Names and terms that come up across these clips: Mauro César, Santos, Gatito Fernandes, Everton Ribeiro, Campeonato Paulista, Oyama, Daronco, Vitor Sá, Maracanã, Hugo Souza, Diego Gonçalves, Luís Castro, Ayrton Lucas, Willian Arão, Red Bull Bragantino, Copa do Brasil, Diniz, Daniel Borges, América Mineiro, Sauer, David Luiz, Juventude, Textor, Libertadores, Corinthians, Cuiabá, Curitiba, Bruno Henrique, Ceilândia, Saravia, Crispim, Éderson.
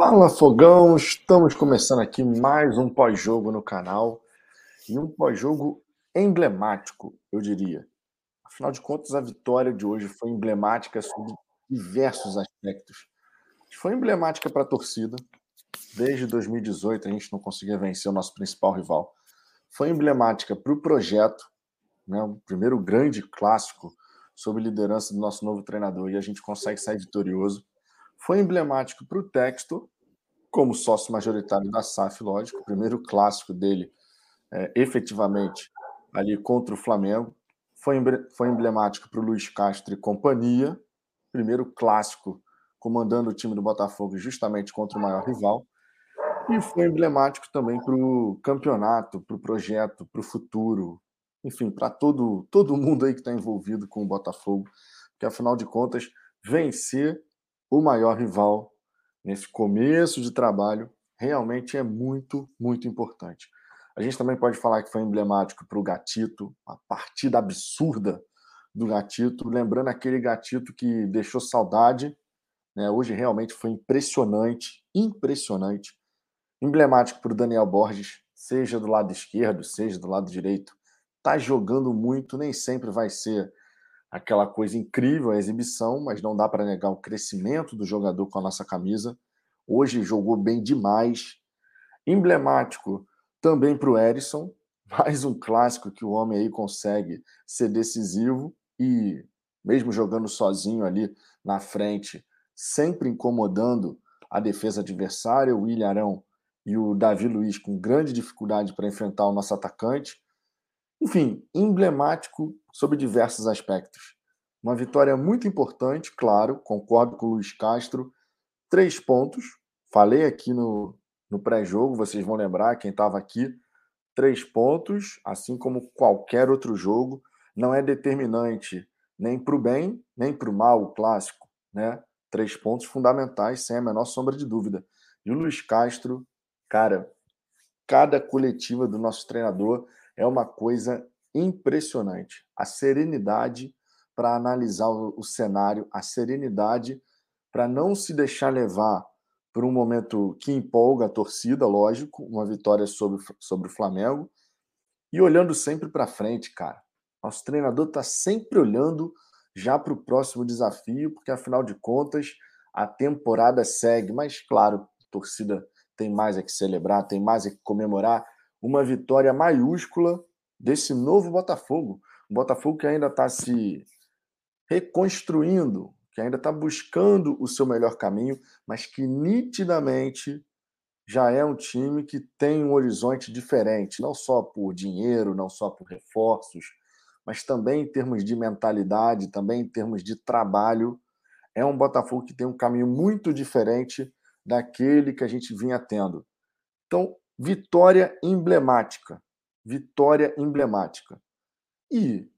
Fala, Fogão! Estamos começando aqui mais um pós-jogo no canal e um pós-jogo emblemático, eu diria. Afinal de contas, a vitória de hoje foi emblemática sobre diversos aspectos. Foi emblemática para a torcida. Desde 2018 a gente não conseguia vencer o nosso principal rival. Foi emblemática para o projeto, né? O primeiro grande clássico sob liderança do nosso novo treinador, e a gente consegue sair vitorioso. Foi emblemático para o Textor, como sócio majoritário da SAF, lógico, o primeiro clássico dele, efetivamente, ali contra o Flamengo. Foi emblemático para o Luís Castro e companhia, primeiro clássico comandando o time do Botafogo justamente contra o maior rival. E foi emblemático também para o campeonato, para o projeto, para o futuro, enfim, para todo mundo aí que está envolvido com o Botafogo, que afinal de contas, vencer o maior rival nesse começo de trabalho realmente é muito, muito importante. A gente também pode falar que foi emblemático para o Gatito, a partida absurda do Gatito, lembrando aquele Gatito que deixou saudade, né? Hoje realmente foi impressionante, emblemático para o Daniel Borges, seja do lado esquerdo, seja do lado direito, tá jogando muito, nem sempre vai ser aquela coisa incrível, a exibição, mas não dá para negar o crescimento do jogador com a nossa camisa. Hoje jogou bem demais. Emblemático também para o Éderson, mais um clássico que o homem aí consegue ser decisivo e, mesmo jogando sozinho ali na frente, sempre incomodando a defesa adversária, o Ilharão e o David Luiz com grande dificuldade para enfrentar o nosso atacante. Enfim, emblemático sobre diversos aspectos. Uma vitória muito importante, claro, concordo com o Luís Castro. 3 pontos, falei aqui no pré-jogo, vocês vão lembrar, quem estava aqui, 3 pontos, assim como qualquer outro jogo, não é determinante nem para o bem, nem para o mal, o clássico, né? 3 pontos fundamentais, sem a menor sombra de dúvida. E o Luís Castro, cara, cada coletiva do nosso treinador é uma coisa impressionante. A serenidade para analisar o cenário, a serenidade para não se deixar levar por um momento que empolga a torcida, lógico, uma vitória sobre o Flamengo, e olhando sempre para frente, cara. Nosso treinador está sempre olhando já para o próximo desafio, porque, afinal de contas, a temporada segue. Mas, claro, a torcida tem mais a que celebrar, tem mais a que comemorar. Uma vitória maiúscula desse novo Botafogo. Um Botafogo que ainda está se reconstruindo, que ainda está buscando o seu melhor caminho, mas que nitidamente já é um time que tem um horizonte diferente, não só por dinheiro, não só por reforços, mas também em termos de mentalidade, também em termos de trabalho. É um Botafogo que tem um caminho muito diferente daquele que a gente vinha tendo. Então, vitória emblemática. E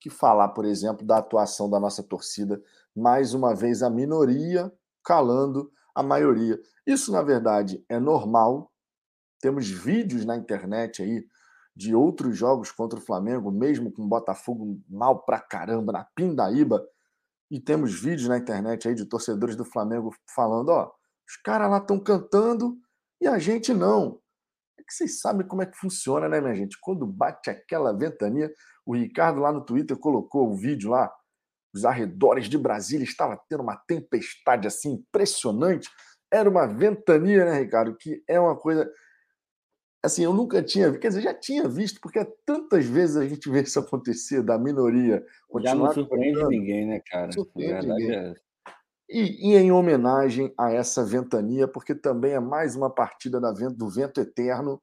que falar, por exemplo, da atuação da nossa torcida, mais uma vez a minoria calando a maioria. Isso, na verdade, é normal. Temos vídeos na internet aí de outros jogos contra o Flamengo, mesmo com o Botafogo mal pra caramba, na pindaíba, e temos vídeos na internet aí de torcedores do Flamengo falando, os caras lá estão cantando e a gente não. Que vocês sabem como é que funciona, né, minha gente? Quando bate aquela ventania, o Ricardo lá no Twitter colocou o vídeo lá, os arredores de Brasília estava tendo uma tempestade assim impressionante, era uma ventania, né, Ricardo? Que é uma coisa, assim, eu nunca tinha visto, quer dizer, já tinha visto, porque tantas vezes a gente vê isso acontecer, da minoria. Já não surpreende ninguém, né, cara? Não surpreende ninguém. E em homenagem a essa ventania, porque também é mais uma partida do Vento Eterno.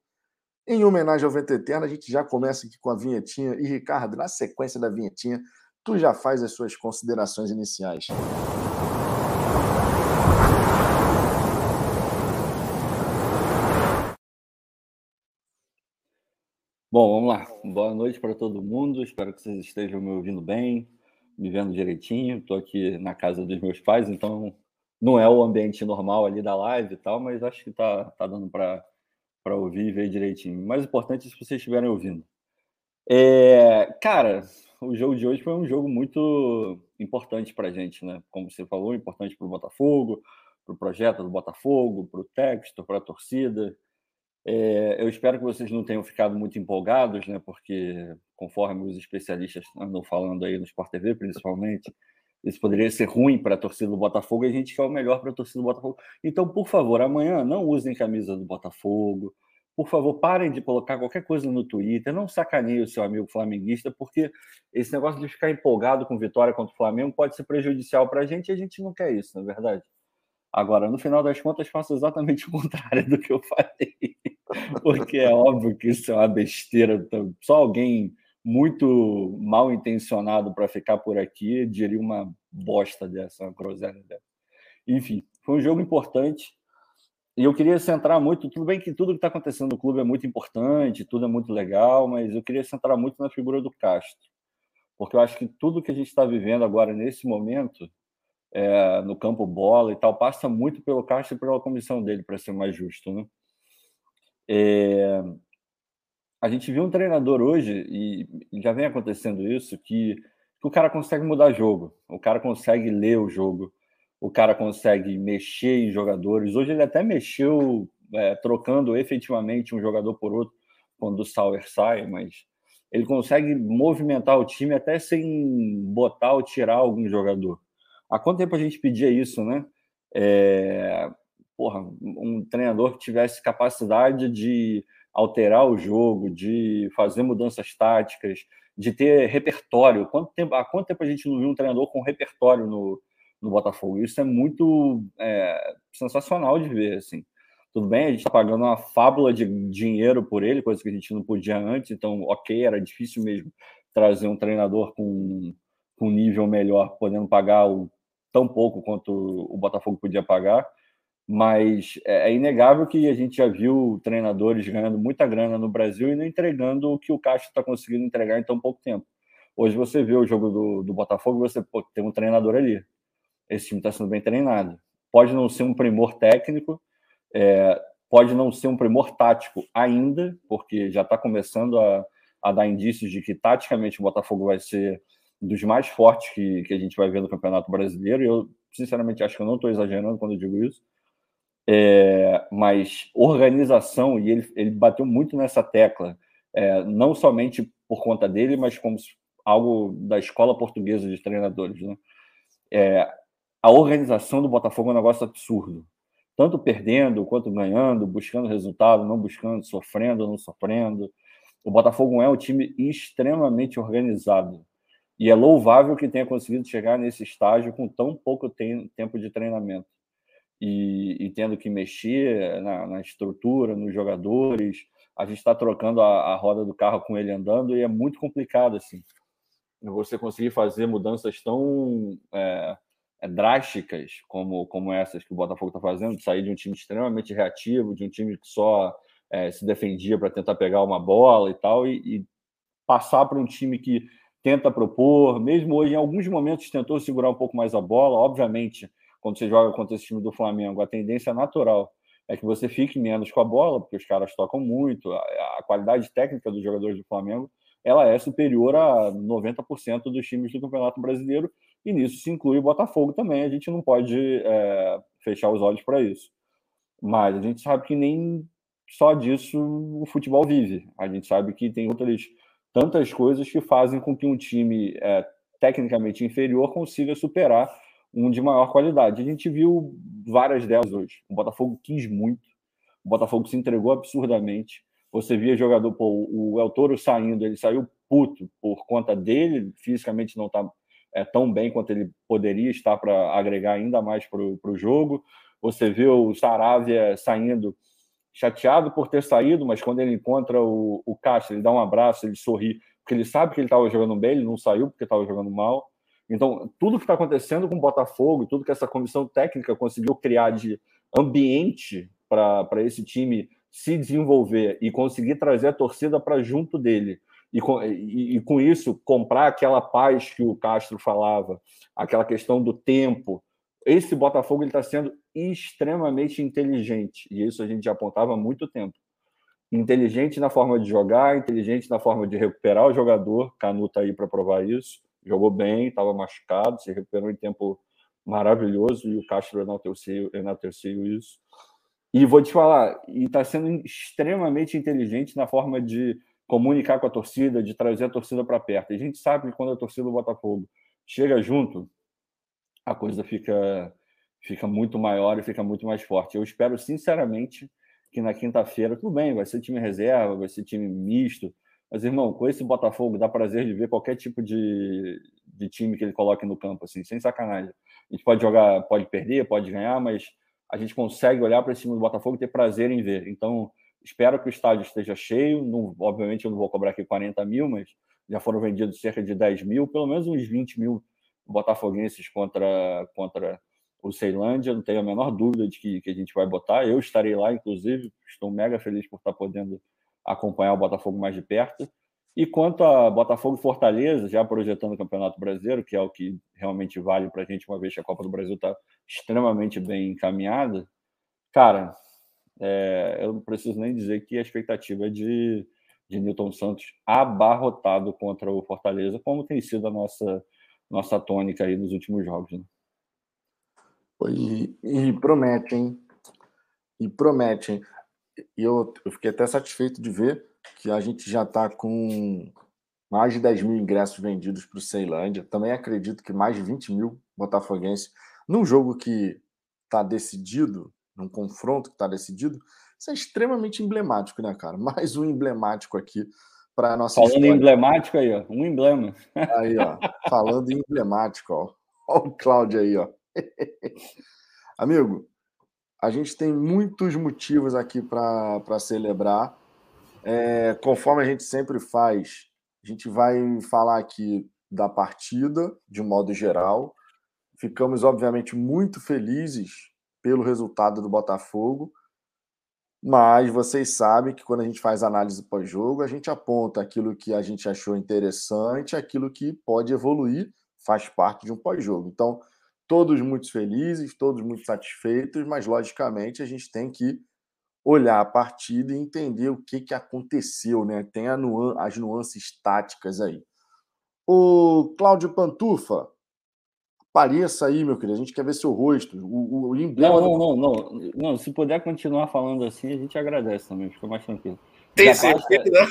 Em homenagem ao Vento Eterno, a gente já começa aqui com a vinhetinha. E, Ricardo, na sequência da vinhetinha, tu já faz as suas considerações iniciais. Bom, vamos lá. Boa noite para todo mundo. Espero que vocês estejam me ouvindo bem, me vendo direitinho. Estou aqui na casa dos meus pais, então não é o ambiente normal ali da live e tal, mas acho que tá dando para ouvir e ver direitinho. O mais importante é se vocês estiverem ouvindo. Cara, o jogo de hoje foi um jogo muito importante para a gente, né? Como você falou, importante para o Botafogo, para o projeto do Botafogo, para o Textor, para a torcida. Eu espero que vocês não tenham ficado muito empolgados, né? Porque, conforme os especialistas andam falando aí no Sport TV, principalmente, isso poderia ser ruim para a torcida do Botafogo, e a gente quer o melhor para a torcida do Botafogo. Então, por favor, amanhã não usem camisa do Botafogo, por favor, parem de colocar qualquer coisa no Twitter, não sacaneiem o seu amigo flamenguista, porque esse negócio de ficar empolgado com vitória contra o Flamengo pode ser prejudicial para a gente, e a gente não quer isso, na verdade. Agora, no final das contas, faço exatamente o contrário do que eu falei, porque é óbvio que isso é uma besteira, só alguém muito mal intencionado para ficar por aqui diria uma bosta dessa, uma groselha dessa. Enfim, foi um jogo importante e eu queria centrar muito, tudo bem que tudo que está acontecendo no clube é muito importante, tudo é muito legal, mas eu queria centrar muito na figura do Castro, porque eu acho que tudo que a gente está vivendo agora nesse momento, no campo bola e tal, passa muito pelo Castro e pela comissão dele, para ser mais justo, né? A gente viu um treinador hoje, e já vem acontecendo isso, que o cara consegue mudar jogo, o cara consegue ler o jogo, o cara consegue mexer em jogadores. Hoje ele até mexeu, trocando efetivamente um jogador por outro, quando o Sauer sai, mas ele consegue movimentar o time até sem botar ou tirar algum jogador. Há quanto tempo a gente pedia isso, né? Um treinador que tivesse capacidade de alterar o jogo, de fazer mudanças táticas, de ter repertório. Há quanto tempo a gente não viu um treinador com repertório no Botafogo? Isso é muito sensacional de ver, assim. Tudo bem, a gente está pagando uma fábula de dinheiro por ele, coisa que a gente não podia antes, então, ok, era difícil mesmo trazer um treinador com nível melhor, podendo pagar tão pouco quanto o Botafogo podia pagar. Mas é inegável que a gente já viu treinadores ganhando muita grana no Brasil e não entregando o que o Castro está conseguindo entregar em tão pouco tempo. Hoje você vê o jogo do Botafogo, você tem um treinador ali. Esse time está sendo bem treinado. Pode não ser um primor técnico, pode não ser um primor tático ainda, porque já está começando a dar indícios de que taticamente o Botafogo vai ser dos mais fortes que a gente vai ver no Campeonato Brasileiro. E eu, sinceramente, acho que eu não estou exagerando quando eu digo isso. Mas organização, e ele bateu muito nessa tecla, não somente por conta dele, mas como algo da escola portuguesa de treinadores, né? A organização do Botafogo é um negócio absurdo, tanto perdendo quanto ganhando, buscando resultado, não buscando, sofrendo, não sofrendo. O Botafogo é um time extremamente organizado e é louvável que tenha conseguido chegar nesse estágio com tão pouco tempo de treinamento. E tendo que mexer na estrutura, nos jogadores. A gente está trocando a roda do carro com ele andando e é muito complicado, assim, você conseguir fazer mudanças tão drásticas como essas que o Botafogo está fazendo, de sair de um time extremamente reativo, de um time que só se defendia para tentar pegar uma bola e tal, e passar para um time que tenta propor, mesmo hoje em alguns momentos tentou segurar um pouco mais a bola, obviamente. Quando você joga contra esse time do Flamengo, a tendência natural é que você fique menos com a bola, porque os caras tocam muito. A qualidade técnica dos jogadores do Flamengo, ela é superior a 90% dos times do Campeonato Brasileiro, e nisso se inclui o Botafogo também. A gente não pode fechar os olhos para isso. Mas a gente sabe que nem só disso o futebol vive. A gente sabe que tem outras tantas coisas que fazem com que um time tecnicamente inferior consiga superar um de maior qualidade. A gente viu várias delas hoje. O Botafogo quis muito, o Botafogo se entregou absurdamente. Você via jogador, o El Toro saindo, ele saiu puto por conta dele, fisicamente não está tão bem quanto ele poderia estar para agregar ainda mais para o jogo. Você vê o Saravia saindo, chateado por ter saído, mas quando ele encontra o Castro, ele dá um abraço, ele sorri, porque ele sabe que ele estava jogando bem, ele não saiu porque estava jogando mal. Então, tudo que está acontecendo com o Botafogo, tudo que essa comissão técnica conseguiu criar de ambiente para esse time se desenvolver e conseguir trazer a torcida para junto dele. E com isso, comprar aquela paz que o Castro falava, aquela questão do tempo. Esse Botafogo está sendo extremamente inteligente, e isso a gente já apontava há muito tempo. Inteligente na forma de jogar, inteligente na forma de recuperar o jogador. Canu está aí para provar isso. Jogou bem, estava machucado, se recuperou em tempo maravilhoso, e o Castro enalteceu isso. E vou te falar, e está sendo extremamente inteligente na forma de comunicar com a torcida, de trazer a torcida para perto. A gente sabe que quando a torcida do Botafogo chega junto, a coisa fica muito maior e fica muito mais forte. Eu espero, sinceramente, que na quinta-feira, tudo bem, vai ser time reserva, vai ser time misto, mas, irmão, com esse Botafogo dá prazer de ver qualquer tipo de time que ele coloque no campo, assim, sem sacanagem. A gente pode jogar, pode perder, pode ganhar, mas a gente consegue olhar para esse time do Botafogo e ter prazer em ver. Então, espero que o estádio esteja cheio. Não, obviamente, eu não vou cobrar aqui 40 mil, mas já foram vendidos cerca de 10 mil, pelo menos uns 20 mil botafoguenses contra o Ceilândia. Não tenho a menor dúvida de que a gente vai botar. Eu estarei lá, inclusive. Estou mega feliz por estar podendo acompanhar o Botafogo mais de perto. E quanto a Botafogo e Fortaleza, já projetando o Campeonato Brasileiro, que é o que realmente vale para a gente, uma vez que a Copa do Brasil está extremamente bem encaminhada, cara, eu não preciso nem dizer que a expectativa é de Nilton Santos abarrotado contra o Fortaleza, como tem sido a nossa tônica aí nos últimos jogos, né? E promete, hein? E eu fiquei até satisfeito de ver que a gente já está com mais de 10 mil ingressos vendidos para o Ceilândia. Também acredito que mais de 20 mil botafoguenses, num jogo que está decidido, num confronto que está decidido. Isso é extremamente emblemático, né, cara? Mais um emblemático aqui para a nossa história. Falando emblemático aí, ó. Um emblema. Aí, ó. Falando emblemático, ó. Olha o Cláudio aí, ó. Amigo, a gente tem muitos motivos aqui para celebrar. Conforme a gente sempre faz, a gente vai falar aqui da partida, de um modo geral. Ficamos, obviamente, muito felizes pelo resultado do Botafogo, mas vocês sabem que quando a gente faz análise pós-jogo, a gente aponta aquilo que a gente achou interessante, aquilo que pode evoluir, faz parte de um pós-jogo. Então, todos muito felizes, todos muito satisfeitos, mas, logicamente, a gente tem que olhar a partida e entender o que aconteceu, né? Tem as nuances táticas aí. O Cláudio Pantufa, apareça aí, meu querido. A gente quer ver seu rosto. O emblema. Não, se puder continuar falando assim, a gente agradece também. Fica mais tranquilo. Tem certeza.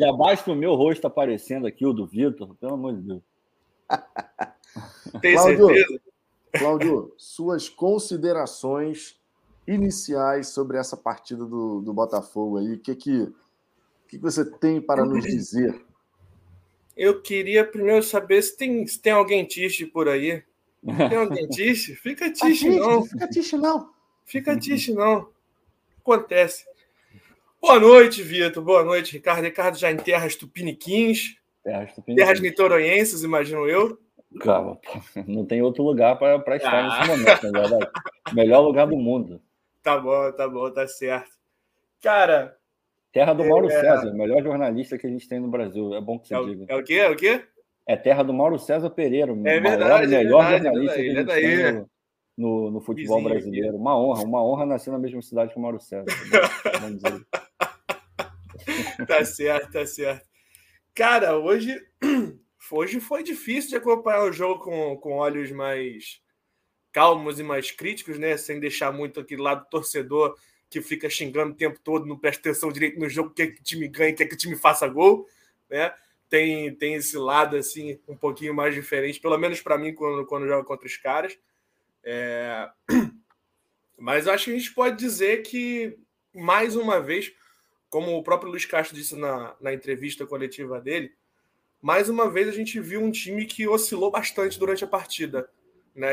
Já basta o meu rosto aparecendo aqui, o do Vitor. Pelo amor de Deus. Tem certeza. Cláudio, suas considerações iniciais sobre essa partida do Botafogo aí. O que você tem para nos dizer? Eu queria primeiro saber se tem alguém triste por aí. Tem alguém triste? Fica triste, não. Fica triste, não. Acontece. Boa noite, Vitor. Boa noite, Ricardo. Ricardo já em terras tupiniquins. Terras nitoroenses, imagino eu. Calma, não tem outro lugar para estar nesse momento. Né? Melhor lugar do mundo. Tá bom, tá certo. Cara... Terra do Mauro César, o melhor jornalista que a gente tem no Brasil. É bom que você diga. É o quê? É terra do Mauro César Pereira. O melhor jornalista que a gente tem no futebol brasileiro. Uma honra nascer na mesma cidade que o Mauro César. Vamos dizer. Tá certo. Cara, hoje foi difícil de acompanhar o jogo com olhos mais calmos e mais críticos, né? Sem deixar muito aquele lado torcedor que fica xingando o tempo todo, não presta atenção direito no jogo, quer que o time ganhe, quer que o time faça gol, né? Tem esse lado, assim, um pouquinho mais diferente, pelo menos para mim, quando joga contra os caras. Mas eu acho que a gente pode dizer que, mais uma vez, como o próprio Luís Castro disse na entrevista coletiva dele, mais uma vez a gente viu um time que oscilou bastante durante a partida, né?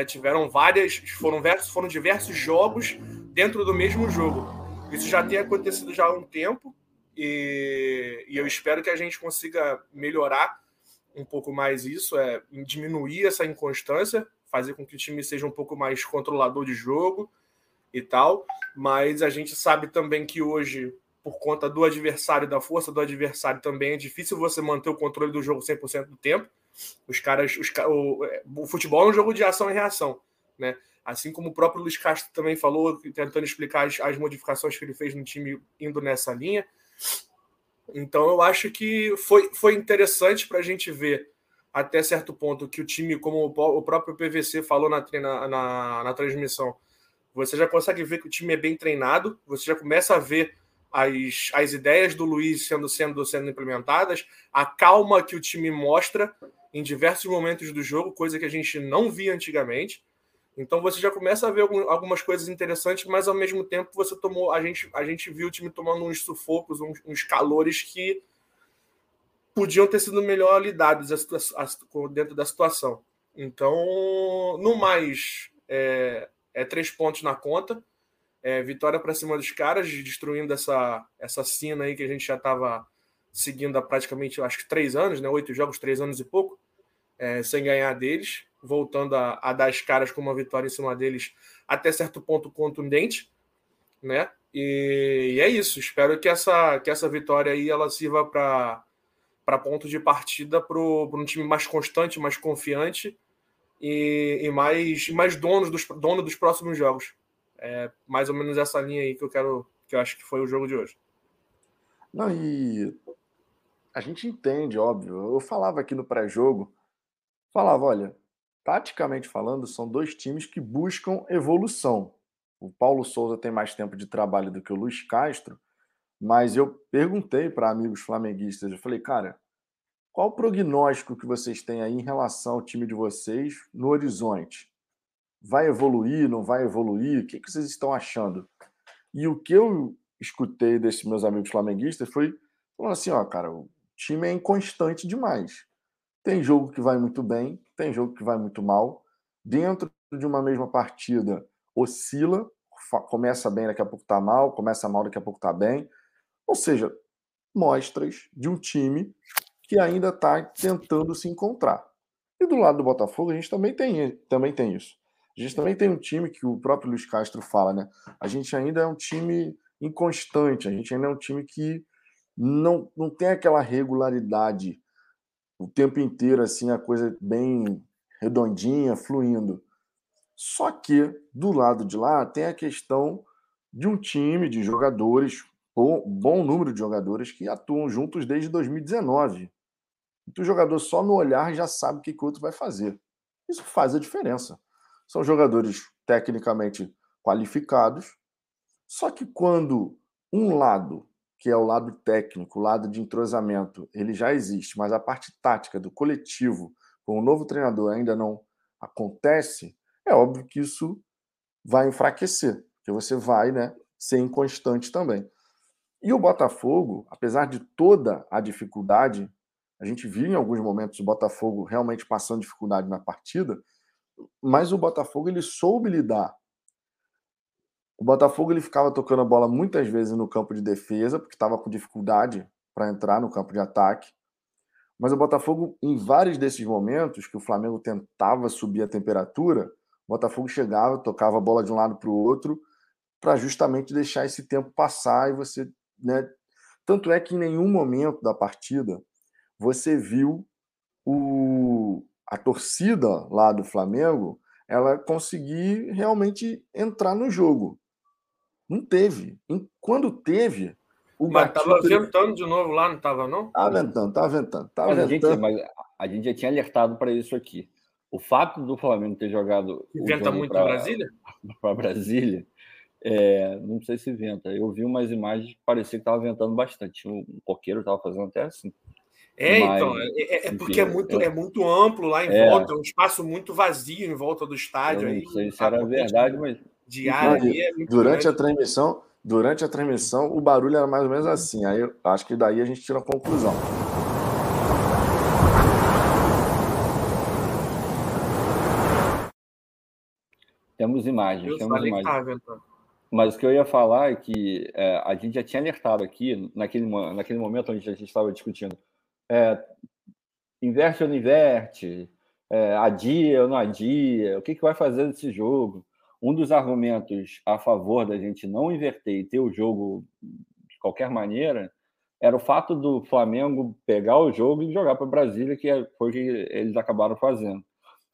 Foram diversos jogos dentro do mesmo jogo. Isso já tem acontecido já há um tempo e eu espero que a gente consiga melhorar um pouco mais isso, diminuir essa inconstância, fazer com que o time seja um pouco mais controlador de jogo e tal, mas a gente sabe também que hoje, por conta do adversário, da força do adversário também, é difícil você manter o controle do jogo 100% do tempo. O futebol é um jogo de ação e reação, né? Assim como o próprio Luís Castro também falou, tentando explicar as modificações que ele fez no time indo nessa linha. Então eu acho que foi interessante para a gente ver até certo ponto que o time, como o próprio PVC falou na transmissão, você já consegue ver que o time é bem treinado, você já começa a ver as ideias do Luiz sendo implementadas, a calma que o time mostra em diversos momentos do jogo, coisa que a gente não via antigamente. Então você já começa a ver algumas coisas interessantes, mas ao mesmo tempo você a gente viu o time tomando uns sufocos, uns calores que podiam ter sido melhor lidados dentro da situação. Então, no mais, é 3 pontos na conta, vitória para cima dos caras, destruindo essa sina aí que a gente já estava seguindo há praticamente, acho que 3 anos, né? 8 jogos, 3 anos e pouco, sem ganhar deles, voltando a dar as caras com uma vitória em cima deles, até certo ponto contundente, né? E é isso, espero que essa vitória aí ela sirva para ponto de partida para um time mais constante, mais confiante e mais dono dos próximos jogos. É mais ou menos essa linha aí que eu acho que foi o jogo de hoje. Não, e a gente entende, óbvio. Eu falava aqui no pré-jogo, falava, olha, taticamente falando, são 2 times que buscam evolução. O Paulo Souza tem mais tempo de trabalho do que o Luís Castro, mas eu perguntei para amigos flamenguistas, eu falei, cara, qual o prognóstico que vocês têm aí em relação ao time de vocês no horizonte? Vai evoluir, não vai evoluir? O que vocês estão achando? E o que eu escutei desses meus amigos flamenguistas foi falando assim, ó, cara, o time é inconstante demais. Tem jogo que vai muito bem, tem jogo que vai muito mal. Dentro de uma mesma partida, oscila, começa bem, daqui a pouco tá mal, começa mal, daqui a pouco tá bem. Ou seja, mostras de um time que ainda está tentando se encontrar. E do lado do Botafogo, a gente também tem isso. A gente também tem um time que o próprio Luís Castro fala, né? A gente ainda é um time inconstante, a gente ainda é um time que não tem aquela regularidade o tempo inteiro, assim, a coisa bem redondinha, fluindo. Só que, do lado de lá, tem a questão de um time de jogadores, bom número de jogadores, que atuam juntos desde 2019. Então, o jogador só no olhar já sabe o que o outro vai fazer. Isso faz a diferença. São jogadores tecnicamente qualificados, só que quando um lado, que é o lado técnico, o lado de entrosamento, ele já existe, mas a parte tática do coletivo com o novo treinador ainda não acontece, é óbvio que isso vai enfraquecer, porque você vai, né, ser inconstante também. E o Botafogo, apesar de toda a dificuldade, a gente viu em alguns momentos o Botafogo realmente passando dificuldade na partida, mas o Botafogo ele soube lidar. O Botafogo ele ficava tocando a bola muitas vezes no campo de defesa, porque estava com dificuldade para entrar no campo de ataque. Mas o Botafogo, em vários desses momentos que o Flamengo tentava subir a temperatura, o Botafogo chegava, tocava a bola de um lado para o outro, para justamente deixar esse tempo passar e você, né? Tanto é que em nenhum momento da partida você viu a torcida lá do Flamengo ela conseguir realmente entrar no jogo. Não teve. Quando teve... Mas estava ventando de novo lá, não estava, não? Estava ventando. Mas a gente já tinha alertado para isso aqui. O fato do Flamengo ter jogado... Venta muito para Brasília? Para Brasília, não sei se venta. Eu vi umas imagens que parecia que estava ventando bastante. Um coqueiro estava fazendo até assim. Porque é muito amplo lá em volta, é um espaço muito vazio em volta do estádio. Não sei se era verdade, mas... Durante a transmissão, o barulho era mais ou menos assim. Aí eu acho que daí a gente tira a conclusão. Temos imagens. Mas o que eu ia falar é que a gente já tinha alertado aqui, naquele momento onde a gente estava discutindo. Inverte ou não inverte, adia ou não adia, o que vai fazer nesse jogo? Um dos argumentos a favor da gente não inverter e ter o jogo de qualquer maneira era o fato do Flamengo pegar o jogo e jogar para Brasília, que foi o que eles acabaram fazendo.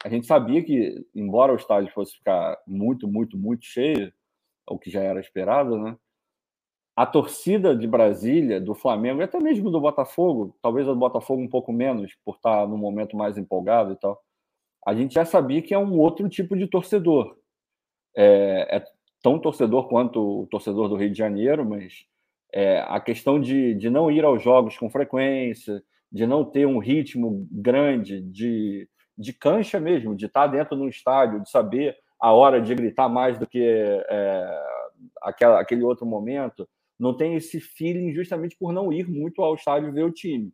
A gente sabia que, embora o estádio fosse ficar muito, muito, muito cheio, o que já era esperado, né? a torcida de Brasília, do Flamengo, até mesmo do Botafogo, talvez o Botafogo um pouco menos, por estar num momento mais empolgado e tal, a gente já sabia que é um outro tipo de torcedor. É tão torcedor quanto o torcedor do Rio de Janeiro, mas a questão de não ir aos jogos com frequência, de não ter um ritmo grande, de cancha mesmo, de estar dentro de um estádio, de saber a hora de gritar mais do que aquele outro momento, não tem esse feeling justamente por não ir muito ao estádio ver o time.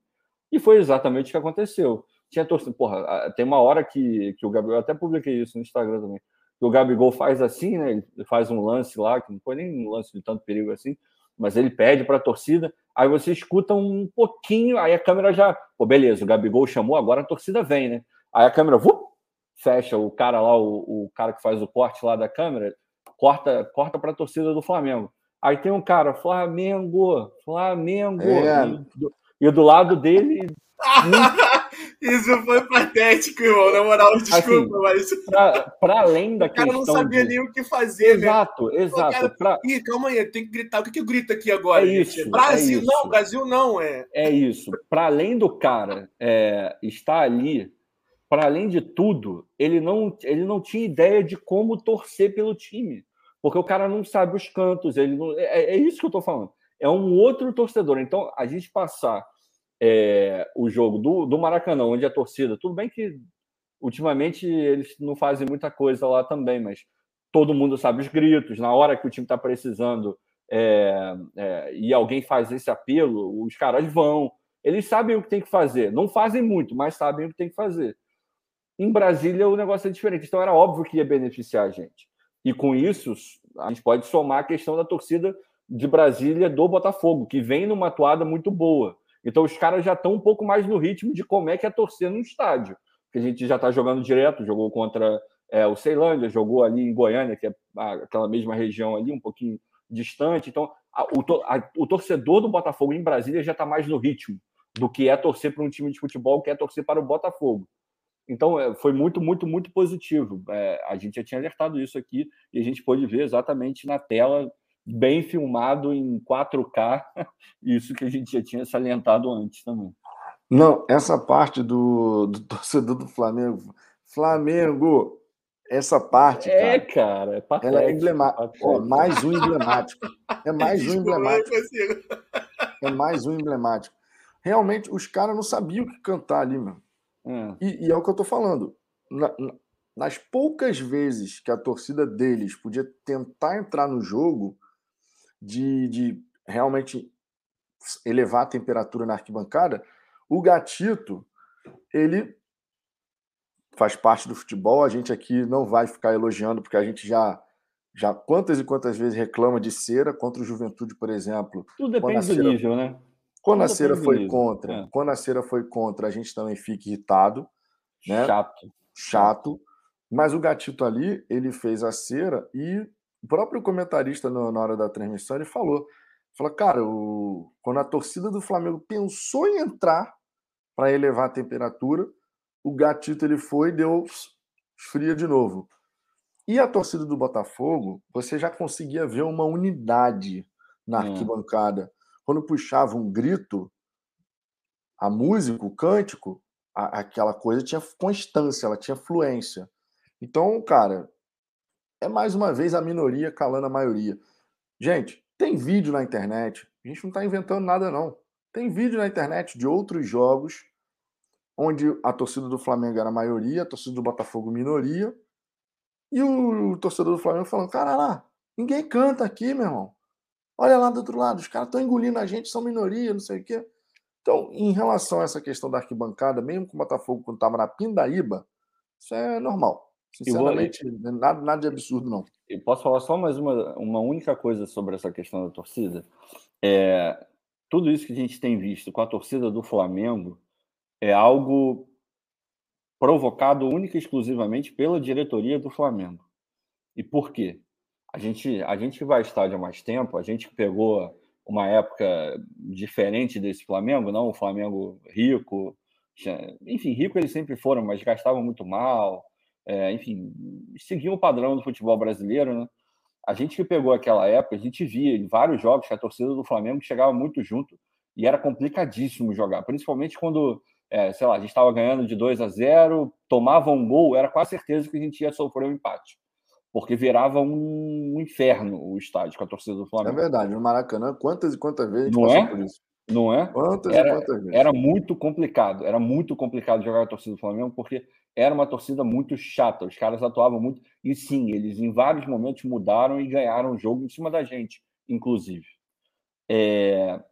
E foi exatamente o que aconteceu. Tinha torcida, porra, tem uma hora que o Gabigol, eu até publiquei isso no Instagram também, que o Gabigol faz assim, né? Ele faz um lance lá, que não foi nem um lance de tanto perigo assim, mas ele pede para a torcida, aí você escuta um pouquinho, aí a câmera já... Pô, beleza, o Gabigol chamou, agora a torcida vem, né? Aí a câmera fecha o cara lá, o cara que faz o corte lá da câmera, corta para a torcida do Flamengo. Aí tem um cara, Flamengo! É. E do lado dele... Isso foi patético, irmão. Na moral, desculpa, assim, mas... Pra além da questão... O cara não sabia nem o que fazer, exato, velho. Exato, exato. Cara... Ih, calma aí, tem que gritar. O que eu grito aqui agora? É isso, gente? Brasil, é isso. Não, Brasil não, é... É isso. Pra além do cara estar ali, pra além de tudo, ele não tinha ideia de como torcer pelo time. Porque o cara não sabe os cantos. Ele não... é isso que eu tô falando. É um outro torcedor. Então, a gente passar... o jogo do Maracanã, onde a torcida, tudo bem que ultimamente eles não fazem muita coisa lá também, mas todo mundo sabe os gritos, na hora que o time está precisando e alguém faz esse apelo, os caras vão, eles sabem o que tem que fazer, não fazem muito, mas sabem o que tem que fazer. Em Brasília o negócio é diferente, então era óbvio que ia beneficiar a gente, e com isso a gente pode somar a questão da torcida de Brasília do Botafogo, que vem numa toada muito boa. Então os caras já estão um pouco mais no ritmo de como é que é torcer no estádio. Porque a gente já está jogando direto, jogou contra o Ceilândia, jogou ali em Goiânia, que é aquela mesma região ali, um pouquinho distante. Então o torcedor do Botafogo em Brasília já está mais no ritmo do que é torcer para um time de futebol, que é torcer para o Botafogo. Então foi muito, muito, muito positivo. A gente já tinha alertado isso aqui e a gente pôde ver exatamente na tela, bem filmado em 4K, isso que a gente já tinha salientado antes também. Não, essa parte do torcedor do Flamengo. Flamengo, essa parte, cara. É, cara, é patético. Ela é emblemática. Ó, mais um emblemático. É mais um emblemático. Realmente, os caras não sabiam o que cantar ali, mano. E é o que eu tô falando. Nas poucas vezes que a torcida deles podia tentar entrar no jogo, de realmente elevar a temperatura na arquibancada, o Gatito, ele faz parte do futebol, a gente aqui não vai ficar elogiando, porque a gente já quantas e quantas vezes reclama de cera contra o Juventude, por exemplo. Tudo depende do nível, né? Quando a cera foi contra, a gente também fica irritado, né? Chato. Mas o Gatito ali, ele fez a cera e o próprio comentarista, na hora da transmissão, ele falou, cara, quando a torcida do Flamengo pensou em entrar para elevar a temperatura, o Gatito ele foi e deu fria de novo. E a torcida do Botafogo, você já conseguia ver uma unidade na arquibancada. Quando puxava um grito, a música, o cântico, aquela coisa tinha constância, ela tinha fluência. Então, cara, é mais uma vez a minoria calando a maioria. Gente, tem vídeo na internet. A gente não está inventando nada, não. Tem vídeo na internet de outros jogos onde a torcida do Flamengo era a maioria, a torcida do Botafogo minoria, e o torcedor do Flamengo falando, cara lá, ninguém canta aqui, meu irmão. Olha lá do outro lado, os caras estão engolindo a gente, são minoria, não sei o quê. Então, em relação a essa questão da arquibancada, mesmo que o Botafogo, quando estava na Pindaíba, isso é normal. Sinceramente, nada de absurdo, não. Eu posso falar só mais uma única coisa sobre essa questão da torcida? Tudo isso que a gente tem visto com a torcida do Flamengo é algo provocado única e exclusivamente pela diretoria do Flamengo. E por quê? A gente que vai ao estádio há mais tempo, a gente que pegou uma época diferente desse Flamengo, não o Flamengo rico, enfim, rico eles sempre foram, mas gastavam muito mal, seguiam o padrão do futebol brasileiro, né? A gente que pegou aquela época, a gente via em vários jogos que a torcida do Flamengo chegava muito junto e era complicadíssimo jogar, principalmente quando, sei lá, a gente estava ganhando de 2-0, tomava um gol, era quase certeza que a gente ia sofrer um empate, porque virava um inferno o estádio com a torcida do Flamengo. É verdade, no Maracanã, quantas e quantas vezes a gente passou por isso? Não é? Quantas vezes? Era muito complicado jogar a torcida do Flamengo, porque era uma torcida muito chata, os caras atuavam muito, e sim, eles em vários momentos mudaram e ganharam o jogo em cima da gente, inclusive.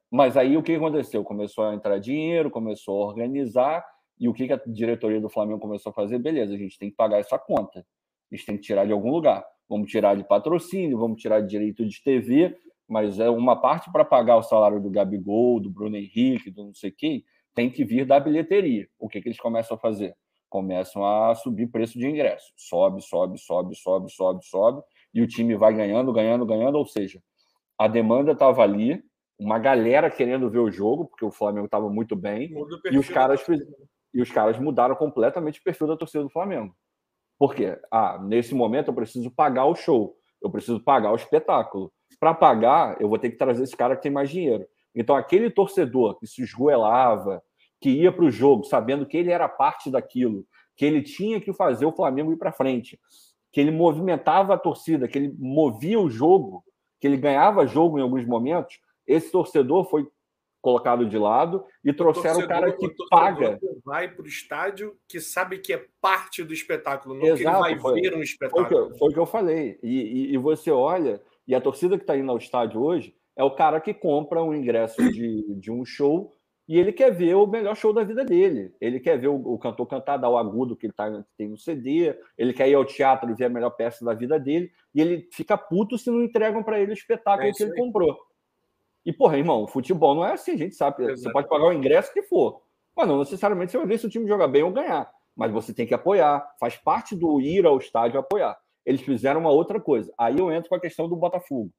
Mas aí o que aconteceu? Começou a entrar dinheiro, começou a organizar, e o que a diretoria do Flamengo começou a fazer? Beleza, a gente tem que pagar essa conta, a gente tem que tirar de algum lugar, vamos tirar de patrocínio, vamos tirar de direito de TV, mas é uma parte para pagar o salário do Gabigol, do Bruno Henrique, do não sei quem, tem que vir da bilheteria. O que eles começam a fazer? Começam a subir preço de ingresso. Sobe, e o time vai ganhando, ou seja, a demanda estava ali, uma galera querendo ver o jogo, porque o Flamengo estava muito bem, e os caras mudaram completamente o perfil da torcida do Flamengo. Por quê? Nesse momento eu preciso pagar o show, eu preciso pagar o espetáculo. Para pagar, eu vou ter que trazer esse cara que tem mais dinheiro. Então, aquele torcedor que se esgoelava, que ia para o jogo sabendo que ele era parte daquilo, que ele tinha que fazer o Flamengo ir para frente, que ele movimentava a torcida, que ele movia o jogo, que ele ganhava jogo em alguns momentos, esse torcedor foi colocado de lado e trouxeram o cara que paga. Vai para o estádio, que sabe que é parte do espetáculo, não que ele vai ver um espetáculo. Foi o que eu falei. E você olha... E a torcida que está indo ao estádio hoje é o cara que compra um ingresso de um show e ele quer ver o melhor show da vida dele. Ele quer ver o cantor cantar, dar o agudo que ele tem no CD, ele quer ir ao teatro e ver a melhor peça da vida dele, e ele fica puto se não entregam para ele o espetáculo que ele comprou. E, porra, irmão, futebol não é assim, a gente sabe. Exatamente. Você pode pagar o ingresso que for, mas não necessariamente você vai ver se o time joga bem ou ganhar. Mas você tem que apoiar, faz parte do ir ao estádio apoiar. Eles fizeram uma outra coisa. Aí eu entro com a questão do Botafogo.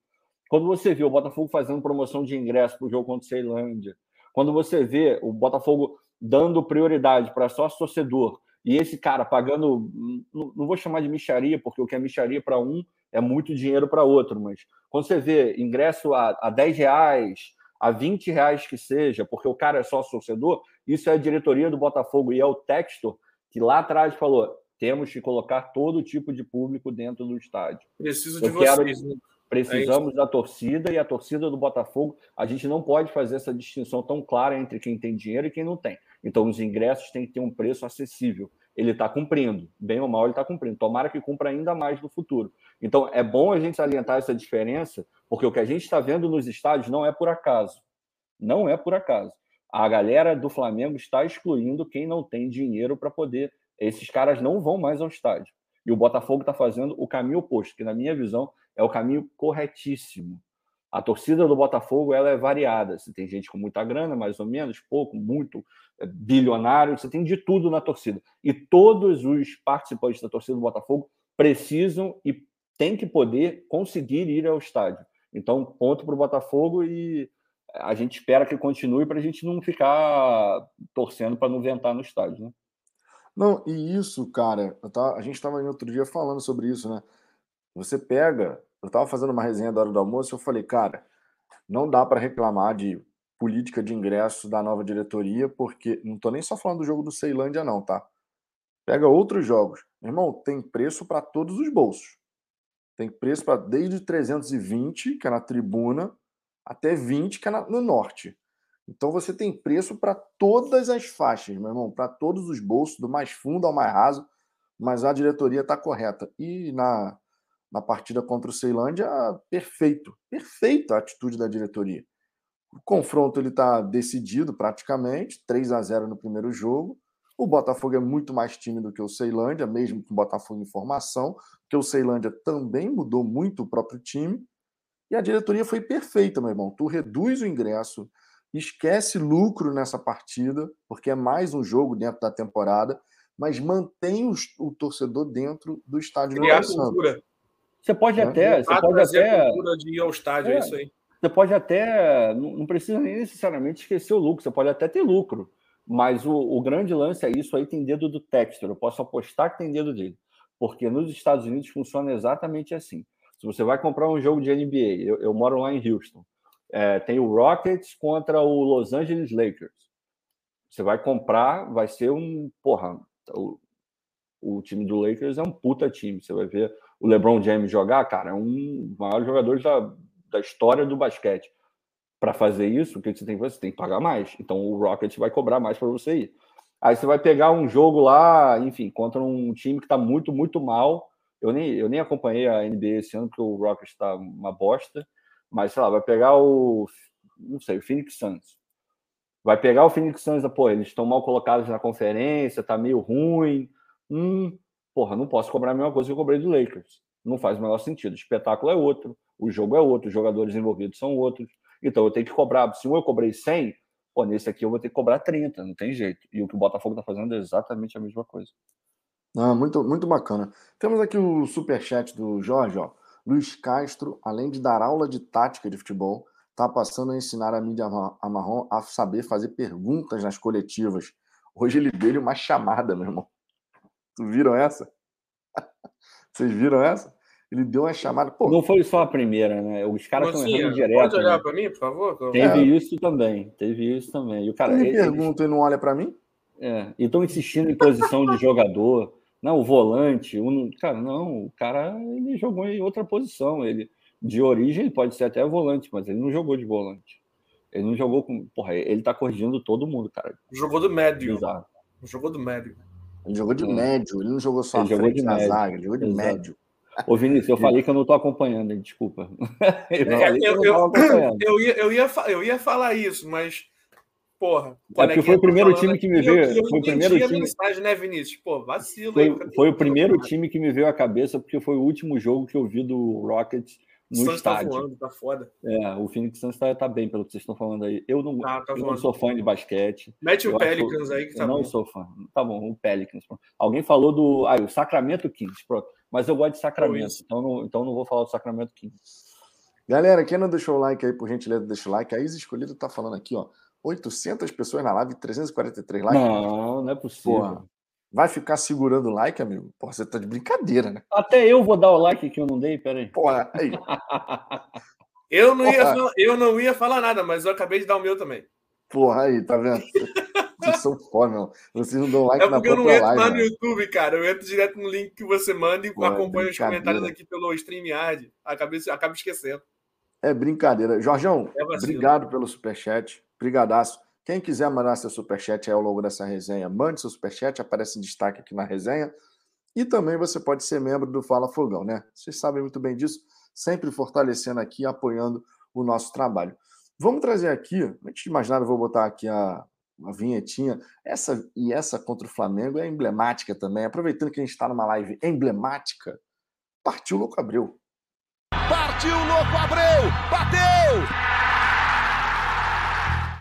Quando você vê o Botafogo fazendo promoção de ingresso para o jogo contra o Ceilândia, quando você vê o Botafogo dando prioridade para sócio-torcedor e esse cara pagando, não vou chamar de mixaria, porque o que é mixaria para um é muito dinheiro para outro, mas quando você vê ingresso a R$10, a R$20 que seja, porque o cara é sócio-torcedor, isso é a diretoria do Botafogo e é o Textor que lá atrás falou: temos que colocar todo tipo de público dentro do estádio. Precisamos da torcida e a torcida do Botafogo. A gente não pode fazer essa distinção tão clara entre quem tem dinheiro e quem não tem. Então, os ingressos têm que ter um preço acessível. Ele está cumprindo. Bem ou mal, ele está cumprindo. Tomara que cumpra ainda mais no futuro. Então, é bom a gente salientar essa diferença, porque o que a gente está vendo nos estádios não é por acaso. Não é por acaso. A galera do Flamengo está excluindo quem não tem dinheiro para poder... Esses caras não vão mais ao estádio. E o Botafogo está fazendo o caminho oposto, que, na minha visão, é o caminho corretíssimo. A torcida do Botafogo ela é variada. Você tem gente com muita grana, mais ou menos, pouco, muito, bilionário. Você tem de tudo na torcida. E todos os participantes da torcida do Botafogo precisam e têm que poder conseguir ir ao estádio. Então, ponto para o Botafogo e a gente espera que continue para a gente não ficar torcendo para não ventar no estádio, né? Não, e isso, cara, a gente estava outro dia falando sobre isso, né? Você pega, eu estava fazendo uma resenha da hora do almoço e eu falei, cara, não dá para reclamar de política de ingresso da nova diretoria, porque não tô nem só falando do jogo do Ceilândia não, tá? Pega outros jogos. Irmão, tem preço para todos os bolsos. Tem preço para desde 320, que é na tribuna, até 20, que é no norte. Então você tem preço para todas as faixas, meu irmão, para todos os bolsos, do mais fundo ao mais raso, mas a diretoria está correta. E na partida contra o Ceilândia, perfeita a atitude da diretoria. O confronto está decidido praticamente, 3-0 no primeiro jogo. O Botafogo é muito mais time do que o Ceilândia, mesmo com o Botafogo em formação, porque o Ceilândia também mudou muito o próprio time. E a diretoria foi perfeita, meu irmão. Tu reduz o ingresso... Esquece lucro nessa partida, porque é mais um jogo dentro da temporada, mas mantém o torcedor dentro do estádio. Criar cultura. Você pode até... Você pode até cultura de ir ao estádio, é isso aí. Você pode até... Não precisa nem necessariamente esquecer o lucro, você pode até ter lucro, mas o grande lance é isso aí, tem dedo do Textor. Eu posso apostar que tem dedo dele, porque nos Estados Unidos funciona exatamente assim. Se você vai comprar um jogo de NBA, eu moro lá em Houston, tem o Rockets contra o Los Angeles Lakers. Você vai comprar, vai ser um... Porra, o time do Lakers é um puta time. Você vai ver o LeBron James jogar, cara, é um dos maiores jogadores da história do basquete. Para fazer isso, o que você tem que fazer? Você tem que pagar mais. Então o Rockets vai cobrar mais para você ir. Aí você vai pegar um jogo lá, enfim, contra um time que tá muito, muito mal. Eu nem acompanhei a NBA esse ano, porque o Rockets tá uma bosta. Mas, sei lá, vai pegar o Phoenix Suns. Vai pegar o Phoenix Suns, pô, eles estão mal colocados na conferência, tá meio ruim. Porra, não posso cobrar a mesma coisa que eu cobrei do Lakers. Não faz o menor sentido. O espetáculo é outro, o jogo é outro, os jogadores envolvidos são outros. Então eu tenho que cobrar. Se eu cobrei 100, pô, nesse aqui eu vou ter que cobrar 30, não tem jeito. E o que o Botafogo tá fazendo é exatamente a mesma coisa. Ah, muito, muito bacana. Temos aqui o superchat do Jorge, ó. Luís Castro, além de dar aula de tática de futebol, tá passando a ensinar a mídia marrom a saber fazer perguntas nas coletivas. Hoje ele deu uma chamada, meu irmão. Tu viram essa? Vocês viram essa? Ele deu uma chamada. Pô, não foi só a primeira, né? Os caras estão errando direto. Pode olhar, né, para mim, por favor? Teve isso também. E o cara, ele pergunta e não olha para mim? É. E estão insistindo em posição de jogador. Não, o volante. Cara, não. O cara, ele jogou em outra posição. Ele, de origem, pode ser até volante, mas ele não jogou de volante. Ele não jogou com... Porra, ele tá corrigindo todo mundo, cara. Jogou do médio. Exato. Jogou do médio. Ele jogou de médio. Ele não jogou só a frente na zaga. Ele jogou de médio. Ô, Vinícius, eu falei que eu não tô acompanhando, desculpa. Eu ia falar isso, mas, porra... Porque foi o primeiro time que me veio... Foi o primeiro time... mensagem, né, Vinícius? Pô, vacilo. Foi o primeiro time que me veio à cabeça, porque foi o último jogo que eu vi do Rockets no estádio. O Santos tá voando, tá foda. É, o Phoenix Suns tá bem, pelo que vocês estão falando aí. Eu não sou fã de basquete. Mete o Pelicans aí, que tá bom. Eu não sou fã. Tá bom, o Pelicans. Alguém falou do... Ah, o Sacramento Kings, pronto. Mas eu gosto de Sacramento, então não vou falar do Sacramento aqui. Galera, quem não deixou o like aí, por gentileza, deixa o like. A Isa Escolhida tá falando aqui, ó. 800 pessoas na live, 343 likes. Não é possível. Porra, vai ficar segurando o like, amigo? Porra, você tá de brincadeira, né? Até eu vou dar o like que eu não dei, peraí. Porra, aí. eu não ia falar nada, mas eu acabei de dar o meu também. Porra, aí, tá vendo? Vocês são foda, meu. Vocês não dão like na própria live. É porque eu não entro lá no YouTube, cara. Eu entro direto no link que você manda e acompanho os comentários aqui pelo StreamYard. Acabo esquecendo. É brincadeira. Jorgeão, obrigado pelo superchat. Brigadaço. Quem quiser mandar seu superchat aí ao longo dessa resenha, mande seu superchat. Aparece em destaque aqui na resenha. E também você pode ser membro do Fala Fogão, né? Vocês sabem muito bem disso. Sempre fortalecendo aqui, apoiando o nosso trabalho. Vamos trazer aqui, antes de mais nada, eu vou botar aqui uma vinhetinha, essa contra o Flamengo é emblemática também. Aproveitando que a gente está numa live emblemática, partiu Louco Abreu. Partiu Louco Abreu! Bateu!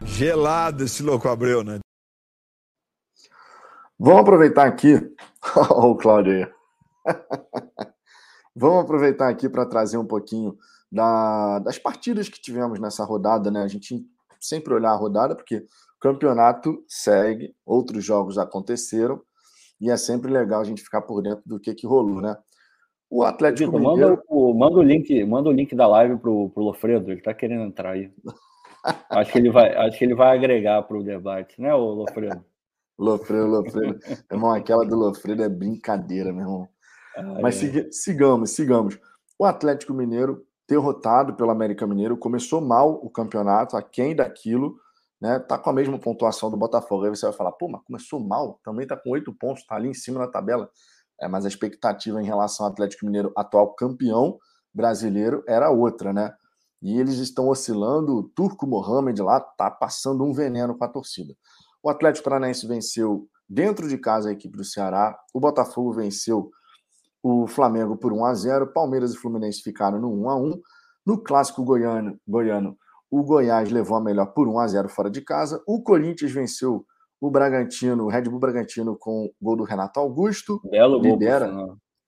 Gelado esse Louco Abreu, né? Vamos aproveitar aqui... Olha o Cláudio aí. Vamos aproveitar aqui para trazer um pouquinho das partidas que tivemos nessa rodada, né? A gente sempre olhar a rodada, porque... Campeonato segue, outros jogos aconteceram e é sempre legal a gente ficar por dentro do que rolou, né? O Atlético Mineiro... Manda o link da live pro Lofredo, ele tá querendo entrar aí. Acho que ele vai agregar pro debate, né, o Lofredo? Lofredo. Irmão, aquela do Lofredo é brincadeira, meu irmão. Mas sigamos. O Atlético Mineiro, derrotado pelo América Mineiro, começou mal o campeonato, aquém daquilo, né, tá com a mesma pontuação do Botafogo. Aí você vai falar, pô, mas começou mal, também tá com 8 pontos, tá ali em cima na tabela. Mas a expectativa em relação ao Atlético Mineiro, atual campeão brasileiro, era outra, né? E eles estão oscilando, o Turco Mohamed lá tá passando um veneno com a torcida. O Atlético Paranaense venceu dentro de casa a equipe do Ceará, o Botafogo venceu o Flamengo por 1-0, Palmeiras e Fluminense ficaram no 1-1, no clássico goiano o Goiás levou a melhor por 1-0 fora de casa. O Corinthians venceu o Red Bull Bragantino com o gol do Renato Augusto. Belo gol.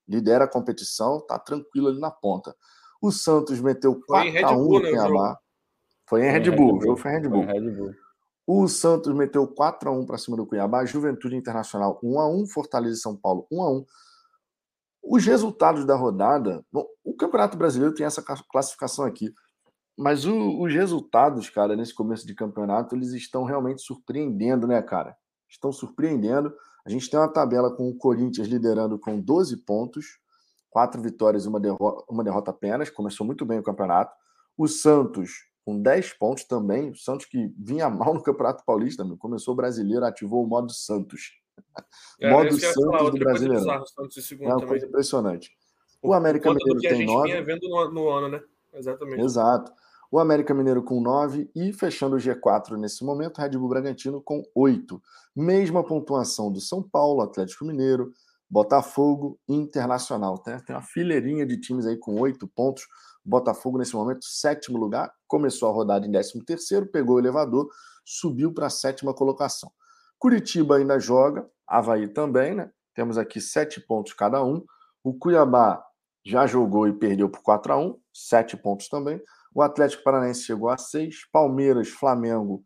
Lidera a competição, tá tranquilo ali na ponta. O Santos meteu 4-1 no Cuiabá. Foi em Red Bull, o jogo foi em Red Bull. O Santos meteu 4-1 para cima do Cuiabá. Juventude Internacional 1-1, Fortaleza e São Paulo 1-1. Os resultados da rodada... Bom, o Campeonato Brasileiro tem essa classificação aqui, mas os resultados, cara, nesse começo de campeonato, eles estão realmente surpreendendo, né, cara? Estão surpreendendo. A gente tem uma tabela com o Corinthians liderando com 12 pontos, 4 vitórias e uma derrota apenas. Começou muito bem o campeonato. O Santos com 10 pontos também. O Santos que vinha mal no Campeonato Paulista, meu. Começou o Brasileiro, ativou o modo Santos. Cara, modo Santos do Brasileiro. É uma coisa impressionante. O América Mineiro tem 9. A gente vinha vendo no ano, né? Exatamente. Exato. O América Mineiro com 9 e fechando o G4 nesse momento, Red Bull Bragantino com 8. Mesma pontuação do São Paulo, Atlético Mineiro, Botafogo e Internacional. Tem uma fileirinha de times aí com 8 pontos. Botafogo nesse momento, sétimo lugar, começou a rodada em 13º, pegou o elevador, subiu para a 7ª colocação. Curitiba ainda joga, Avaí também, né? Temos aqui 7 pontos cada um. O Cuiabá já jogou e perdeu por 4-1, 7 pontos também. O Atlético Paranaense chegou a 6, Palmeiras, Flamengo,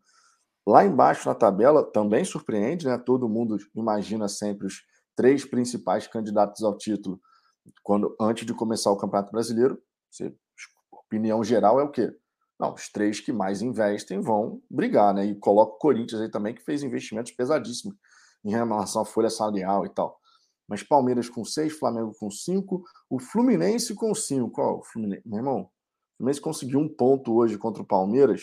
lá embaixo na tabela, também surpreende, né? Todo mundo imagina sempre os 3 principais candidatos ao título antes de começar o Campeonato Brasileiro. Você, opinião geral é o quê? Não, os 3 que mais investem vão brigar, né? E coloca o Corinthians aí também, que fez investimentos pesadíssimos em relação à folha salarial e tal. Mas Palmeiras com 6, Flamengo com 5, o Fluminense com 5. O Fluminense, meu irmão, o Fluminense conseguiu um ponto hoje contra o Palmeiras,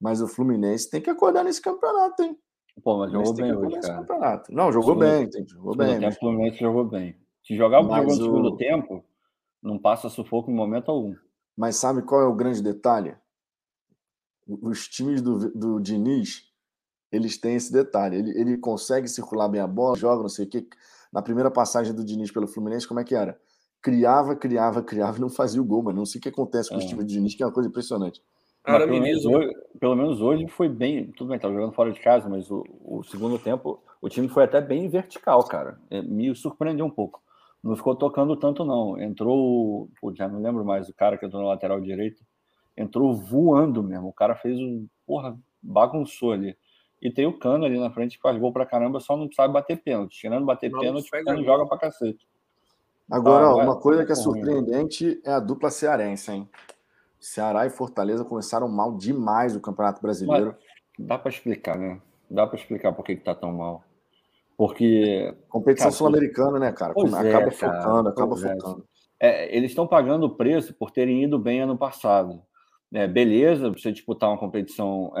mas o Fluminense tem que acordar nesse campeonato, hein? Pô, mas jogou bem hoje, cara. Campeonato. Não, jogou bem, entendi. Jogou bem. O Fluminense jogou bem. Se jogar o jogo no segundo tempo, não passa sufoco em momento algum. Mas sabe qual é o grande detalhe? Os times do Diniz, eles têm esse detalhe. Ele consegue circular bem a bola, joga, não sei o quê. Na primeira passagem do Diniz pelo Fluminense, como é que era? Criava e não fazia o gol, mas não sei o que acontece com os times do Diniz, que é uma coisa impressionante. Mas, pelo menos hoje foi bem... Tudo bem, tava jogando fora de casa, mas o segundo tempo, o time foi até bem vertical, cara. Me surpreendeu um pouco. Não ficou tocando tanto, não. Entrou, já não lembro mais, o cara que entrou na lateral direita, entrou voando mesmo. O cara fez bagunçou ali. E tem o Cano ali na frente que faz gol pra caramba, só não sabe bater pênalti. Tirando bater pênalti, o Cano joga pra cacete. Agora, uma coisa que é surpreendente é a dupla cearense, hein? Ceará e Fortaleza começaram mal demais o Campeonato Brasileiro. Mas dá pra explicar, né? Dá pra explicar por que tá tão mal. Porque... competição sul-americana, né, cara? Acaba focando. Eles estão pagando o preço por terem ido bem ano passado. Beleza, você disputar uma competição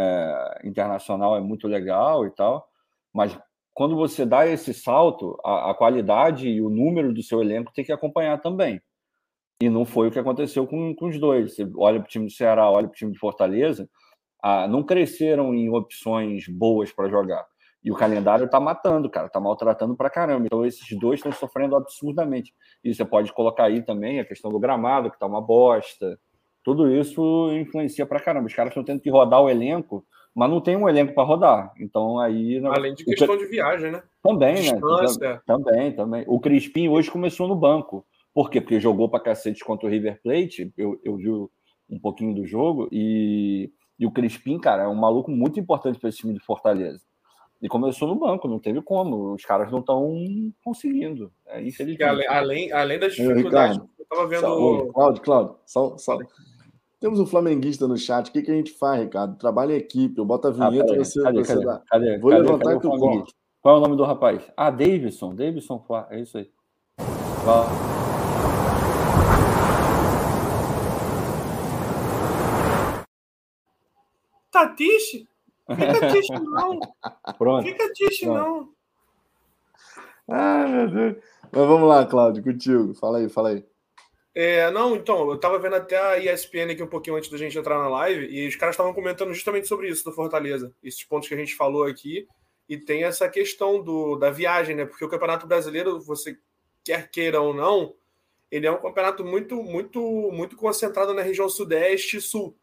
internacional é muito legal e tal, mas quando você dá esse salto, a qualidade e o número do seu elenco tem que acompanhar também. E não foi o que aconteceu com os dois. Você olha para o time do Ceará, olha para o time de Fortaleza, não cresceram em opções boas para jogar. E o calendário tá matando, cara, tá maltratando pra caramba. Então esses dois estão sofrendo absurdamente. E você pode colocar aí também a questão do gramado, que tá uma bosta. Tudo isso influencia pra caramba. Os caras estão tendo que rodar o elenco, mas não tem um elenco pra rodar. Então aí... Além de questão de viagem, né? Também, distância, né? Também. O Crispim hoje começou no banco. Por quê? Porque jogou pra cacete contra o River Plate. Eu vi um pouquinho do jogo. E o Crispim, cara, é um maluco muito importante pra esse time de Fortaleza. E começou no banco, não teve como. Os caras não estão conseguindo. É isso ele além das dificuldades. Eu tava vendo. Cláudio. Só. Temos um flamenguista no chat. O que a gente faz, Ricardo? Trabalha em equipe. Eu boto a vinheta e você dá. Vou levantar e tu conta. Qual é o nome do rapaz? Davidson. Davidson Flá. É isso aí. Tatiche? Fica tixe, não. Pronto. Fica tixe, não. Ai, meu Deus. Mas vamos lá, Cláudio, contigo. Fala aí. Então, eu tava vendo até a ESPN aqui um pouquinho antes da gente entrar na live, e os caras estavam comentando justamente sobre isso, do Fortaleza. Esses pontos que a gente falou aqui. E tem essa questão da viagem, né? Porque o Campeonato Brasileiro, você quer queira ou não, ele é um campeonato muito, muito, muito concentrado na região sudeste e sul.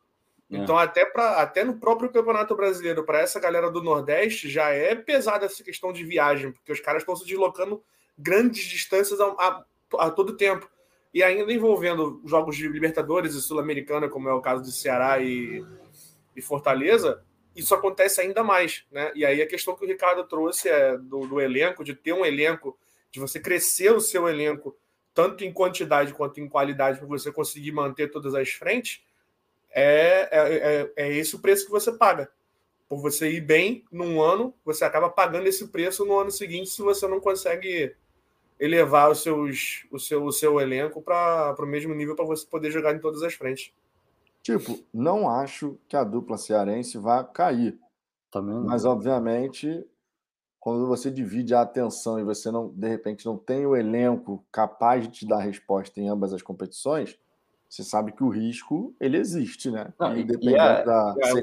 Então, até no próprio Campeonato Brasileiro, para essa galera do Nordeste, já é pesada essa questão de viagem, porque os caras estão se deslocando grandes distâncias a todo tempo. E ainda envolvendo jogos de Libertadores e Sul-Americana, como é o caso do Ceará e Fortaleza, isso acontece ainda mais, né? E aí a questão que o Ricardo trouxe é do elenco, de ter um elenco, de você crescer o seu elenco tanto em quantidade quanto em qualidade, para você conseguir manter todas as frentes, é esse o preço que você paga. Por você ir bem num ano, você acaba pagando esse preço no ano seguinte se você não consegue elevar o seu elenco para o mesmo nível para você poder jogar em todas as frentes. Tipo, não acho que a dupla cearense vá cair. Também não. Mas, obviamente, quando você divide a atenção e você, não, de repente, não tem o elenco capaz de te dar resposta em ambas as competições, você sabe que o risco, ele existe, né? Não, e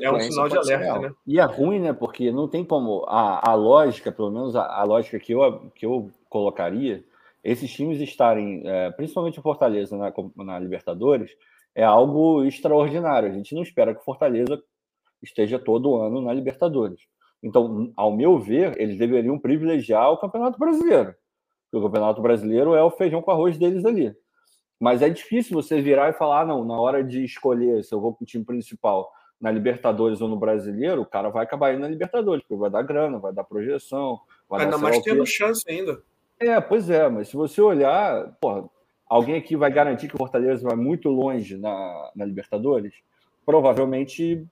é um sinal de alerta, real, né? E é ruim, né? Porque não tem como... A lógica, pelo menos a lógica que eu colocaria, esses times estarem, principalmente o Fortaleza na Libertadores, é algo extraordinário. A gente não espera que o Fortaleza esteja todo ano na Libertadores. Então, ao meu ver, eles deveriam privilegiar o Campeonato Brasileiro. Porque o Campeonato Brasileiro é o feijão com arroz deles ali. Mas é difícil você virar e falar, não, na hora de escolher se eu vou para o time principal na Libertadores ou no Brasileiro, o cara vai acabar indo na Libertadores, porque vai dar grana, vai dar projeção. Vai ainda dar mais tendo chance ainda. É, pois é, mas se você olhar... Porra, alguém aqui vai garantir que o Fortaleza vai muito longe na Libertadores? Provavelmente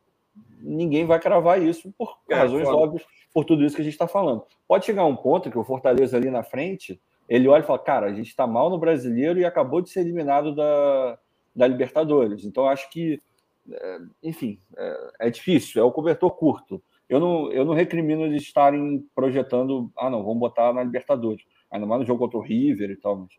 ninguém vai cravar isso por razões óbvias, por tudo isso que a gente está falando. Pode chegar um ponto que o Fortaleza ali na frente, ele olha e fala, cara, a gente está mal no Brasileiro e acabou de ser eliminado da Libertadores. Então, acho que, enfim, é difícil, é o cobertor curto. Eu não recrimino eles estarem projetando, não, vamos botar na Libertadores. Ainda mais no jogo contra o River e tal, mas...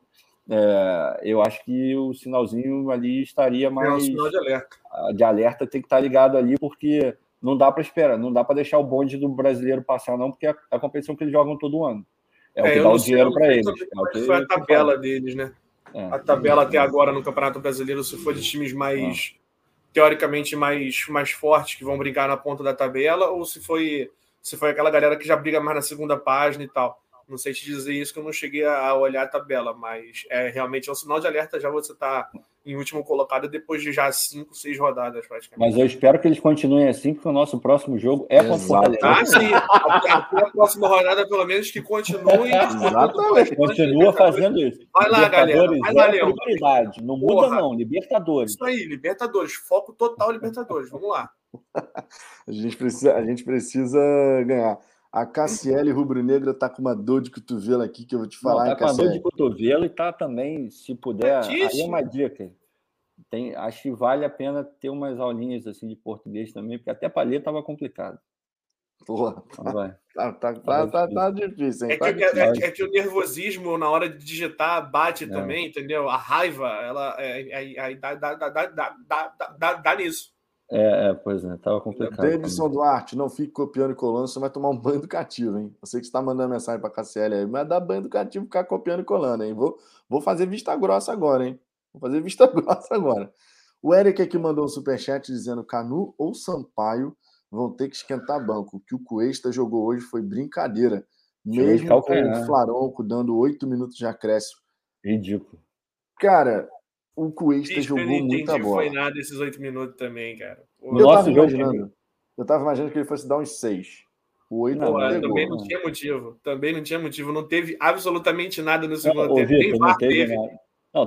eu acho que o sinalzinho ali estaria mais... É um sinal de alerta. De alerta tem que estar ligado ali, porque não dá para esperar, não dá para deixar o bonde do brasileiro passar, não, porque é a competição que eles jogam todo ano. É o que dá o dinheiro para eles. Foi a tabela deles, né? A tabela até agora no Campeonato Brasileiro, se for de times mais, teoricamente, mais fortes, que vão brigar na ponta da tabela, ou se foi aquela galera que já briga mais na segunda página e tal. Não sei te dizer isso, que eu não cheguei a olhar a tabela, mas realmente é um sinal de alerta já você tá em último colocado depois de já 5, 6 rodadas praticamente. Mas eu espero que eles continuem assim, porque o nosso próximo jogo é contra o Fortaleza. Ah, sim. Até a próxima rodada, pelo menos, que continue. Exatamente. Continua fazendo isso. Vai lá, galera. Vai lá, Leão. Não muda, não. Libertadores. Isso aí, Libertadores. Foco total Libertadores. Vamos lá. A gente precisa ganhar. A Cassiele Rubro-Negra tá com uma dor de cotovelo aqui, que eu vou te falar. Não, tá com uma dor de cotovelo e tá também, se puder, aí é uma dica. Acho que vale a pena ter umas aulinhas assim de português também, porque até para ler tava complicado. Porra, tá difícil, hein? É que o nervosismo na hora de digitar bate também, entendeu? A raiva, ela dá nisso. Pois é, tava complicado. Davidson Duarte, não fique copiando e colando, você vai tomar um banho educativo, hein? Você que está mandando mensagem para a Cassiele aí, mas dá banho educativo ficar copiando e colando, hein? Vou fazer vista grossa agora, hein? O Eric aqui mandou um superchat dizendo: Canu ou Sampaio vão ter que esquentar banco. Que o Cuesta jogou hoje foi brincadeira. Mesmo com o Flaronco dando 8 minutos de acréscimo. Ridículo. Cara. O Cuesta jogou muita bola. Não foi nada esses 8 minutos também, cara. Eu tava imaginando que ele fosse dar uns 6. O 8 não pegou, também não tinha motivo. Não teve absolutamente nada no segundo tempo.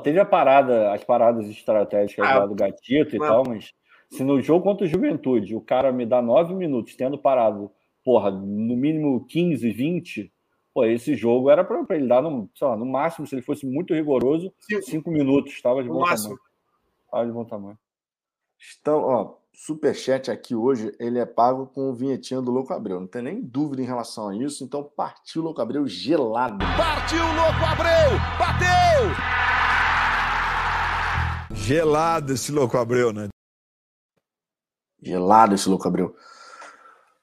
Teve as paradas estratégicas lá do Gatito e tal, mas se no jogo contra o Juventude o cara me dá 9 minutos tendo parado, no mínimo 15, 20... esse jogo era para ele dar, no máximo, se ele fosse muito rigoroso, 5 minutos. Estava de bom tamanho. Então, superchat aqui hoje, ele é pago com o vinhetinho do Louco Abreu. Não tem nem dúvida em relação a isso. Então, partiu o Louco Abreu gelado. Partiu o Louco Abreu! Bateu! Gelado esse Louco Abreu, né?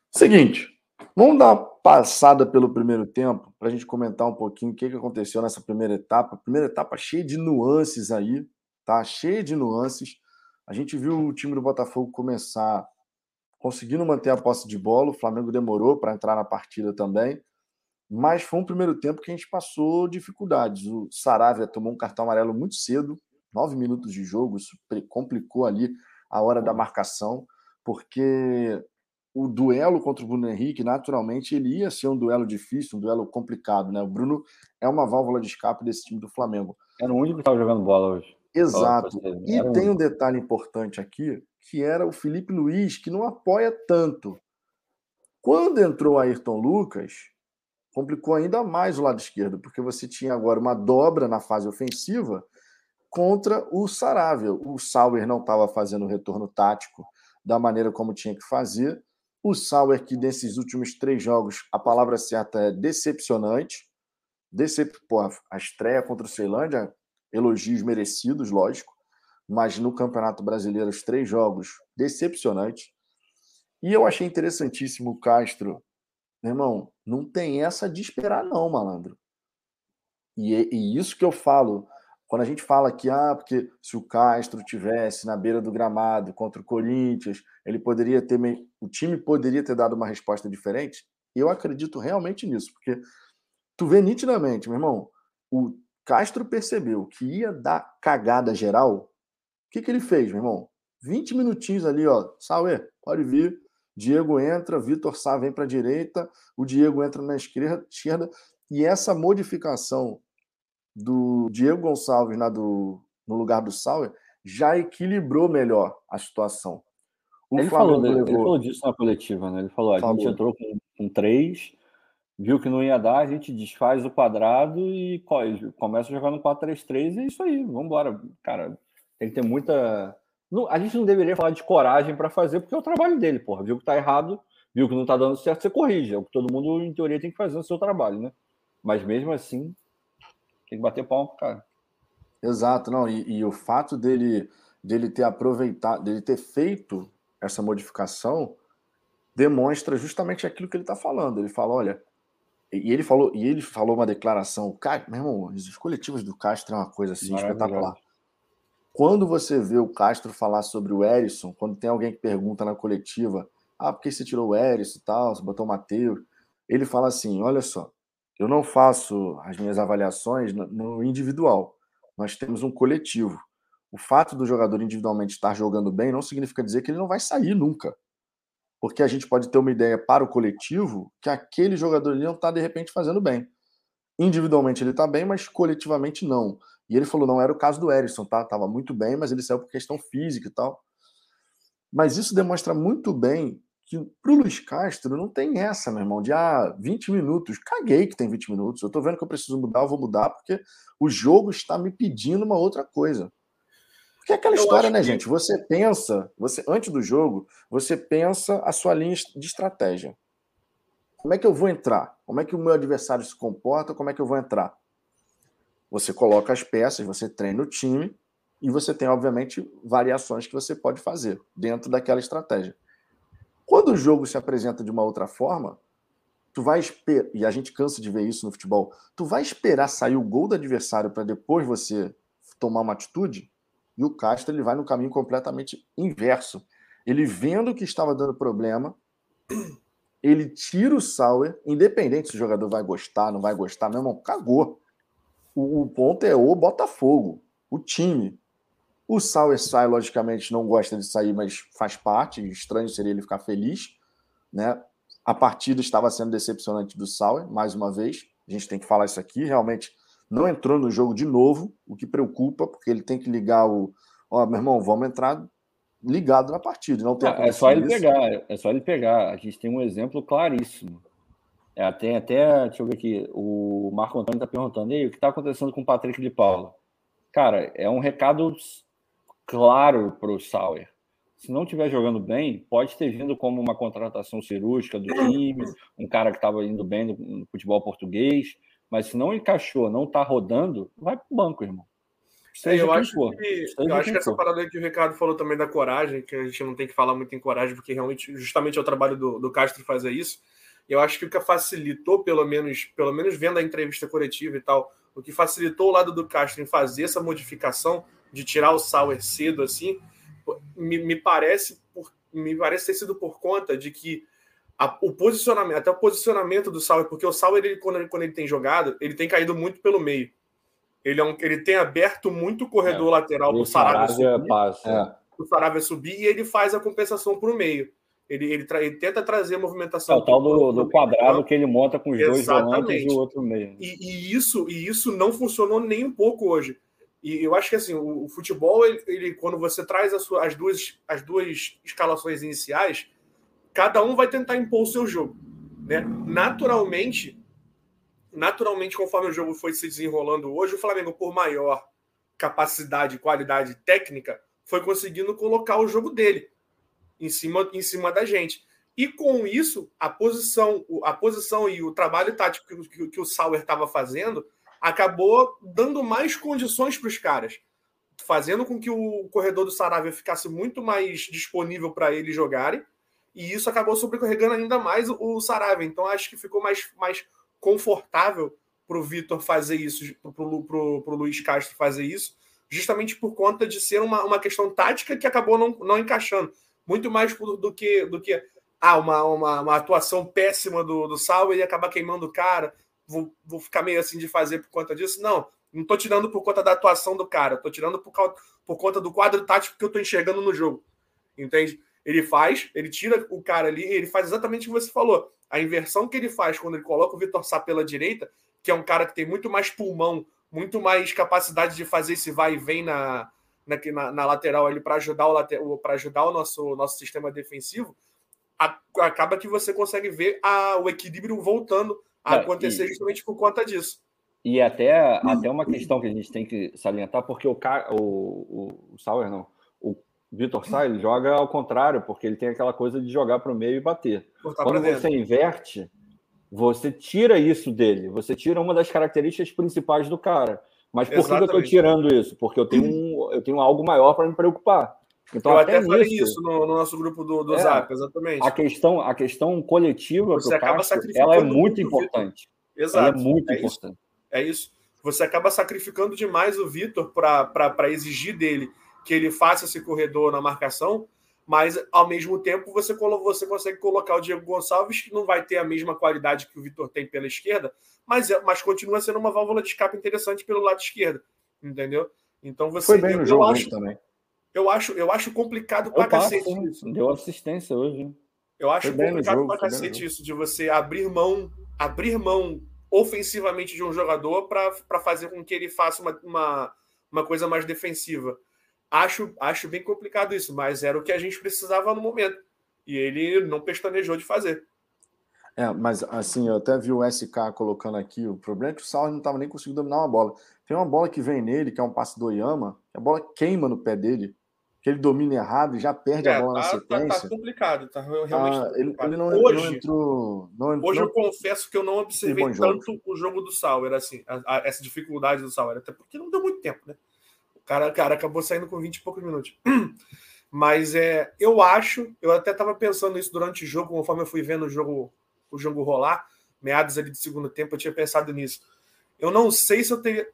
Seguinte, vamos dar uma passada pelo primeiro tempo para a gente comentar um pouquinho o que aconteceu nessa primeira etapa. Primeira etapa cheia de nuances aí, tá? A gente viu o time do Botafogo começar conseguindo manter a posse de bola. O Flamengo demorou para entrar na partida também, mas foi um primeiro tempo que a gente passou dificuldades. O Saravia tomou um cartão amarelo muito cedo, 9 minutos de jogo, isso complicou ali a hora da marcação, porque... O duelo contra o Bruno Henrique, naturalmente, ele ia ser um duelo difícil, um duelo complicado, né? O Bruno é uma válvula de escape desse time do Flamengo. Era o único que estava jogando bola hoje. Exato. E tem um detalhe importante aqui, que era o Felipe Luiz, que não apoia tanto. Quando entrou o Ayrton Lucas, complicou ainda mais o lado esquerdo, porque você tinha agora uma dobra na fase ofensiva contra o Saravia. O Sauer não estava fazendo o retorno tático da maneira como tinha que fazer. O Sauer, que desses últimos 3 jogos, a palavra certa é decepcionante. Pô, a estreia contra o Ceilândia, elogios merecidos, lógico, mas no Campeonato Brasileiro, os 3 jogos, decepcionante. E eu achei interessantíssimo o Castro. Meu irmão, não tem essa de esperar não, malandro. E isso que eu falo, quando a gente fala que, porque se o Castro tivesse na beira do gramado contra o Corinthians, ele poderia ter, o time poderia ter dado uma resposta diferente. Eu acredito realmente nisso, porque tu vê nitidamente, meu irmão, o Castro percebeu que ia dar cagada geral. O que que ele fez, meu irmão? 20 minutinhos ali, ó, Sauer, pode vir, Diego entra, Vitor Sá vem para a direita, o Diego entra na esquerda, e essa modificação do Diego Gonçalves no lugar do Sauer já equilibrou melhor a situação. Ele falou disso na coletiva, né? Ele falou, a gente entrou com 3, viu que não ia dar, a gente desfaz o quadrado e começa a jogar no 4-3-3 e é isso aí, vamos embora. Cara, tem que ter muita... A gente não deveria falar de coragem para fazer, porque é o trabalho dele, porra. Viu que tá errado, viu que não tá dando certo, você corrige. É o que todo mundo, em teoria, tem que fazer no seu trabalho, né? Mas mesmo assim, tem que bater palma pro cara. Exato, não. E o fato dele ter aproveitado, dele ter feito essa modificação, demonstra justamente aquilo que ele tá falando. Ele fala, olha... E ele falou uma declaração... Meu irmão, as coletivas do Castro é uma coisa assim espetacular. Quando você vê o Castro falar sobre o Éderson, quando tem alguém que pergunta na coletiva, por que você tirou o Éderson e tal, você botou o Matheus, ele fala assim, olha só, eu não faço as minhas avaliações no individual, nós temos um coletivo. O fato do jogador individualmente estar jogando bem não significa dizer que ele não vai sair nunca, porque a gente pode ter uma ideia para o coletivo que aquele jogador ali não está, de repente, fazendo bem. Individualmente ele está bem, mas coletivamente não. E ele falou, não era o caso do Éderson, tá? Tava muito bem, mas ele saiu por questão física e tal. Mas isso demonstra muito bem que pro Luís Castro não tem essa, meu irmão, de 20 minutos. Caguei que tem 20 minutos. Eu tô vendo que eu preciso mudar, eu vou mudar, porque o jogo está me pedindo uma outra coisa. Porque é aquela história, né, gente? Você pensa, antes do jogo, você pensa a sua linha de estratégia. Como é que eu vou entrar? Como é que o meu adversário se comporta? Como é que eu vou entrar? Você coloca as peças, você treina o time e você tem, obviamente, variações que você pode fazer dentro daquela estratégia. Quando o jogo se apresenta de uma outra forma, tu vai esperar, e a gente cansa de ver isso no futebol, tu vai esperar sair o gol do adversário para depois você tomar uma atitude? E o Castro, ele vai no caminho completamente inverso. Ele vendo que estava dando problema, ele tira o Sauer, independente se o jogador vai gostar, não vai gostar, meu irmão, cagou. O ponto é o Botafogo, o time. O Sauer sai, logicamente, não gosta de sair, mas faz parte. Estranho seria ele ficar feliz, né? A partida estava sendo decepcionante do Sauer, mais uma vez. A gente tem que falar isso aqui. Realmente não entrou no jogo de novo, o que preocupa, porque ele tem que ligar meu irmão, vamos entrar ligado na partida. Não tem é só ele pegar. A gente tem um exemplo claríssimo. Tem até, deixa eu ver aqui, o Marco Antônio está perguntando, o que está acontecendo com o Patrick de Paula? Cara, é um recado claro para o Sauer. Se não estiver jogando bem, pode ter vindo como uma contratação cirúrgica do time, um cara que estava indo bem no futebol português, mas se não encaixou, não está rodando, vai para o banco, irmão. Eu acho que essa parada que o Ricardo falou também da coragem, que a gente não tem que falar muito em coragem, porque realmente, justamente é o trabalho do Castro fazer isso. Eu acho que o que facilitou, pelo menos vendo a entrevista coletiva e tal, o que facilitou o lado do Castro em fazer essa modificação de tirar o Sauer cedo, assim, me parece ter sido por conta de que o posicionamento do Sauer, porque o Sauer, quando ele tem jogado, ele tem caído muito pelo meio. Ele tem aberto muito o corredor lateral para o Saravia subir e ele faz a compensação para o meio. Ele tenta trazer a movimentação. É o tal do quadrado que ele monta com os dois volantes e o outro meio. E isso não funcionou nem um pouco hoje. E eu acho que assim, o futebol, ele quando você traz as duas escalações iniciais, cada um vai tentar impor o seu jogo, né? Naturalmente, conforme o jogo foi se desenrolando hoje, o Flamengo, por maior capacidade, qualidade técnica, foi conseguindo colocar o jogo dele em cima da gente. E com isso, a posição e o trabalho tático que o Sauer estava fazendo acabou dando mais condições para os caras, fazendo com que o corredor do Saravia ficasse muito mais disponível para eles jogarem, e isso acabou sobrecarregando ainda mais o Saravia. Então acho que ficou mais confortável para o Vitor fazer isso, para o Luís Castro fazer isso, justamente por conta de ser uma questão tática que acabou não encaixando. Muito mais do que uma atuação péssima do Sauer e acabar queimando o cara. Vou ficar meio assim de fazer por conta disso. Não estou tirando por conta da atuação do cara. Estou tirando por conta do quadro tático que eu estou enxergando no jogo. Entende? Ele tira o cara ali e ele faz exatamente o que você falou. A inversão que ele faz quando ele coloca o Vitor Sá pela direita, que é um cara que tem muito mais pulmão, muito mais capacidade de fazer esse vai e vem na lateral ali para ajudar o nosso sistema defensivo, acaba que você consegue ver o equilíbrio voltando a acontecer justamente por conta disso. E até uma questão que a gente tem que salientar, porque o Sauer não, o Vitor Sá, ele joga ao contrário, porque ele tem aquela coisa de jogar para o meio e bater. Quando você inverte, você tira isso dele, você tira uma das características principais do cara. Mas por que eu estou tirando isso? Porque eu tenho algo maior para me preocupar. Então, eu até falei isso no nosso grupo do Zap, exatamente. A questão coletiva para o Castro, ela é muito importante. Exato. Ela é muito importante. É isso. Você acaba sacrificando demais o Vitor para exigir dele que ele faça esse corredor na marcação, mas, ao mesmo tempo, você consegue colocar o Diego Gonçalves, que não vai ter a mesma qualidade que o Vitor tem pela esquerda, mas continua sendo uma válvula de escape interessante pelo lado esquerdo, entendeu? Então você... Foi bem no jogo hoje também. Eu acho complicado pra cacete isso. Deu assistência hoje. Eu acho complicado pra cacete isso, de você abrir mão ofensivamente de um jogador para fazer com que ele faça uma coisa mais defensiva. Acho bem complicado isso, mas era o que a gente precisava no momento. E ele não pestanejou de fazer. Mas assim, eu até vi o SK colocando aqui, o problema é que o Sauer não estava nem conseguindo dominar uma bola. Tem uma bola que vem nele, que é um passe do Oyama, que a bola queima no pé dele, que ele domina errado e já perde a bola na sequência. Tá complicado, tá realmente complicado. Ele não entrou, hoje eu confesso que eu não observei tanto o jogo do Sauer, assim, essa dificuldade do Sauer, até porque não deu muito tempo, né? Cara, acabou saindo com 20 e poucos minutos. Mas eu até estava pensando isso durante o jogo, conforme eu fui vendo o jogo rolar, meados ali do segundo tempo, eu tinha pensado nisso. Eu não sei se eu teria...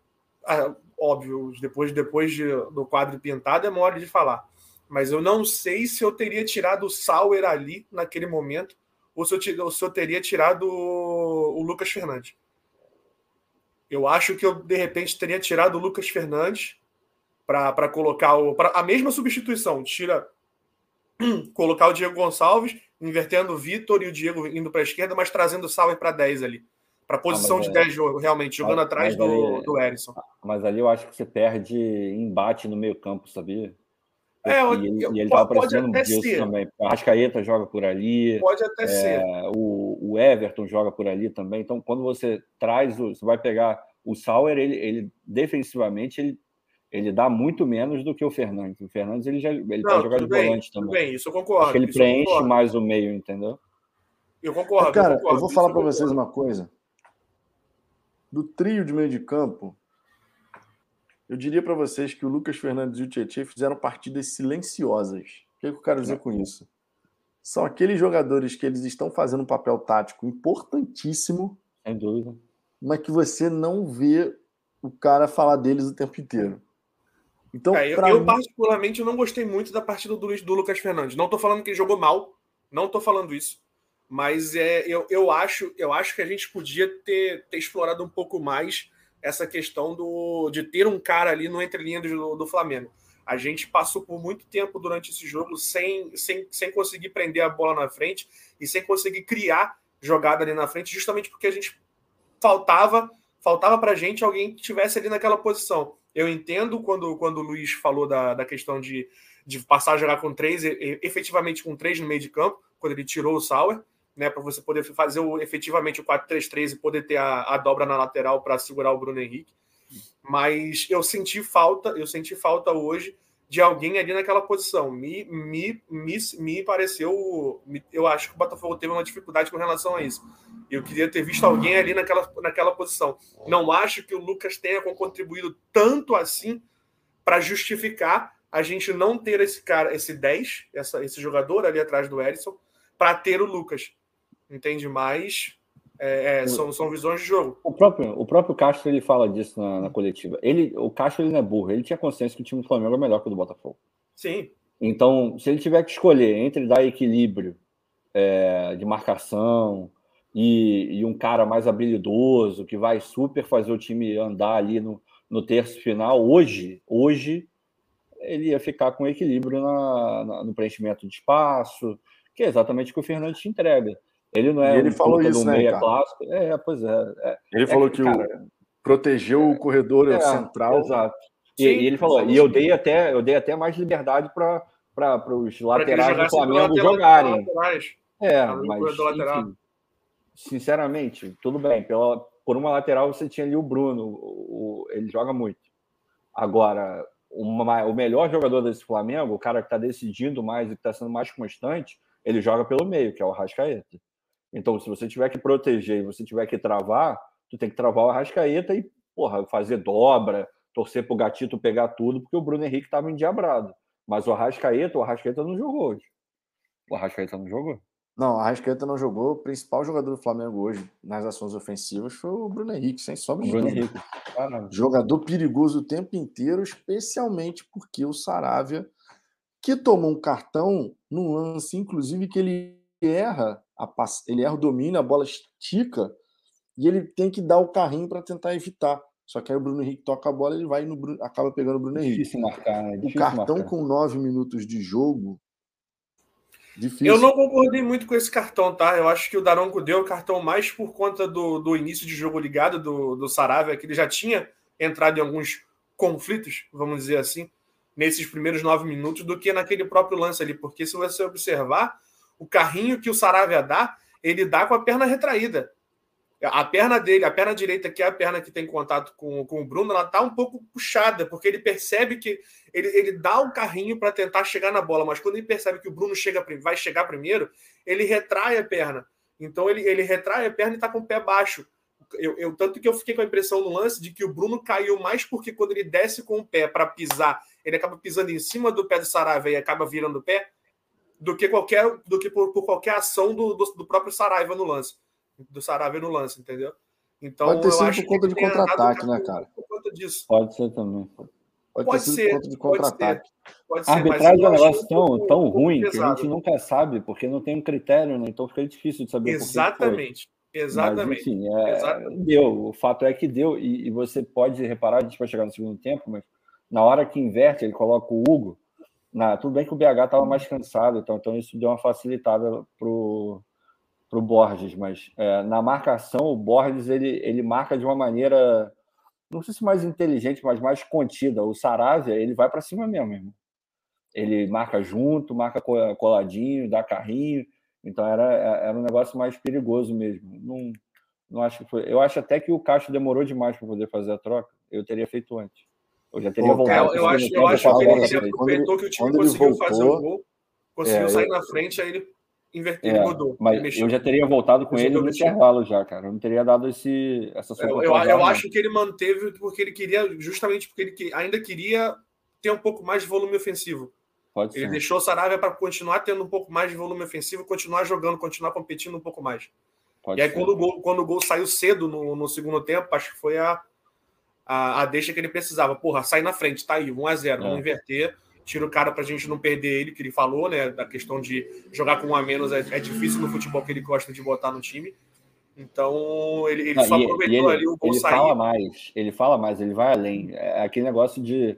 óbvio, depois do quadro pintado é mole de falar. Mas eu não sei se eu teria tirado o Sauer ali, naquele momento, ou se eu teria tirado o Lucas Fernandes. Eu acho que eu, de repente, teria tirado o Lucas Fernandes para colocar a mesma substituição, colocar o Diego Gonçalves, invertendo o Vitor e o Diego indo para a esquerda, mas trazendo o Sauer para 10 ali, para a posição de 10 realmente, jogando atrás do Éderson. Mas ali eu acho que você perde embate no meio campo, sabia? E ele estava aparecendo disso também. A Arrascaeta joga por ali. Pode até ser. O Everton joga por ali também. Então, quando você traz, você vai pegar o Sauer, ele defensivamente, ele dá muito menos do que o Fernandes. O Fernandes ele pode jogar de volante também. Tudo bem, isso eu concordo. Ele preenche mais o meio, entendeu? Eu concordo. Cara, eu vou falar para vocês uma coisa. Do trio de meio de campo, eu diria para vocês que o Lucas Fernandes e o Tietê fizeram partidas silenciosas. O que eu quero dizer com isso? São aqueles jogadores que eles estão fazendo um papel tático importantíssimo, sem dúvida, mas que você não vê o cara falar deles o tempo inteiro. Então, eu particularmente não gostei muito da partida do Lucas Fernandes. Não estou falando que ele jogou mal, não estou falando isso, mas eu acho que a gente podia ter explorado um pouco mais essa questão de ter um cara ali no entrelinha do Flamengo. A gente passou por muito tempo durante esse jogo sem conseguir prender a bola na frente e sem conseguir criar jogada ali na frente, justamente porque a gente faltava para a gente alguém que estivesse ali naquela posição. Eu entendo quando o Luiz falou da questão de passar a jogar com três, efetivamente com três no meio de campo, quando ele tirou o Sauer, né, para você poder fazer efetivamente o 4-3-3 e poder ter a dobra na lateral para segurar o Bruno Henrique. Mas eu senti falta hoje de alguém ali naquela posição. Me pareceu... Eu acho que o Botafogo teve uma dificuldade com relação a isso. Eu queria ter visto alguém ali naquela posição. Não acho que o Lucas tenha contribuído tanto assim para justificar a gente não ter esse cara, esse 10, esse jogador ali atrás do Éderson, para ter o Lucas. Entende? Mas são visões de jogo. O próprio Castro, ele fala disso na coletiva. O Castro, ele não é burro. Ele tinha consciência que o time do Flamengo é melhor que o do Botafogo. Sim. Então, se ele tiver que escolher entre dar equilíbrio de marcação e um cara mais habilidoso, que vai super fazer o time andar ali no terço final, hoje ele ia ficar com equilíbrio no preenchimento de espaço, que é exatamente o que o Fernandes entrega. Ele não é e ele um falou isso, né, meia clássico. Pois é. Ele falou que protegeu o corredor central. Exato. E ele falou, eu dei até mais liberdade para os laterais do Flamengo jogarem. Mas, sinceramente, tudo bem. Por uma lateral você tinha ali o Bruno, ele joga muito. Agora, o melhor jogador desse Flamengo, o cara que está decidindo mais e que está sendo mais constante, ele joga pelo meio, que é o Arrascaeta. Então, se você tiver que proteger e você tiver que travar, tu tem que travar o Arrascaeta e, fazer dobra, torcer pro Gatito pegar tudo, porque o Bruno Henrique estava endiabrado. Mas o Arrascaeta não jogou hoje. O Arrascaeta não jogou? Não, o Arrascaeta não jogou. O principal jogador do Flamengo hoje nas ações ofensivas foi o Bruno Henrique, sem sobra de dúvida. Jogador perigoso o tempo inteiro, especialmente porque o Saravia, que tomou um cartão num lance, inclusive, que ele erra o domínio, a bola estica e ele tem que dar o carrinho para tentar evitar. Só que aí o Bruno Henrique toca a bola, ele vai acaba pegando o Bruno Henrique. Difícil marcar, né? Difícil o cartão marcar. Com 9 minutos de jogo. Difícil. Eu não concordei muito com esse cartão, tá? Eu acho que o Daronco deu o cartão mais por conta do início de jogo ligado do Saravia, que ele já tinha entrado em alguns conflitos, vamos dizer assim, nesses primeiros 9 minutos, do que naquele próprio lance ali. Porque se você observar, o carrinho que o Saravia dá, ele dá com a perna retraída. A perna dele, a perna direita, que é a perna que tem contato com o Bruno, ela tá um pouco puxada, porque ele percebe que ele dá o carrinho para tentar chegar na bola, mas quando ele percebe que o Bruno vai chegar primeiro, ele retrai a perna. Então ele retrai a perna e tá com o pé baixo. Tanto que eu fiquei com a impressão no lance de que o Bruno caiu mais porque quando ele desce com o pé para pisar, ele acaba pisando em cima do pé do Saravia e acaba virando o pé, do que por qualquer ação do próprio Saravia no lance. Do Saravia no lance, entendeu? Então, pode ter sido por conta de contra-ataque, né, cara? Por conta disso. Pode ser também. Pode ser por conta de contra-ataque. A arbitragem é um negócio tão ruim que a gente nunca sabe, porque não tem um critério, né? Então fica difícil de saber. Exatamente. Exatamente. Mas, enfim, deu. O fato é que deu. E você pode reparar, a gente vai chegar no segundo tempo, mas na hora que inverte, ele coloca o Hugo. Tudo bem que o BH estava mais cansado, então isso deu uma facilitada pro Borges, mas na marcação o Borges ele marca de uma maneira, não sei se mais inteligente, mas mais contida. O Saravia, ele vai para cima mesmo. Ele marca junto, marca coladinho, dá carrinho. Então era um negócio mais perigoso mesmo. Não acho que foi. Eu acho até que o Castro demorou demais para poder fazer a troca. Eu teria feito antes. Eu já teria voltado. Eu acho que ele aproveitou que o time conseguiu fazer o gol, conseguiu sair na frente, aí ele inverteu e rodou. Mas eu já teria voltado com ele no intervalo já, cara. Eu não teria dado essa solução. Eu acho que ele manteve porque ele queria, justamente porque ele ainda queria ter um pouco mais de volume ofensivo. Pode ser. Ele deixou o Saravia para continuar tendo um pouco mais de volume ofensivo, continuar jogando, continuar competindo um pouco mais. Pode e aí, quando o gol saiu cedo no segundo tempo, acho que foi a deixa que ele precisava. Sai na frente, tá aí, 1-0, vamos inverter. Tira o cara pra gente não perder ele, que ele falou, né? Da questão de jogar com um a menos é difícil no futebol que ele gosta de botar no time. Então, ele aproveitou ali o gol sair. Ele fala mais, ele vai além. É aquele negócio de...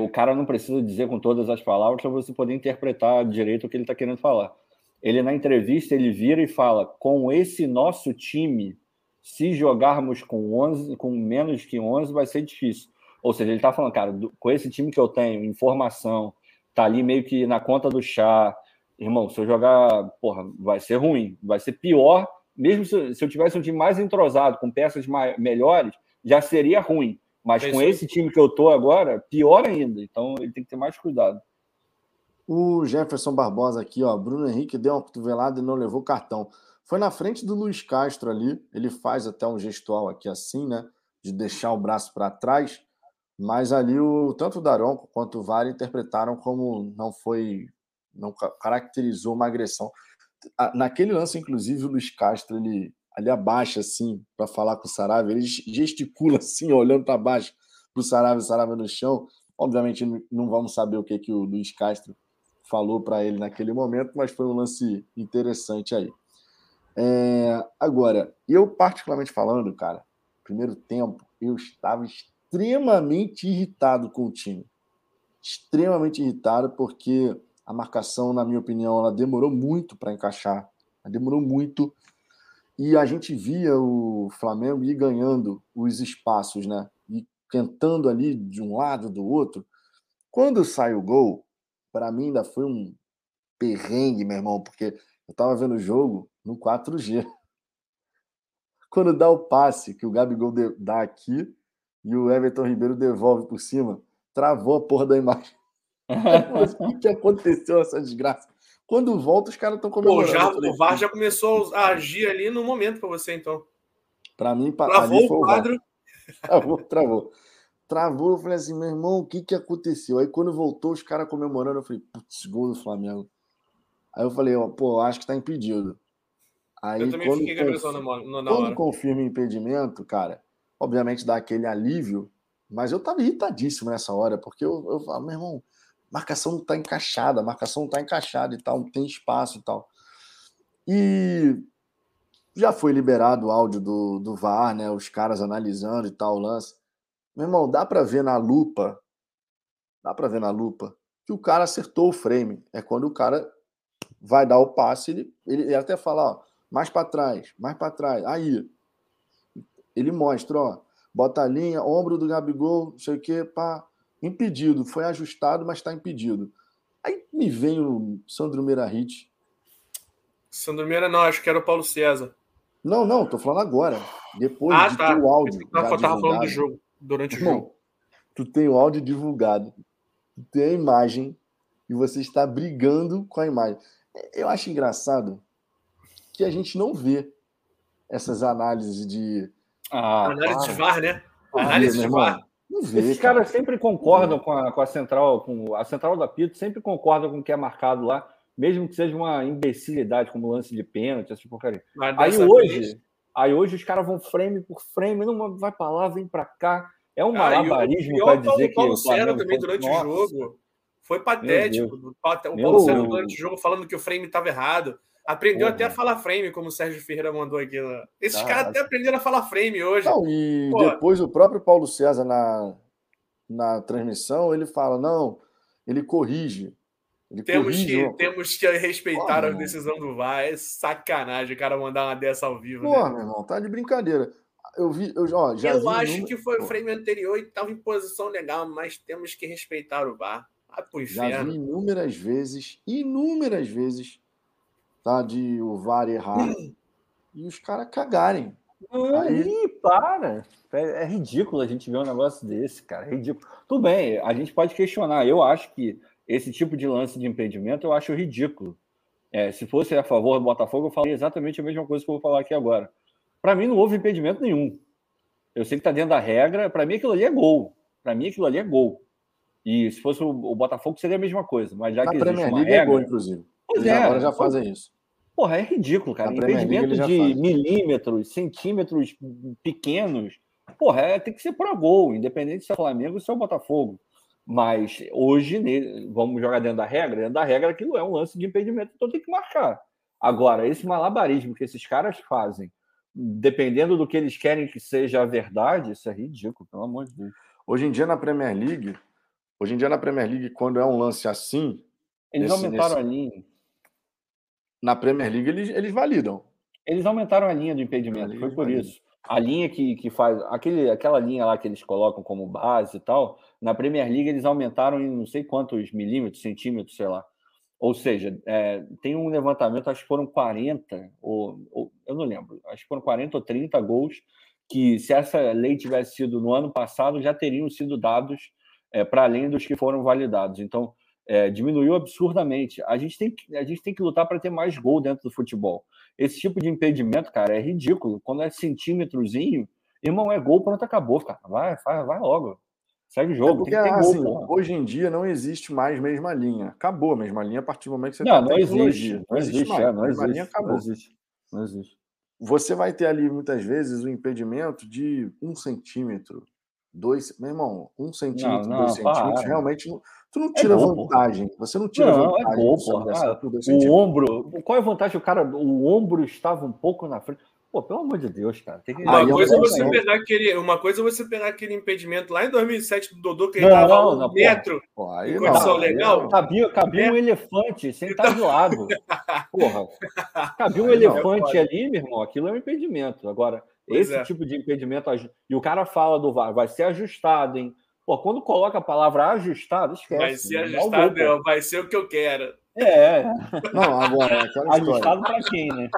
O cara não precisa dizer com todas as palavras para você poder interpretar direito o que ele tá querendo falar. Ele, na entrevista, ele vira e fala, com esse nosso time, se jogarmos com menos que 11, vai ser difícil. Ou seja, ele está falando, cara, com esse time que eu tenho, informação, tá ali meio que na conta do chá, irmão, se eu jogar, porra, vai ser ruim, vai ser pior, mesmo se eu tivesse um time mais entrosado, com peças melhores, já seria ruim, mas com esse time que eu tô agora, pior ainda, então ele tem que ter mais cuidado. O Jefferson Barbosa aqui, ó, Bruno Henrique deu uma cotovelada e não levou cartão. Foi na frente do Luís Castro ali, ele faz até um gestual aqui assim, né, de deixar o braço para trás, mas ali tanto o Daronco quanto o VAR interpretaram como não caracterizou uma agressão. Naquele lance, inclusive, o Luís Castro, ele ali abaixa assim para falar com o Saravia, ele gesticula assim, olhando para baixo pro Saravia, o Saravia no chão. Obviamente não vamos saber o que o Luís Castro falou para ele naquele momento, mas foi um lance interessante aí. Agora, eu particularmente falando, cara, primeiro tempo, eu estava extremamente irritado com o time. Extremamente irritado porque a marcação, na minha opinião, ela demorou muito para encaixar. Ela demorou muito. E a gente via o Flamengo ir ganhando os espaços, né? E tentando ali de um lado, do outro. Quando sai o gol, para mim ainda foi um perrengue, meu irmão, porque eu tava vendo o jogo no 4G. Quando dá o passe que o Gabigol dá aqui e o Everton Ribeiro devolve por cima, travou a porra da imagem. O que aconteceu, essa desgraça? Quando volta, os caras estão comemorando. O VAR já começou a agir ali no momento para você, então. Para mim, travou ali foi o quadro. Travou, eu falei assim, meu irmão, o que aconteceu? Aí quando voltou, os caras comemorando, eu falei, putz, gol do Flamengo. Aí eu falei, pô, acho que tá impedido. Aí, eu também fiquei com a impressão na hora. Quando confirma impedimento, cara, obviamente dá aquele alívio, mas eu tava irritadíssimo nessa hora, porque eu falo, meu irmão, marcação não tá encaixada e tal, não tem espaço e tal. E já foi liberado o áudio do VAR, né, os caras analisando e tal o lance. Meu irmão, dá pra ver na lupa que o cara acertou o frame. É quando o cara vai dar o passe, ele até fala, ó, mais pra trás, aí. Ele mostra, ó, bota a linha, ombro do Gabigol, não sei o que, pá, impedido, foi ajustado, mas tá impedido. Aí me vem o Sandro Meira Hit. Sandro Meira não, acho que era o Paulo César. Não, tô falando agora. Depois de ter o áudio. Eu tava falando do jogo, durante o jogo. Tu tem o áudio divulgado, tu tem a imagem e você está brigando com a imagem. Eu acho engraçado que a gente não vê essas análises de... análise de VAR, né? Análise de VAR. Esses caras sempre concordam com a central, com a central do apito, sempre concordam com o que é marcado lá, mesmo que seja uma imbecilidade, como lance de pênalti, essa porcaria. Aí hoje os caras vão frame por frame, não vai pra lá, vem pra cá. É um malabarismo para dizer que... O Paulo também durante o jogo foi patético. O Paulo César durante o jogo falando que o frame estava errado. Aprendeu até a falar frame, como o Sérgio Ferreira mandou aqui. Esses caras até aprenderam a falar frame hoje. Não, e depois o próprio Paulo César, na transmissão, ele fala, não, ele corrige. Temos que respeitar a decisão do VAR. É sacanagem o cara mandar uma dessa ao vivo. Porra, meu irmão, tá de brincadeira. Eu acho que foi o frame anterior e estava em posição legal, mas temos que respeitar o VAR. Já vi inúmeras vezes, tá, de o VAR errar e os caras cagarem. Para! É ridículo a gente ver um negócio desse, cara. É ridículo. Tudo bem, a gente pode questionar. Eu acho que esse tipo de lance de impedimento eu acho ridículo. Se fosse a favor do Botafogo, eu falaria exatamente a mesma coisa que eu vou falar aqui agora. Para mim não houve impedimento nenhum. Eu sei que tá dentro da regra. Para mim aquilo ali é gol. E se fosse o Botafogo seria a mesma coisa. Mas já que existe uma regra... É gol, inclusive. Pois é. Agora já fazem isso. Porra, é ridículo, cara. Impedimento de milímetros, centímetros pequenos, porra, tem que ser para gol, independente se é o Flamengo ou se é o Botafogo. Mas hoje, vamos jogar dentro da regra? Dentro da regra aquilo é um lance de impedimento, então tem que marcar. Agora, esse malabarismo que esses caras fazem, dependendo do que eles querem que seja a verdade, isso é ridículo, pelo amor de Deus. Hoje em dia na Premier League, quando é um lance assim... Eles aumentaram a linha. Na Premier League, eles validam. Eles aumentaram a linha do impedimento, foi por isso. a linha que faz... Aquela linha lá que eles colocam como base e tal, na Premier League eles aumentaram em não sei quantos milímetros, centímetros, sei lá. Ou seja, tem um levantamento, acho que foram 40, ou eu não lembro, acho que foram 40 ou 30 gols que, se essa lei tivesse sido no ano passado, já teriam sido dados para além dos que foram validados. Então, diminuiu absurdamente. A gente tem que lutar para ter mais gol dentro do futebol. Esse tipo de impedimento, cara, é ridículo. Quando é centímetrozinho, irmão, é gol, pronto, acabou, cara. Vai logo. Segue o jogo. Porque, tem que ter gol, assim, hoje em dia não existe mais mesma linha. Acabou a mesma linha a partir do momento que você está tecnologia. Não existe. Você vai ter ali, muitas vezes, um impedimento de 1 centímetro. 2, meu irmão, 1 centímetro, 2 centímetros, realmente... Tu não tira vantagem. Você não tira vantagem. É gol, porra. O ombro... Qual é a vantagem? O cara... O ombro estava um pouco na frente... Pô, pelo amor de Deus, cara. Tem que... Uma coisa é você pegar aquele impedimento lá em 2007 do Dodô, que ele estava um metro. Porra, em condição legal. Cabia um elefante sem estar do lado. Porra. Cabia um elefante ali, meu irmão. Aquilo é um impedimento. Agora, esse tipo de impedimento... E o cara fala do VAR, vai ser ajustado, hein? Pô, quando coloca a palavra ajustado, esquece. Vai ser ajustado, não. Vai ser o que eu quero. Não, agora, aquela história. Ajustado para quem, né?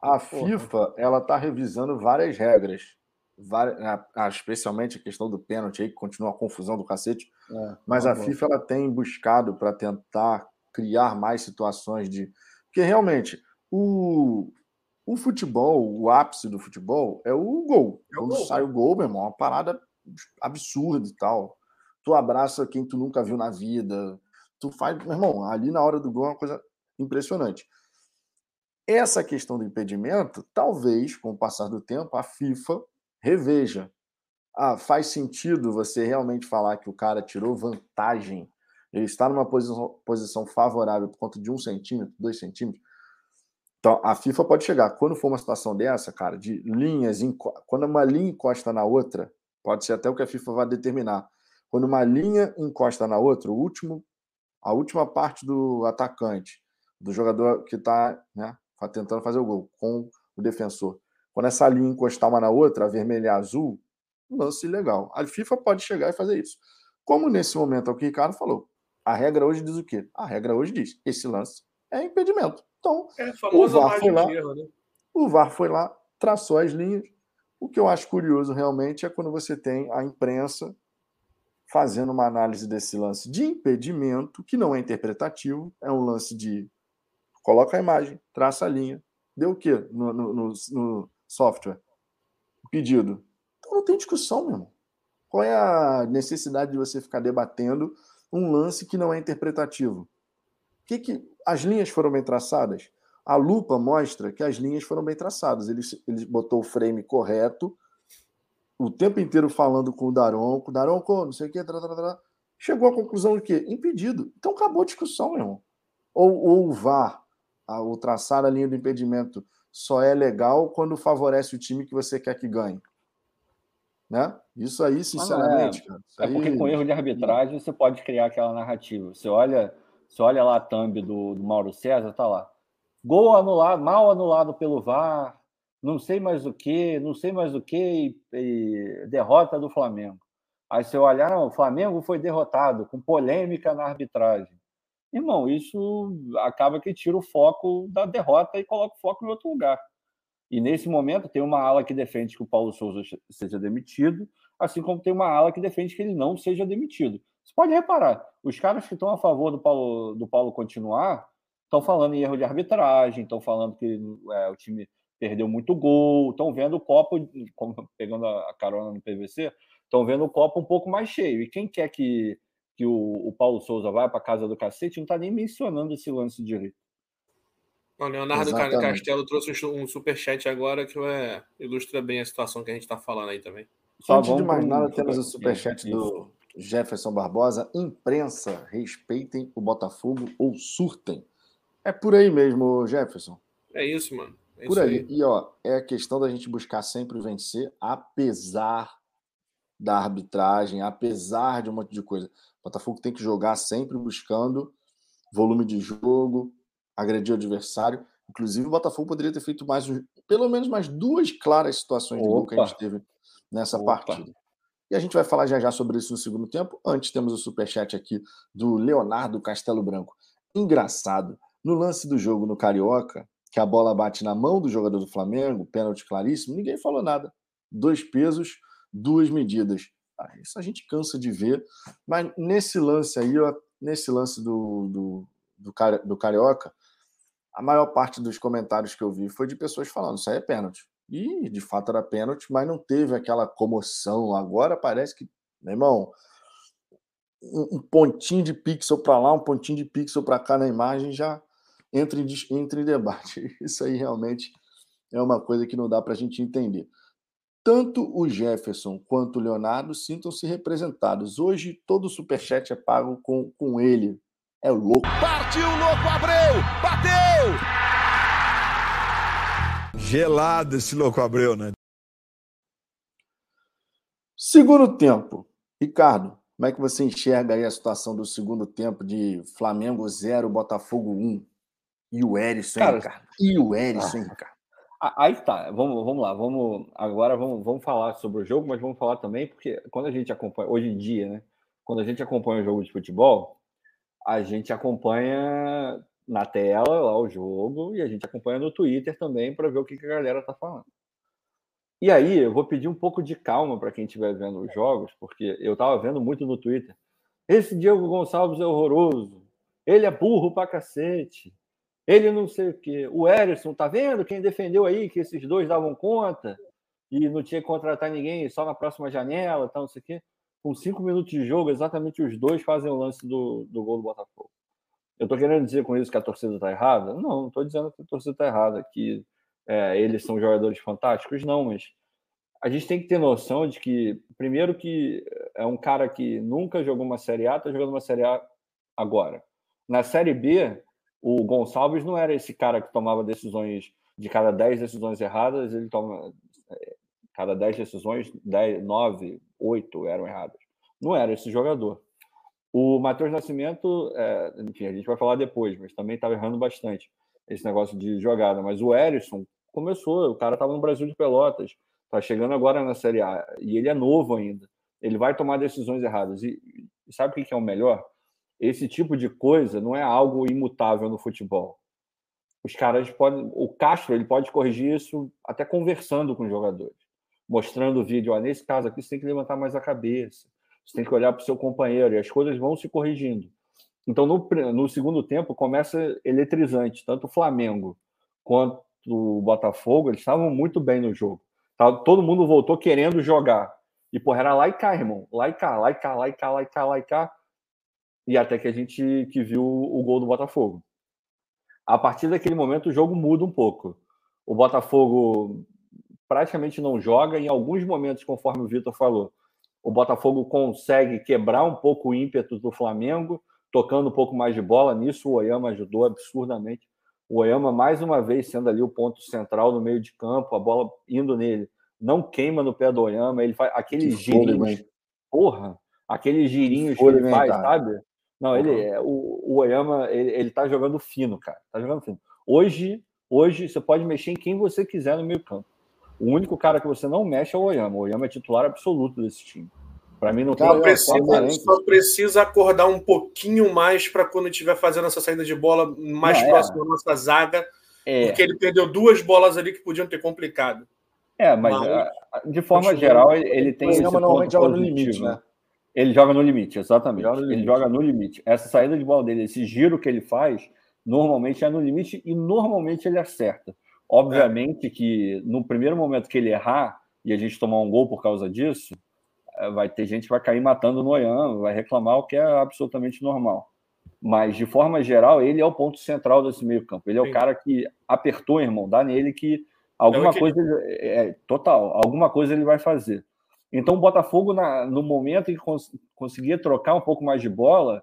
A FIFA, ela tá revisando várias regras. Especialmente a questão do pênalti aí, que continua a confusão do cacete. Mas a FIFA, ela tem buscado para tentar criar mais situações de... Porque, realmente, o futebol, o ápice do futebol é o gol. Quando sai o gol, meu irmão, é uma parada absurdo e tal. Tu abraça quem tu nunca viu na vida. Tu faz... Meu irmão, ali na hora do gol é uma coisa impressionante. Essa questão do impedimento, talvez, com o passar do tempo, a FIFA reveja. Faz sentido você realmente falar que o cara tirou vantagem. Ele está numa posição favorável por conta de 1 centímetro, 2 centímetros. Então, a FIFA pode chegar. Quando for uma situação dessa, cara, de linhas... Quando uma linha encosta na outra... Pode ser até o que a FIFA vai determinar. Quando uma linha encosta na outra, a última parte do atacante, do jogador que está, né, tentando fazer o gol com o defensor, quando essa linha encostar uma na outra, a vermelha e a azul, um lance ilegal. A FIFA pode chegar e fazer isso. Como nesse momento é o que o Ricardo falou, a regra hoje diz o quê? A regra hoje diz, esse lance é impedimento. Então, o VAR foi lá, traçou as linhas. O que eu acho curioso realmente é quando você tem a imprensa fazendo uma análise desse lance de impedimento, que não é interpretativo, é um lance de coloca a imagem, traça a linha, deu o quê no software? O pedido. Então não tem discussão, meu irmão. Qual é a necessidade de você ficar debatendo um lance que não é interpretativo? As linhas foram bem traçadas? A lupa mostra que as linhas foram bem traçadas. Ele botou o frame correto, o tempo inteiro falando com o Daronco. Daronco, não sei o quê. Chegou à conclusão de que impedido. Então acabou a discussão, meu irmão. Ou o VAR, ou traçar a linha do impedimento, só é legal quando favorece o time que você quer que ganhe. Né? Isso aí, sinceramente... Cara, porque com erro de arbitragem você pode criar aquela narrativa. Você olha lá a thumb do Mauro César, tá lá. Gol anulado, mal anulado pelo VAR, não sei mais o que, e derrota do Flamengo. Aí você olhar, o Flamengo foi derrotado, com polêmica na arbitragem. Irmão, isso acaba que tira o foco da derrota e coloca o foco em outro lugar. E nesse momento tem uma ala que defende que o Paulo Souza seja demitido, assim como tem uma ala que defende que ele não seja demitido. Você pode reparar, os caras que estão a favor do Paulo continuar, estão falando em erro de arbitragem, estão falando que o time perdeu muito gol, estão vendo o copo, pegando a carona no PVC, estão vendo o copo um pouco mais cheio. E quem quer que o Paulo Souza vá para a casa do cacete não está nem mencionando esse lance direito. O Leonardo Castelo trouxe um superchat agora que ilustra bem a situação que a gente está falando aí também. Antes de mais nada, temos o superchat do Jefferson Barbosa. Imprensa, respeitem o Botafogo ou surtem. É por aí mesmo, Jefferson. É isso, mano. É por aí. E, é a questão da gente buscar sempre vencer, apesar da arbitragem, apesar de um monte de coisa. O Botafogo tem que jogar sempre buscando volume de jogo, agredir o adversário. Inclusive, o Botafogo poderia ter feito mais pelo menos mais duas claras situações de gol que a gente teve nessa partida. E a gente vai falar já já sobre isso no segundo tempo. Antes, temos o superchat aqui do Leonardo Castelo Branco. Engraçado, no lance do jogo no Carioca, que a bola bate na mão do jogador do Flamengo, pênalti claríssimo, ninguém falou nada. Dois pesos, duas medidas. Ah, isso a gente cansa de ver. Mas nesse lance aí, ó, nesse lance do Carioca, a maior parte dos comentários que eu vi foi de pessoas falando, isso aí é pênalti. E, de fato, era pênalti, mas não teve aquela comoção. Agora parece que, meu irmão, um pontinho de pixel para lá, um pontinho de pixel para cá na imagem já entra em debate. Isso aí realmente é uma coisa que não dá para a gente entender. Tanto o Jefferson quanto o Leonardo sintam-se representados. Hoje, todo superchat é pago com ele. É louco. Partiu, louco, Abreu! Bateu! Gelado esse louco Abreu, né? Segundo tempo. Ricardo, como é que você enxerga aí a situação do segundo tempo de Flamengo 0, Botafogo 1? E o Éderson, Ricardo? E o Éderson, Ricardo? Aí tá, vamos lá. Agora vamos falar sobre o jogo, mas vamos falar também, porque quando a gente acompanha, hoje em dia, né? Quando a gente acompanha o jogo de futebol, a gente acompanha na tela lá o jogo, e a gente acompanha no Twitter também para ver o que a galera tá falando. E aí, eu vou pedir um pouco de calma para quem estiver vendo os jogos, porque eu tava vendo muito no Twitter. Esse Diego Gonçalves é horroroso. Ele é burro pra cacete. Ele não sei o quê. O Éderson, tá vendo? Quem defendeu aí que esses dois davam conta e não tinha que contratar ninguém, só na próxima janela, tal, não sei o quê. Com 5 minutos de jogo, exatamente os dois fazem o lance do gol do Botafogo. Eu estou querendo dizer com isso que a torcida está errada? Não estou dizendo que a torcida está errada, que eles são jogadores fantásticos, não, mas a gente tem que ter noção de que, primeiro, que é um cara que nunca jogou uma Série A, está jogando uma Série A agora. Na Série B, o Gonçalves não era esse cara que tomava decisões, de cada 10 decisões erradas, ele toma... Cada 10 decisões, 10, 9, 8 eram erradas. Não era esse jogador. O Matheus Nascimento, enfim, a gente vai falar depois, mas também estava errando bastante esse negócio de jogada. Mas o Éderson começou, o cara estava no Brasil de Pelotas, está chegando agora na Série A, e ele é novo ainda. Ele vai tomar decisões erradas. E sabe o que é o melhor? Esse tipo de coisa não é algo imutável no futebol. Os caras podem... O Castro, ele pode corrigir isso até conversando com os jogadores, mostrando o vídeo. Ah, nesse caso aqui, você tem que levantar mais a cabeça. Você tem que olhar para o seu companheiro e as coisas vão se corrigindo. Então, no segundo tempo, começa eletrizante. Tanto o Flamengo quanto o Botafogo, eles estavam muito bem no jogo. Todo mundo voltou querendo jogar. E, porra, era lá e cá, irmão. Lá e cá, lá e cá, lá e cá, lá e cá, lá e cá. E até que a gente que viu o gol do Botafogo. A partir daquele momento, o jogo muda um pouco. O Botafogo praticamente não joga. Em alguns momentos, conforme o Vitor falou, o Botafogo consegue quebrar um pouco o ímpeto do Flamengo, tocando um pouco mais de bola. Nisso o Oyama ajudou absurdamente. O Oyama, mais uma vez, sendo ali o ponto central no meio de campo, a bola indo nele, não queima no pé do Oyama, ele faz aqueles girinhos. Porra! Aqueles girinhos que ele faz, sabe? Não, ele é... O Oyama, ele tá jogando fino, cara. Tá jogando fino. Hoje, você pode mexer em quem você quiser no meio campo. O único cara que você não mexe é o Oyama. O Oyama é titular absoluto desse time. Para mim, não tem... Só precisa acordar um pouquinho mais para quando estiver fazendo essa saída de bola mais próximo da nossa zaga, porque ele perdeu duas bolas ali que podiam ter complicado. Mas de forma geral, ele tem... O Oyama normalmente joga no limite, né? Ele joga no limite, exatamente. Ele joga no limite. Essa saída de bola dele, esse giro que ele faz, normalmente é no limite e normalmente ele acerta. Obviamente que no primeiro momento que ele errar e a gente tomar um gol por causa disso, vai ter gente que vai cair matando no Oyama, vai reclamar, o que é absolutamente normal. Mas, de forma geral, ele é o ponto central desse meio campo. Ele é o cara que apertou, irmão, dá nele que alguma coisa... alguma coisa ele vai fazer. Então, o Botafogo, no momento em que conseguia trocar um pouco mais de bola,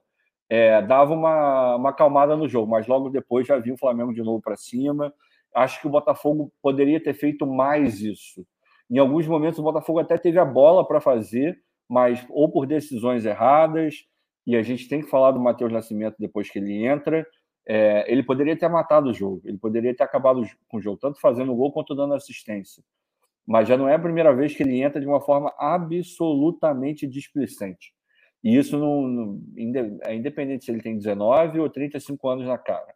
dava uma acalmada no jogo, mas logo depois já vinha o Flamengo de novo para cima. Acho que o Botafogo poderia ter feito mais isso. Em alguns momentos, o Botafogo até teve a bola para fazer, mas ou por decisões erradas, e a gente tem que falar do Matheus Nascimento depois que ele entra, ele poderia ter matado o jogo, ele poderia ter acabado com o jogo, tanto fazendo o gol quanto dando assistência. Mas já não é a primeira vez que ele entra de uma forma absolutamente displicente. E isso é independente se ele tem 19 ou 35 anos na cara.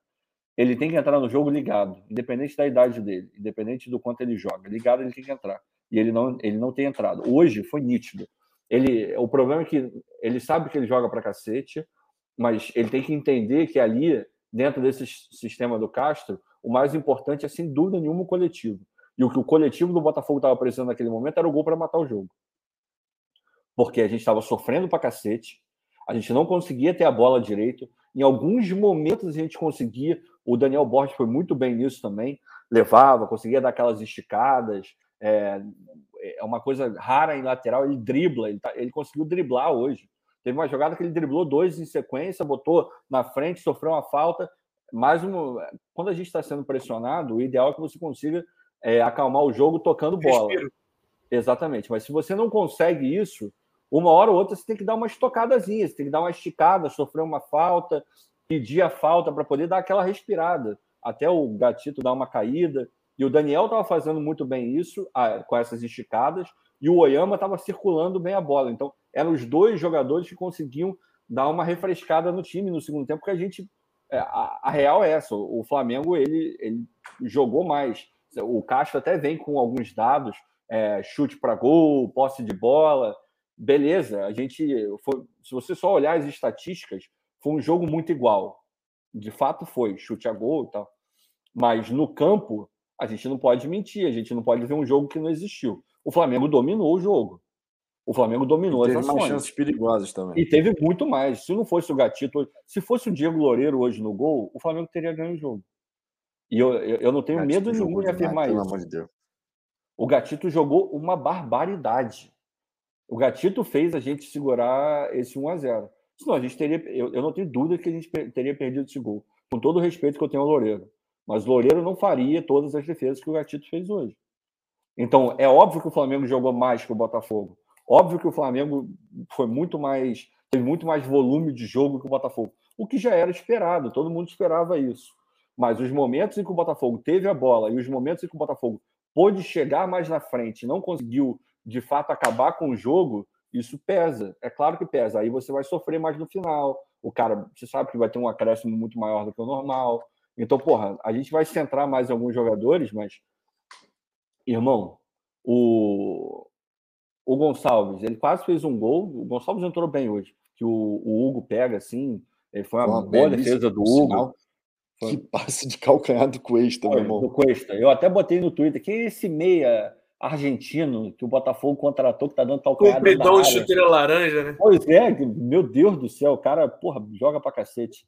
Ele tem que entrar no jogo ligado, independente da idade dele, independente do quanto ele joga. Ligado, ele tem que entrar. E ele não tem entrado. Hoje foi nítido. O problema é que ele sabe que ele joga pra cacete, mas ele tem que entender que ali, dentro desse sistema do Castro, o mais importante é, sem dúvida nenhuma, o coletivo. E o que o coletivo do Botafogo estava precisando naquele momento era o gol para matar o jogo. Porque a gente estava sofrendo pra cacete, a gente não conseguia ter a bola direito, em alguns momentos a gente conseguia, o Daniel Borges foi muito bem nisso também, levava, conseguia dar aquelas esticadas, é uma coisa rara em lateral, ele dribla, ele conseguiu driblar hoje. Teve uma jogada que ele driblou 2 em sequência, botou na frente, sofreu uma falta. Quando a gente está sendo pressionado, o ideal é que você consiga acalmar o jogo tocando bola. Respiro. Exatamente, mas se você não consegue isso, uma hora ou outra você tem que dar uma estocadazinha, você tem que dar uma esticada, sofrer uma falta, pedir a falta para poder dar aquela respirada, até o Gatito dar uma caída. E o Daniel estava fazendo muito bem isso, com essas esticadas, e o Oyama estava circulando bem a bola. Então, eram os dois jogadores que conseguiam dar uma refrescada no time no segundo tempo, porque a real é essa, o Flamengo ele jogou mais. O Castro até vem com alguns dados, chute para gol, posse de bola, beleza. Se você só olhar as estatísticas, foi um jogo muito igual. De fato foi, chute a gol e tal. Mas no campo, a gente não pode mentir, a gente não pode ver um jogo que não existiu. O Flamengo dominou o jogo. O Flamengo dominou as ações. Teve mais chances perigosas também. E teve muito mais. Se não fosse o Gatito, se fosse o Diego Loureiro hoje no gol, o Flamengo teria ganho o jogo. E eu não tenho medo nenhum de afirmar isso. Pelo amor de Deus. O Gatito jogou uma barbaridade. O Gatito fez a gente segurar esse 1-0. Senão a gente teria... Eu não tenho dúvida que a gente teria perdido esse gol. Com todo o respeito que eu tenho ao Loureiro. Mas o Loureiro não faria todas as defesas que o Gatito fez hoje. Então, é óbvio que o Flamengo jogou mais que o Botafogo. Óbvio que o Flamengo teve muito mais volume de jogo que o Botafogo. O que já era esperado, todo mundo esperava isso. Mas os momentos em que o Botafogo teve a bola e os momentos em que o Botafogo pôde chegar mais na frente e não conseguiu, de fato, acabar com o jogo, isso pesa. É claro que pesa. Aí você vai sofrer mais no final. O cara, você sabe que vai ter um acréscimo muito maior do que o normal. Então, a gente vai centrar mais em alguns jogadores, mas, irmão, o Gonçalves, ele quase fez um gol. O Gonçalves entrou bem hoje, que o Hugo pega, assim, ele foi uma boa defesa do Hugo. Que passe de calcanhar do Cuesta, meu irmão. Do Cuesta. Eu até botei no Twitter que esse meia argentino que o Botafogo contratou, que tá dando calcanhar. Compridou o chuteira laranja, né? Pois é, meu Deus do céu, o cara, joga pra cacete.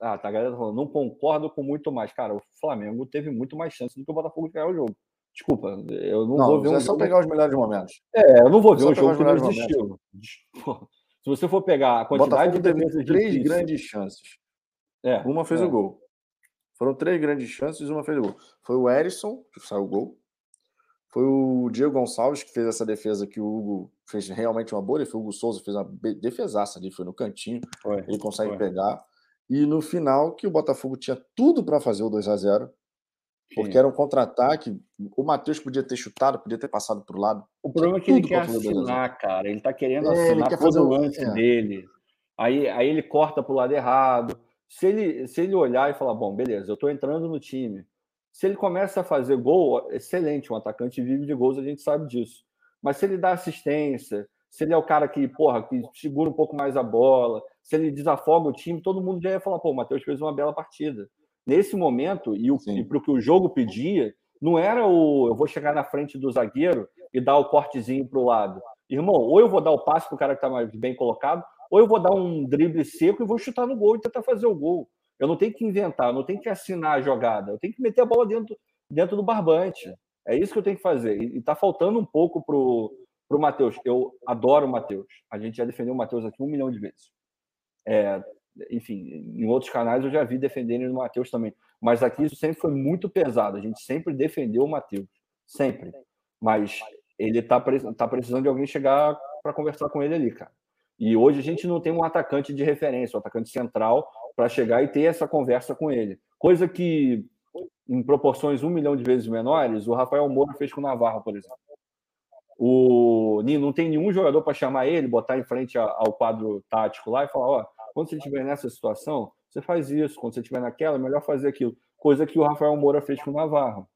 A galera falando, não concordo com muito mais. Cara, o Flamengo teve muito mais chance do que o Botafogo de ganhar o jogo. Desculpa, eu não vou ver um jogo. É só pegar os melhores momentos. Eu não vou ver um jogo que não existiu. Se você for pegar a quantidade de defesas, três grandes chances. Uma fez o gol. Foram três grandes chances, uma fez o gol. Foi o Éderson, que saiu o gol. Foi o Diego Gonçalves, que fez essa defesa que o Hugo fez realmente uma boa. Foi o Hugo Souza, fez uma defesaça ali, foi no cantinho. Ele consegue pegar. E no final, que o Botafogo tinha tudo para fazer o 2-0, porque era um contra-ataque. O Matheus podia ter chutado, podia ter passado para o lado. O problema é que ele quer assinar, cara. Ele está querendo assinar todo o lance dele. Aí ele corta para o lado errado. Se ele olhar e falar, bom, beleza, eu estou entrando no time. Se ele começa a fazer gol, excelente, um atacante vive de gols, a gente sabe disso. Mas se ele dá assistência, se ele é o cara que segura um pouco mais a bola, se ele desafoga o time, todo mundo já ia falar, o Matheus fez uma bela partida. Nesse momento, e para o que o jogo pedia, não era eu vou chegar na frente do zagueiro e dar o cortezinho para o lado. Irmão, ou eu vou dar o passe para o cara que está mais bem colocado, ou eu vou dar um drible seco e vou chutar no gol e tentar fazer o gol. Eu não tenho que inventar, não tenho que assinar a jogada. Eu tenho que meter a bola dentro do barbante. É isso que eu tenho que fazer. E tá faltando um pouco pro Matheus. Eu adoro o Matheus. A gente já defendeu o Matheus aqui 1 milhão de vezes. Em outros canais eu já vi defenderem o Matheus também. Mas aqui isso sempre foi muito pesado. A gente sempre defendeu o Matheus. Sempre. Mas ele tá precisando de alguém chegar para conversar com ele ali, cara. E hoje a gente não tem um atacante de referência, um atacante central para chegar e ter essa conversa com ele. Coisa que, em proporções 1 milhão de vezes menores, o Rafael Moura fez com o Navarro, por exemplo. Não tem nenhum jogador para chamar ele, botar em frente ao quadro tático lá e falar, quando você estiver nessa situação, você faz isso, quando você estiver naquela, é melhor fazer aquilo. Coisa que o Rafael Moura fez com o Navarro.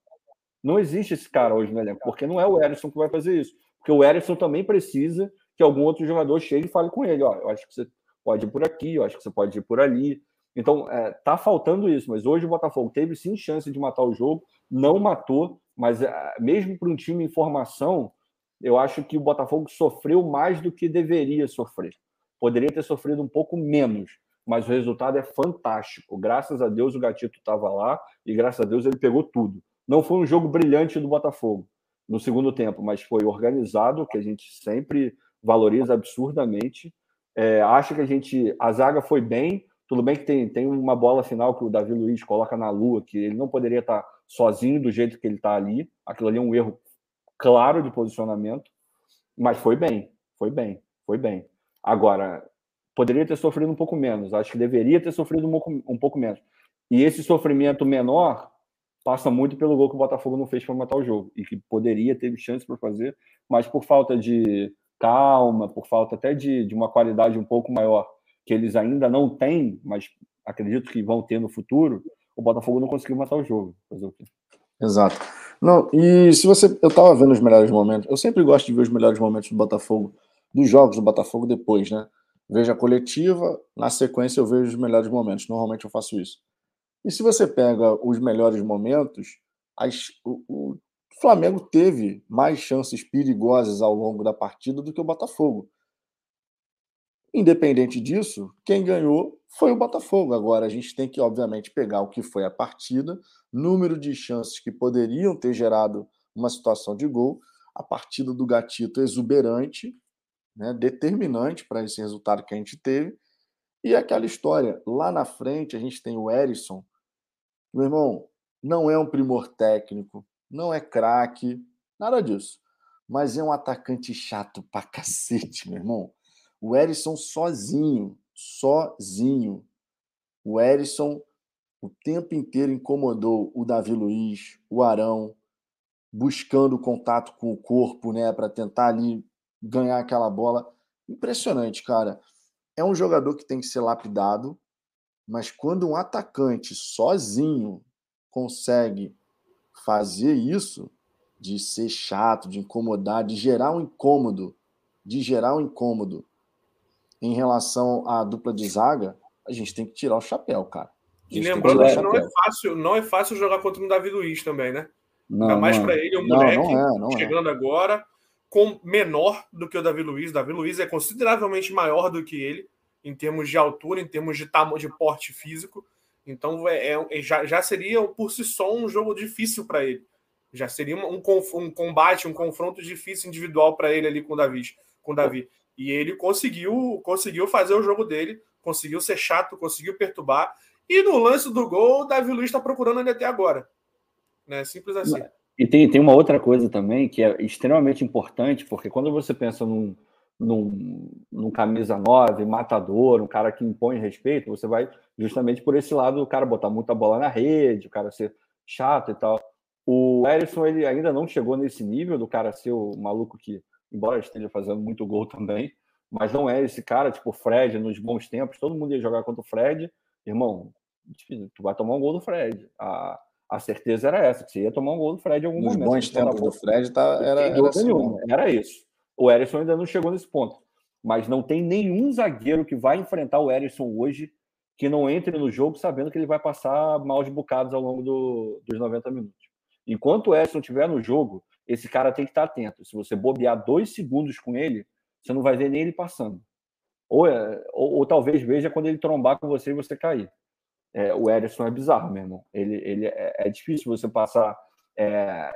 Não existe esse cara hoje no elenco, porque não é o Éderson que vai fazer isso. Porque o Éderson também precisa que algum outro jogador chegue e fale com ele, eu acho que você pode ir por aqui, eu acho que você pode ir por ali. Então, tá faltando isso, mas hoje o Botafogo teve sim chance de matar o jogo, não matou, mas mesmo para um time em formação, eu acho que o Botafogo sofreu mais do que deveria sofrer. Poderia ter sofrido um pouco menos, mas o resultado é fantástico. Graças a Deus o Gatito estava lá e graças a Deus ele pegou tudo. Não foi um jogo brilhante do Botafogo no segundo tempo, mas foi organizado, que a gente sempre valoriza absurdamente. Acho que a zaga foi bem, tudo bem que tem uma bola final que o David Luiz coloca na lua, que ele não poderia estar sozinho do jeito que ele está ali. Aquilo ali é um erro claro de posicionamento, mas foi bem. Agora, poderia ter sofrido um pouco menos, acho que deveria ter sofrido um pouco menos. E esse sofrimento menor passa muito pelo gol que o Botafogo não fez para matar o jogo, e que poderia ter chance para fazer, mas por falta de calma, por falta até de uma qualidade um pouco maior, que eles ainda não têm, mas acredito que vão ter no futuro, o Botafogo não conseguiu matar o jogo. Fazer o quê? Exato. Não, e se você... Eu estava vendo os melhores momentos. Eu sempre gosto de ver os melhores momentos do Botafogo, dos jogos do Botafogo depois, né? Vejo a coletiva, na sequência eu vejo os melhores momentos. Normalmente eu faço isso. E se você pega os melhores momentos, o Flamengo teve mais chances perigosas ao longo da partida do que o Botafogo. Independente disso, quem ganhou foi o Botafogo. Agora, a gente tem que, obviamente, pegar o que foi a partida, número de chances que poderiam ter gerado uma situação de gol, a partida do Gatito exuberante, né, determinante para esse resultado que a gente teve, e aquela história. Lá na frente, a gente tem o Éderson. Meu irmão, não é um primor técnico, não é craque, nada disso. Mas é um atacante chato pra cacete, meu irmão. O Éderson sozinho. O Éderson o tempo inteiro incomodou o David Luiz, o Arão, buscando contato com o corpo, né, para tentar ali ganhar aquela bola. Impressionante, cara. É um jogador que tem que ser lapidado, mas quando um atacante sozinho consegue fazer isso, de ser chato, de incomodar, de gerar um incômodo, em relação à dupla de zaga, a gente tem que tirar o chapéu, cara. E lembrando que não é fácil jogar contra um David Luiz também, né? Ainda mais para ele, um moleque chegando agora, menor do que o David Luiz. David Luiz é consideravelmente maior do que ele, em termos de altura, em termos de tamanho, de porte físico. Então já seria por si só um jogo difícil para ele. Já seria um confronto difícil individual para ele ali com o Davi. E ele conseguiu fazer o jogo dele, conseguiu ser chato, conseguiu perturbar. E no lance do gol, o David Luiz está procurando ele até agora. Né? Simples assim. E tem uma outra coisa também que é extremamente importante, porque quando você pensa num camisa 9, matador, um cara que impõe respeito, você vai justamente por esse lado, o cara botar muita bola na rede, o cara ser chato e tal. O Éderson, ele ainda não chegou nesse nível do cara ser o maluco que... embora esteja fazendo muito gol também, mas não é esse cara, tipo o Fred, nos bons tempos, todo mundo ia jogar contra o Fred, irmão, tu vai tomar um gol do Fred, a certeza era essa, que você ia tomar um gol do Fred em algum momento. Nos bons tempos do Fred era isso. O Éderson ainda não chegou nesse ponto, mas não tem nenhum zagueiro que vai enfrentar o Éderson hoje que não entre no jogo sabendo que ele vai passar maus bocados ao longo dos 90 minutos. Enquanto o Éderson estiver no jogo, esse cara tem que estar atento. Se você bobear 2 segundos com ele, você não vai ver nem ele passando. Ou talvez veja quando ele trombar com você e você cair. O Éderson é bizarro, meu irmão. Ele é difícil você passar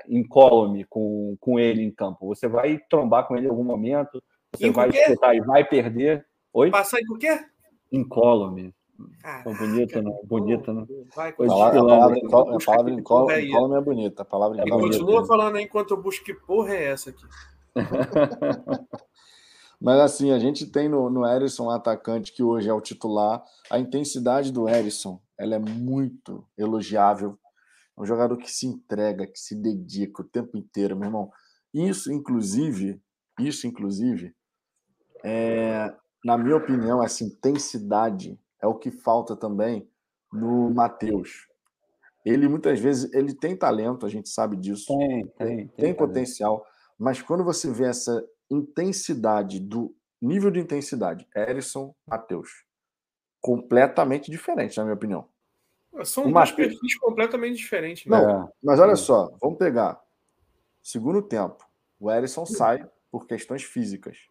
incólume com ele em campo. Você vai trombar com ele em algum momento, você vai disputar e vai perder. Oi? Passar em quê? Incólume. Bonita, né? A palavra incólume é bonita. A palavra incólume. Continua falando aí enquanto eu busco que porra é essa aqui. Mas assim, a gente tem no Éderson, atacante, que hoje é o titular, a intensidade do Éderson, ela é muito elogiável. É um jogador que se entrega, que se dedica o tempo inteiro, meu irmão. Isso, inclusive, na minha opinião, essa intensidade é o que falta também no Matheus. Ele, muitas vezes, ele tem talento, a gente sabe disso. Tem potencial. Talento. Mas quando você vê essa intensidade, do nível de intensidade, Éderson, Matheus, completamente diferente, na minha opinião. São dois perfis completamente diferentes. Né? Não, mas olha só, vamos pegar. Segundo tempo, o Éderson sai por questões físicas.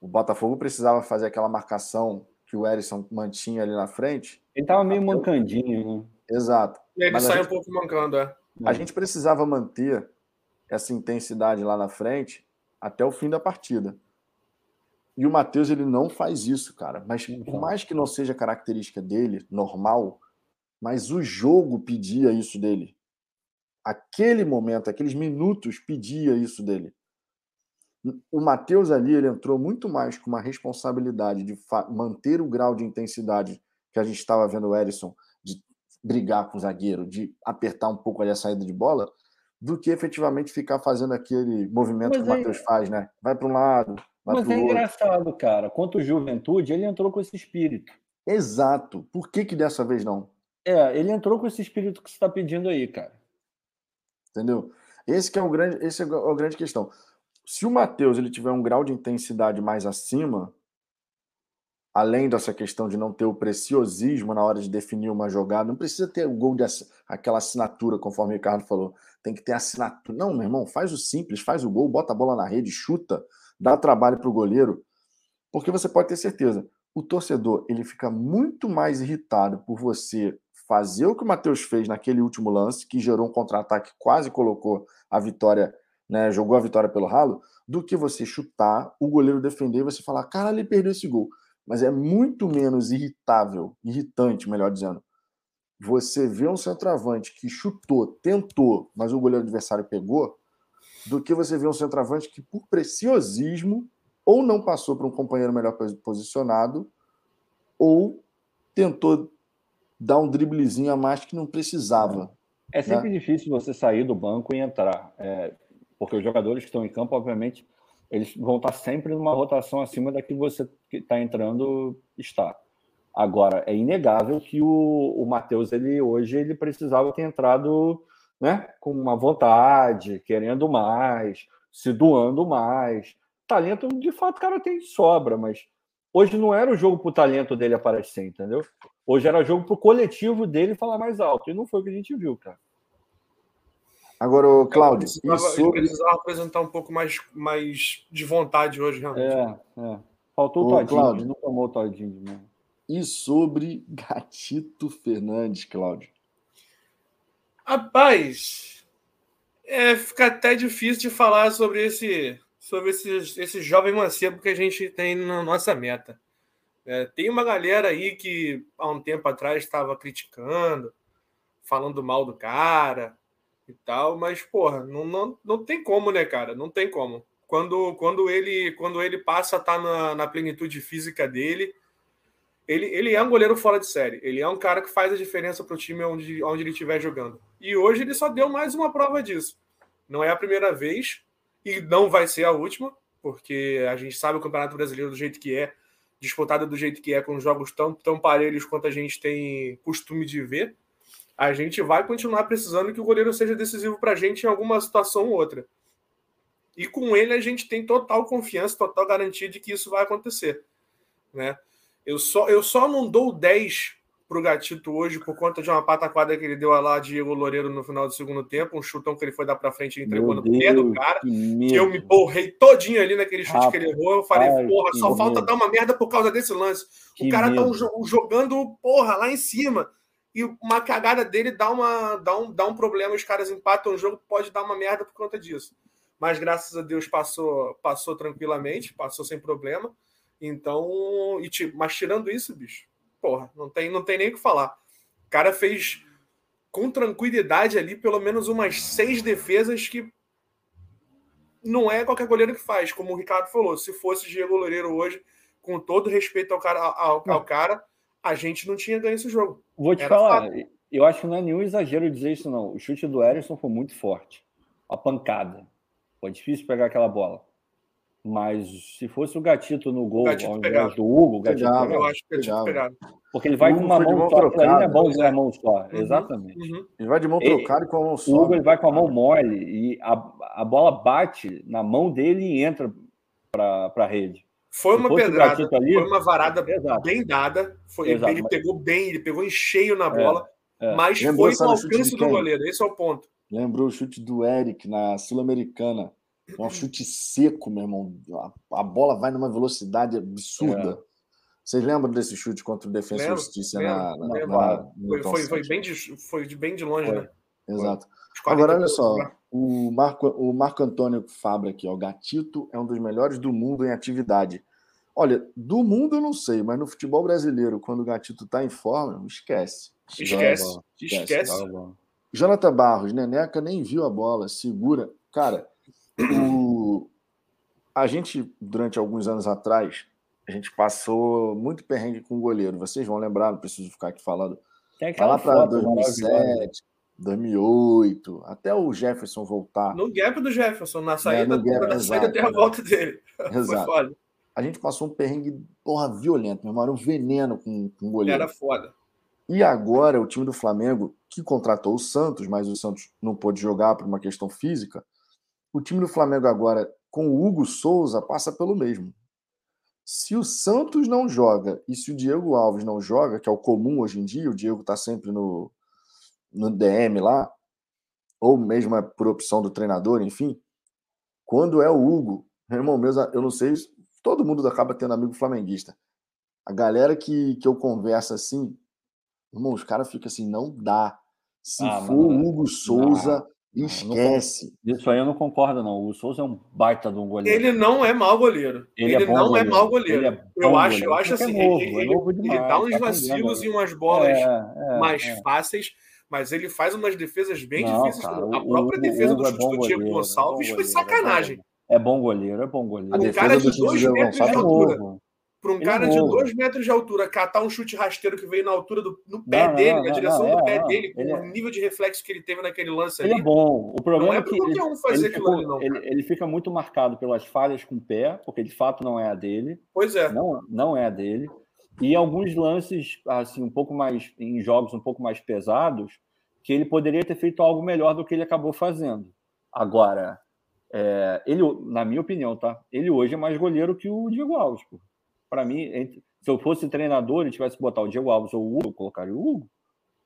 O Botafogo precisava fazer aquela marcação que o Éderson mantinha ali na frente. Ele estava meio mancandinho, né? Exato. E ele sai um pouco mancando, é. A gente precisava manter essa intensidade lá na frente até o fim da partida. E o Matheus, ele não faz isso, cara. Mas por mais que não seja característica dele, normal, mas o jogo pedia isso dele. Aquele momento, aqueles minutos pedia isso dele. O Matheus ali, ele entrou muito mais com uma responsabilidade de manter o grau de intensidade que a gente estava vendo o Éderson, de brigar com o zagueiro, de apertar um pouco ali a saída de bola, do que efetivamente ficar fazendo aquele movimento que o Matheus faz, né? Vai para um lado, vai para o outro. Mas é engraçado, cara. Quanto o Juventude, ele entrou com esse espírito. Exato. Por que dessa vez não? Ele entrou com esse espírito que você está pedindo aí, cara. Entendeu? Esse é a grande questão. Se o Matheus ele tiver um grau de intensidade mais acima, além dessa questão de não ter o preciosismo na hora de definir uma jogada, não precisa ter o gol de aquela assinatura, conforme o Ricardo falou. Tem que ter assinatura. Não, meu irmão, faz o simples, faz o gol, bota a bola na rede, chuta, dá trabalho para o goleiro. Porque você pode ter certeza, o torcedor ele fica muito mais irritado por você fazer o que o Matheus fez naquele último lance, que gerou um contra-ataque, quase colocou a vitória, né, jogou a vitória pelo ralo, do que você chutar, o goleiro defender e você falar, caralho, ele perdeu esse gol. Mas é muito menos irritante, melhor dizendo. Você vê um centroavante que chutou, tentou, mas o goleiro adversário pegou, do que você vê um centroavante que, por preciosismo, ou não passou para um companheiro melhor posicionado, ou tentou dar um driblezinho a mais que não precisava. É sempre difícil você sair do banco e entrar. Porque os jogadores que estão em campo, obviamente, eles vão estar sempre numa rotação acima da que você que está entrando está. Agora, é inegável que o Matheus, hoje, ele precisava ter entrado, né, com uma vontade, querendo mais, se doando mais. Talento, de fato, o cara tem de sobra, mas hoje não era o jogo para o talento dele aparecer, entendeu? Hoje era o jogo para o coletivo dele falar mais alto, e não foi o que a gente viu, cara. Agora, o Cláudio... Ele precisava apresentar um pouco mais de vontade hoje, realmente. Faltou o Todinho, Cláudio, não tomou o Todinho. Né? E sobre Gatito Fernandes, Cláudio? Rapaz, fica até difícil de falar sobre esse jovem mancebo que a gente tem na nossa meta. Tem uma galera aí que, há um tempo atrás, estava criticando, falando mal do cara... e tal, mas, porra, não tem como, né, cara? Não tem como. Quando ele passa a estar na plenitude física dele, ele é um goleiro fora de série. Ele é um cara que faz a diferença pro time onde ele estiver jogando. E hoje ele só deu mais uma prova disso. Não é a primeira vez e não vai ser a última, porque a gente sabe o Campeonato Brasileiro do jeito que é, disputado do jeito que é, com jogos tão parelhos quanto a gente tem costume de ver. A gente vai continuar precisando que o goleiro seja decisivo para a gente em alguma situação ou outra. E com ele a gente tem total confiança, total garantia de que isso vai acontecer. Né? Eu só não dou 10 para o Gatito hoje por conta de uma pataquada que ele deu lá a Diego Loureiro no final do segundo tempo, um chutão que ele foi dar para frente e entregou no pé do cara, que eu me borrei todinho ali naquele chute que ele errou. Eu falei, porra, só falta dar uma merda por causa desse lance. O cara tá jogando, porra, lá em cima. E uma cagada dele dá um problema, os caras empatam o jogo, pode dar uma merda por conta disso. Mas graças a Deus passou tranquilamente, passou sem problema. Então, mas tirando isso, bicho, porra, não tem nem o que falar. O cara fez com tranquilidade ali pelo menos umas 6 defesas que não é qualquer goleiro que faz, como o Ricardo falou. Se fosse Diego goleiro hoje, com todo respeito ao cara, a gente não tinha ganho esse jogo. Vou te falar, fato. Eu acho que não é nenhum exagero dizer isso, não. O chute do Éderson foi muito forte. A pancada. Foi difícil pegar aquela bola. Mas se fosse o Gatito no gol, Gatito ao invés do Hugo, o Gatito pegava. Eu acho que o Gatito pegava. Porque ele vai com uma mão só. Ele não é bom usar a mão só. Exatamente. Ele vai de mão trocada e com a mão só. O Hugo ele vai com a mão mole e a bola bate na mão dele e entra para a rede. Foi uma pedrada, ali, foi uma varada bem dada. Ele pegou bem, ele pegou em cheio na bola. Mas lembrou, foi no alcance do goleiro, esse é o ponto. Lembrou o chute do Eric na Sul-Americana. Um chute seco, meu irmão. A bola vai numa velocidade absurda. Vocês lembram desse chute contra o Defensa e Justiça? Foi bem de longe, né? Exato. Agora, olha só. O Marco Antônio Fabra aqui, ó. O Gatito é um dos melhores do mundo em atividade. Olha, do mundo eu não sei, mas no futebol brasileiro, quando o Gatito tá em forma, esquece. Jonathan Barros, Neneca nem viu a bola, segura. Cara, a gente, durante alguns anos atrás, a gente passou muito perrengue com o goleiro. Vocês vão lembrar, não preciso ficar aqui falando. Tá lá para 2007, 2008, até o Jefferson voltar. No gap do Jefferson, na saída, até a volta dele. Exato. Foi foda. A gente passou um perrengue, violento, meu irmão, era um veneno com o goleiro. Era foda. E agora o time do Flamengo, que contratou o Santos, mas o Santos não pôde jogar por uma questão física, o time do Flamengo agora, com o Hugo Souza, passa pelo mesmo. Se o Santos não joga e se o Diego Alves não joga, que é o comum hoje em dia, o Diego está sempre no DM lá, ou mesmo é por opção do treinador, enfim, quando é o Hugo, meu irmão, eu não sei, todo mundo acaba tendo amigo flamenguista. A galera que eu converso assim, irmão, os caras ficam assim, não dá. Se for o Hugo Souza... Esquece. Isso aí eu não concordo, não. O Souza é um baita de um goleiro. Ele não é mau goleiro. Ele não é mau goleiro. Eu acho assim, ele dá uns vacilos e umas bolas mais fáceis, mas ele faz umas defesas bem difíceis. Cara, a própria defesa do chute do Diego Gonçalves foi sacanagem. É bom goleiro, Um cara de 2 metros de altura. Para um cara de 2 metros de altura catar um chute rasteiro que veio na altura do pé dele, na direção do pé dele, com o nível de reflexo que ele teve naquele lance ali. Ele é bom. O problema é que ele fica muito marcado pelas falhas com o pé, porque de fato não é a dele. Pois é. Não é a dele. E alguns lances, assim, um pouco mais, em jogos um pouco mais pesados, que ele poderia ter feito algo melhor do que ele acabou fazendo. Agora, ele, na minha opinião, tá? Ele hoje é mais goleiro que o Diego Alves, pô. Para mim, se eu fosse treinador e tivesse que botar o Diego Alves ou o Hugo, eu colocaria o Hugo,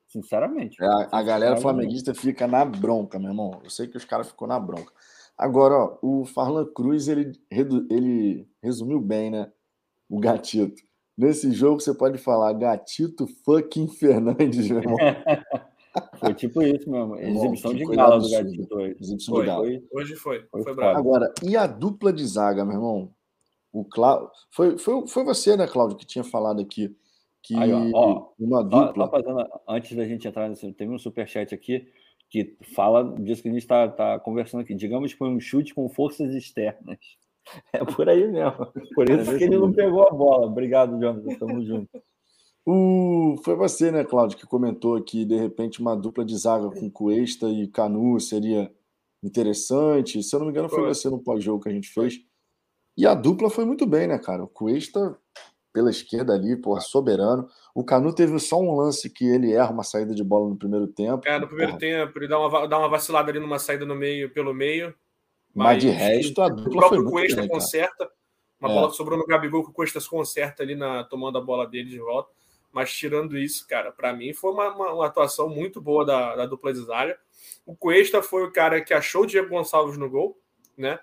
sinceramente. A galera flamenguista fica na bronca, meu irmão. Eu sei que os caras ficou na bronca. Agora, ó, o Farlan Cruz, ele resumiu bem, né? O Gatito. Nesse jogo, você pode falar Gatito fucking Fernandes, meu irmão. Foi tipo isso mesmo. Exibição de gala do Gatito hoje. Exibição de gala. Hoje foi. Foi bravo. Agora, e a dupla de zaga, meu irmão? O Cláudio... Foi você, né, Cláudio, que tinha falado aqui que uma dupla... Antes da gente entrar nesse... Teve um superchat aqui que diz que a gente está conversando aqui. Digamos que foi um chute com forças externas. É por aí mesmo. Por isso que ele não pegou a bola. Obrigado, Jonathan. Estamos juntos. Foi você, né, Cláudio, que comentou que, de repente, uma dupla de zaga com Cuesta e Canu seria interessante. Se eu não me engano, foi você no pós-jogo que a gente fez. E a dupla foi muito bem, né, cara? O Cuesta pela esquerda ali, porra, soberano. O Canu teve só um lance que ele erra uma saída de bola no primeiro tempo. No primeiro tempo, ele dá uma vacilada ali numa saída pelo meio. Mas de resto, a dupla foi muito bem. O próprio Cuesta conserta. Uma bola que sobrou no Gabigol, que o Cuesta conserta ali, tomando a bola dele de volta. Mas tirando isso, cara, pra mim foi uma atuação muito boa da dupla de zaga. O Cuesta foi o cara que achou o Diego Gonçalves no gol, né?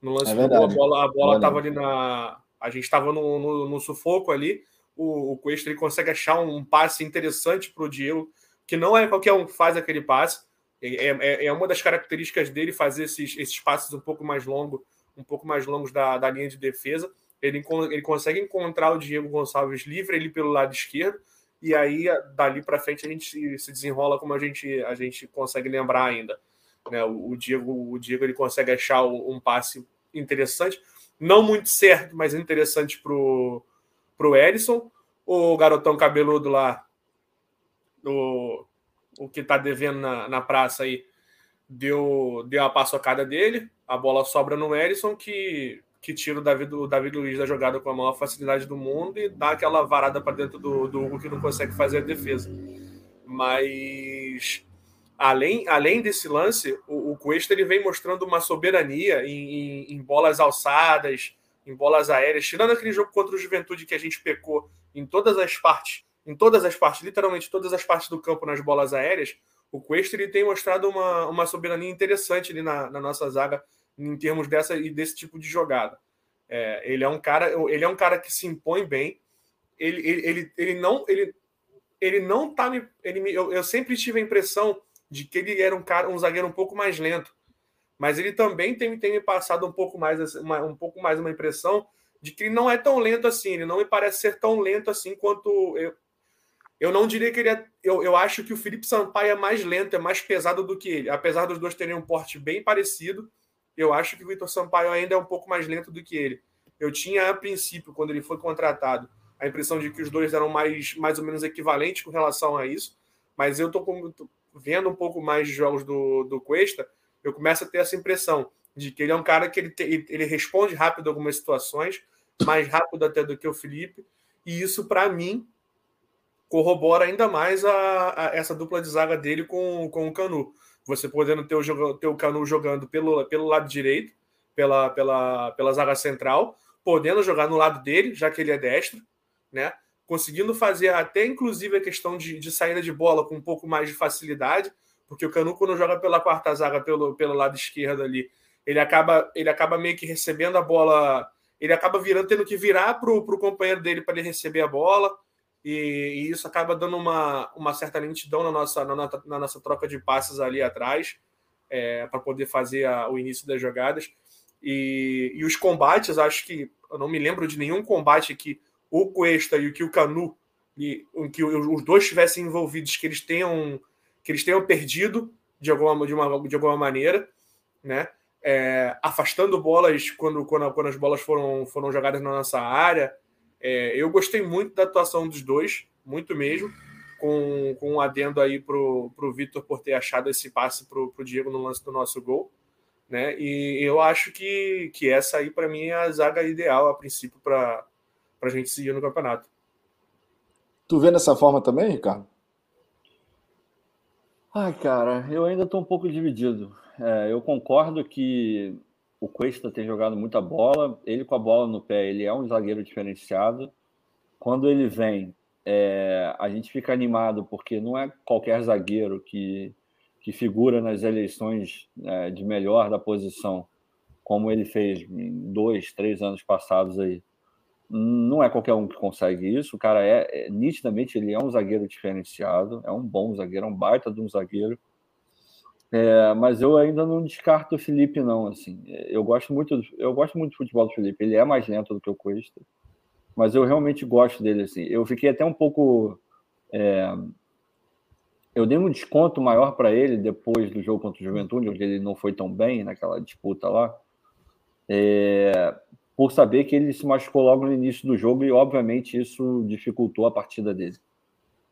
No lance do gol, a bola estava ali na... A gente estava no sufoco ali. O Cuesta consegue achar um passe interessante para o Diego, que não é qualquer um que faz aquele passe. É uma das características dele fazer esses passes um pouco mais longos da linha de defesa. Ele consegue encontrar o Diego Gonçalves livre ali pelo lado esquerdo. E aí, dali para frente, a gente se desenrola como a gente consegue lembrar ainda. Né? O Diego ele consegue achar um passe interessante, não muito certo, mas interessante pro Éderson. O garotão cabeludo lá, o que tá devendo na praça aí, deu a paçocada dele, a bola sobra no Éderson, que tira o David Luiz da jogada com a maior facilidade do mundo e dá aquela varada para dentro do Hugo, que não consegue fazer a defesa. Mas além desse lance, o Cuesta ele vem mostrando uma soberania em bolas alçadas, em bolas aéreas, tirando aquele jogo contra o Juventude que a gente pecou em todas as partes, literalmente todas as partes do campo nas bolas aéreas. O Cuesta ele tem mostrado uma soberania interessante ali na nossa zaga em termos dessa e desse tipo de jogada. Ele é um cara que se impõe bem. Eu sempre tive a impressão de que ele era um zagueiro um pouco mais lento, mas ele também tem me passado um pouco mais uma impressão de que ele não é tão lento assim. Ele não me parece ser tão lento assim quanto eu não diria que ele é. Eu acho que o Felipe Sampaio é mais lento, é mais pesado do que ele, apesar dos dois terem um porte bem parecido. Eu acho que o Vitor Sampaio ainda é um pouco mais lento do que ele. Eu tinha, a princípio, quando ele foi contratado, a impressão de que os dois eram mais ou menos equivalentes com relação a isso, mas eu estou vendo um pouco mais de jogos do Cuesta, eu começo a ter essa impressão de que ele é um cara que ele responde rápido algumas situações, mais rápido até do que o Felipe, e isso, para mim, corrobora ainda mais essa dupla de zaga dele com o Canu. Você podendo ter o Canu jogando pelo lado direito, pela zaga central, podendo jogar no lado dele, já que ele é destro, né? Conseguindo fazer até, inclusive, a questão de saída de bola com um pouco mais de facilidade, porque o Canu, quando joga pela quarta zaga, pelo lado esquerdo ali, ele acaba meio que recebendo a bola, ele acaba tendo que virar para o companheiro dele para ele receber a bola, e isso acaba dando uma certa lentidão na nossa troca de passes ali atrás, para poder fazer o início das jogadas. E os combates, acho que eu não me lembro de nenhum combate que o Cuesta e o Canu, que os dois estivessem envolvidos, que eles tenham perdido de alguma maneira, né? Afastando bolas quando as bolas foram jogadas na nossa área. Eu gostei muito da atuação dos dois, muito mesmo, com um adendo aí pro Vitor por ter achado esse passe pro Diego no lance do nosso gol, né? E eu acho que essa aí, para mim, é a zaga ideal, a princípio, para a gente seguir no campeonato. Tu vê nessa forma também, Ricardo? Ai, cara, eu ainda estou um pouco dividido. Eu concordo que o Cuesta tem jogado muita bola, ele com a bola no pé, ele é um zagueiro diferenciado. Quando ele vem, a gente fica animado, porque não é qualquer zagueiro que figura nas eleições de melhor da posição, como ele fez em 2, 3 anos passados aí. Não é qualquer um que consegue isso. O cara nitidamente, ele é um zagueiro diferenciado, é um bom zagueiro, é um baita de um zagueiro. Mas eu ainda não descarto o Felipe, não, assim. Eu gosto muito do futebol do Felipe. Ele é mais lento do que o Cuesta, mas eu realmente gosto dele, assim. Eu fiquei até um pouco... eu dei um desconto maior para ele depois do jogo contra o Juventude, onde ele não foi tão bem naquela disputa lá, por saber que ele se machucou logo no início do jogo e, obviamente, isso dificultou a partida dele.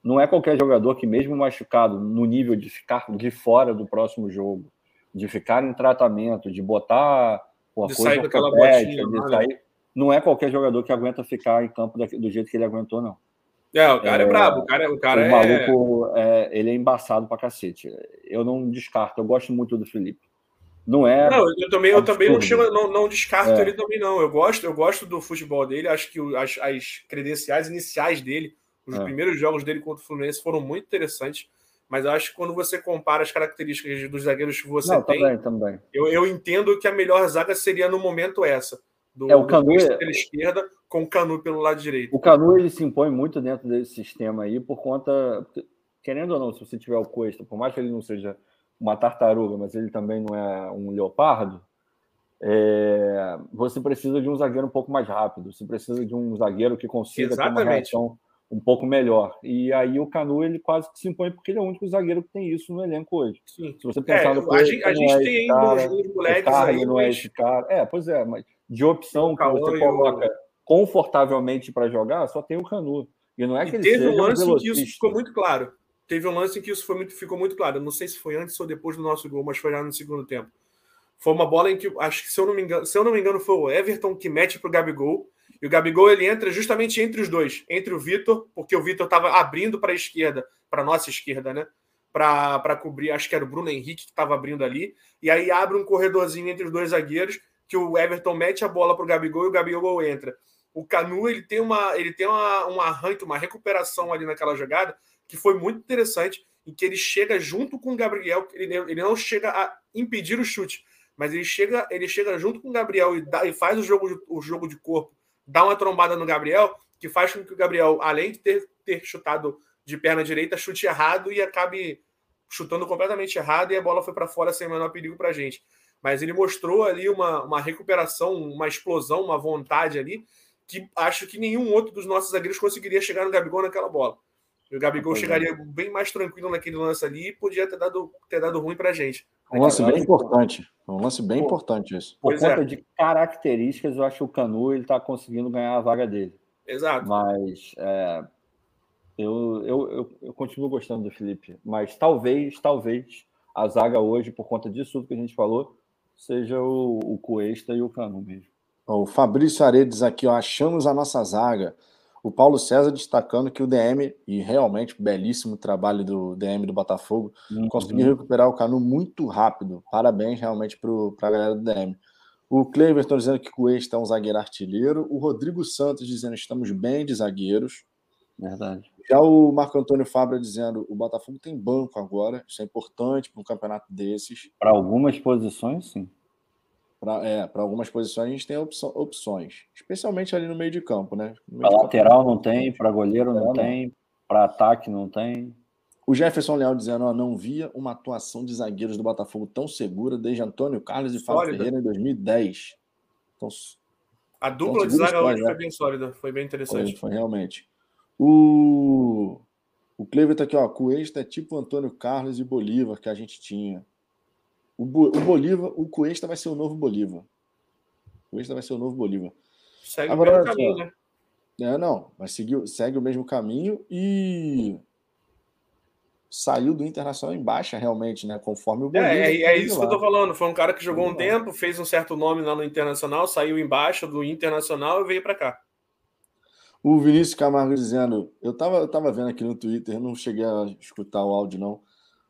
Não é qualquer jogador que, mesmo machucado, no nível de ficar de fora do próximo jogo, de ficar em tratamento, de botar uma de coisa sair daquela botinha, não é qualquer jogador que aguenta ficar em campo do jeito que ele aguentou, não. O cara é brabo, o cara maluco, ele é embaçado pra cacete. Eu não descarto, eu gosto muito do Felipe. Eu também não descarto ele também, não. Eu gosto do futebol dele, acho que as credenciais iniciais dele, os primeiros jogos dele contra o Fluminense foram muito interessantes, mas eu acho que quando você compara as características dos zagueiros que você tem... Também. Eu entendo que a melhor zaga seria no momento essa, do Canu pela esquerda com o Canu pelo lado direito. O Canu, ele se impõe muito dentro desse sistema aí, por conta... Querendo ou não, se você tiver o Cuesta, por mais que ele não seja uma tartaruga, mas ele também não é um leopardo, você precisa de um zagueiro um pouco mais rápido, você precisa de um zagueiro que consiga ter uma reação um pouco melhor. E aí o Canu, ele quase que se impõe, porque ele é o único zagueiro que tem isso no elenco hoje. Sim. Se você pensar no a gente tem uns moleques aí, não é esse cara. É, pois é, mas de opção que você coloca confortavelmente para jogar, só tem o Canu. E não é que ele seja um lance em que isso ficou muito claro. Teve um lance em que isso ficou muito claro. Eu não sei se foi antes ou depois do nosso gol, mas foi já no segundo tempo. Foi uma bola em que, acho que se eu não me engano, foi o Everton que mete pro Gabigol. E o Gabigol, ele entra justamente entre os dois. Entre o Vitor, porque o Vitor estava abrindo para a esquerda, para nossa esquerda, né? Para cobrir, acho que era o Bruno Henrique que estava abrindo ali. E aí abre um corredorzinho entre os dois zagueiros, que o Everton mete a bola pro Gabigol e o Gabigol entra. O Canu, ele tem um arranque, uma recuperação ali naquela jogada, que foi muito interessante, em que ele chega junto com o Gabriel, ele não chega a impedir o chute, mas ele chega junto com o Gabriel e faz o jogo de corpo, dá uma trombada no Gabriel, que faz com que o Gabriel, além de ter chutado de perna direita, chute errado e acabe chutando completamente errado, e a bola foi para fora sem o menor perigo para a gente. Mas ele mostrou ali uma recuperação, uma explosão, uma vontade ali, que acho que nenhum outro dos nossos zagueiros conseguiria chegar no Gabigol naquela bola. E o Gabigol chegaria bem mais tranquilo naquele lance ali e podia ter dado ruim pra gente. Um lance bem importante. Um lance bem importante isso. Por conta de características, eu acho que o Canu, ele tá conseguindo ganhar a vaga dele. Exato. Mas eu continuo gostando do Felipe. Mas talvez a zaga hoje, por conta disso tudo que a gente falou, seja o Cuesta e o Canu mesmo. O Fabrício Aredes aqui, ó, achamos a nossa zaga. O Paulo César destacando que o DM, e realmente belíssimo trabalho do DM do Botafogo, conseguiu recuperar o Canu muito rápido. Parabéns realmente para a galera do DM. O Cleiverton dizendo que Cuesta é um zagueiro artilheiro. O Rodrigo Santos dizendo que estamos bem de zagueiros. Verdade. Já o Marco Antônio Fábio dizendo que o Botafogo tem banco agora. Isso é importante para um campeonato desses. Para algumas posições, sim. Para algumas posições a gente tem opções, especialmente ali no meio de campo, né? Para lateral não tem, para goleiro não tem, para ataque não tem. O Jefferson Leal dizendo, ó, não via uma atuação de zagueiros do Botafogo tão segura desde Antônio Carlos e Fábio Ferreira em 2010. Então, a dupla de zaga hoje foi bem sólida, foi bem interessante. Foi realmente. O Clever tá aqui, ó, Cuesta é tipo Antônio Carlos e Bolívar que a gente tinha. O Cuesta vai ser o novo Bolívar. Segue agora, o mesmo caminho, né? Mas segue o mesmo caminho e saiu do Internacional em baixa, realmente, né? Conforme o Bolívar. É isso que eu tô falando. Foi um cara que jogou um tempo, fez um certo nome lá no Internacional, saiu em baixa do Internacional e veio pra cá. O Vinícius Camargo dizendo, eu tava vendo aqui no Twitter, não cheguei a escutar o áudio, não.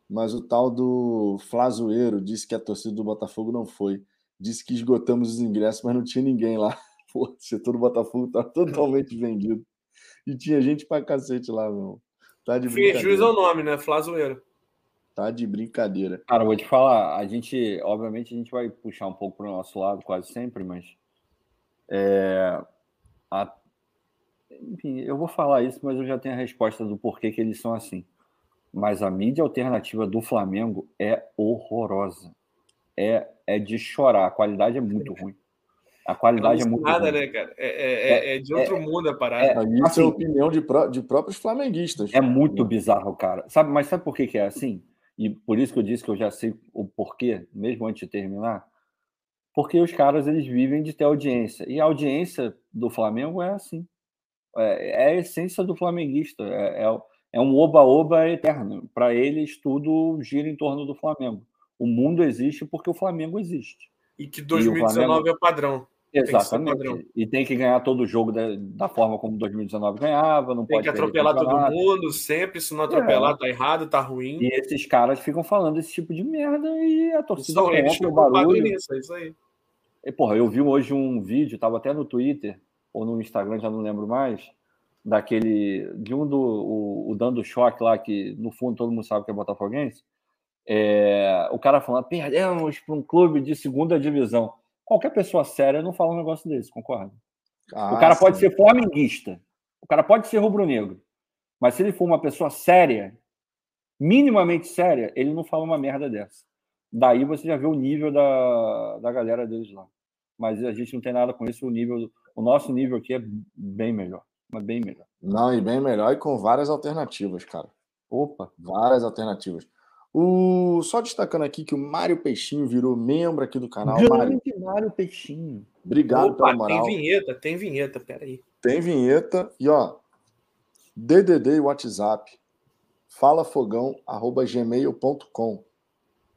Mas o tal do Flazoeiro disse que a torcida do Botafogo não foi. Disse que esgotamos os ingressos, mas não tinha ninguém lá. Pô, o setor do Botafogo tá totalmente vendido. E tinha gente pra cacete lá, meu. Tá de brincadeira. Fingiu o nome, né? Flazoeiro. Tá de brincadeira. Cara, eu vou te falar. Obviamente, a gente vai puxar um pouco pro nosso lado quase sempre, mas... Enfim, eu vou falar isso, mas eu já tenho a resposta do porquê que eles são assim. Mas a mídia alternativa do Flamengo é horrorosa. É de chorar. A qualidade é muito ruim. Não é muito ruim. Né, cara? É de outro mundo a parada. Isso é a opinião de próprios flamenguistas. É muito bizarro, cara. Mas sabe por que é assim? E por isso que eu disse que eu já sei o porquê, mesmo antes de terminar. Porque os caras, eles vivem de ter audiência. E a audiência do Flamengo é assim. É a essência do flamenguista. É um oba-oba eterno. Para eles, tudo gira em torno do Flamengo. O mundo existe porque o Flamengo existe. E que 2019 Flamengo... é o padrão. Exatamente. Tem o padrão. E tem que ganhar todo jogo da forma como 2019 ganhava. Não tem pode que atropelar todo mundo sempre. Se não atropelar, tá errado, tá ruim. E esses caras ficam falando esse tipo de merda e a torcida compra o barulho. Nisso, é isso aí. E, porra, eu vi hoje um vídeo, estava até no Twitter ou no Instagram, já não lembro mais, o Dando Choque lá, que no fundo todo mundo sabe que é botafoguense, o cara falando, perdemos para um clube de segunda divisão. Qualquer pessoa séria não fala um negócio desse, concorda? O cara pode ser flamenguista, o cara pode ser rubro-negro, mas se ele for uma pessoa séria, minimamente séria, ele não fala uma merda dessa. Daí você já vê o nível da galera deles lá. Mas a gente não tem nada com isso, o nosso nível aqui é bem melhor. Mas bem melhor. Não, e bem melhor e com várias alternativas, cara. Opa, várias alternativas. Só destacando aqui que o Mário Peixinho virou membro aqui do canal. Mário Peixinho. Obrigado pela moral. Tem vinheta, peraí. Tem vinheta e ó, DDD e WhatsApp, falafogão@gmail.com.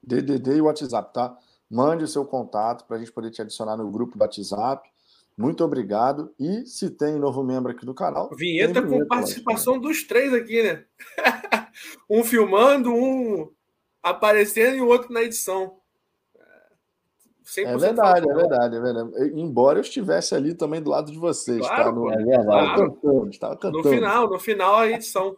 DDD e WhatsApp, tá? Mande o seu contato para a gente poder te adicionar no grupo do WhatsApp. Muito obrigado. E se tem novo membro aqui do canal... Vinheta com participação dos três aqui, né? Um filmando, um aparecendo e o outro na edição. É verdade. Embora eu estivesse ali também do lado de vocês. Claro, tá? Estava cantando. No final a edição.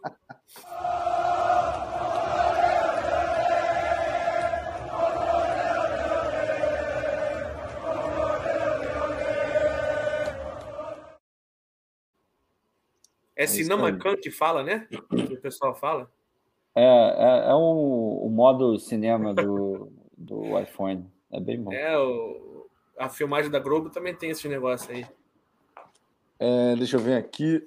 É Cinemacan que fala, né? Que o pessoal fala. É o modo cinema do iPhone. É bem bom. A filmagem da Globo também tem esse negócio aí. Deixa eu ver aqui.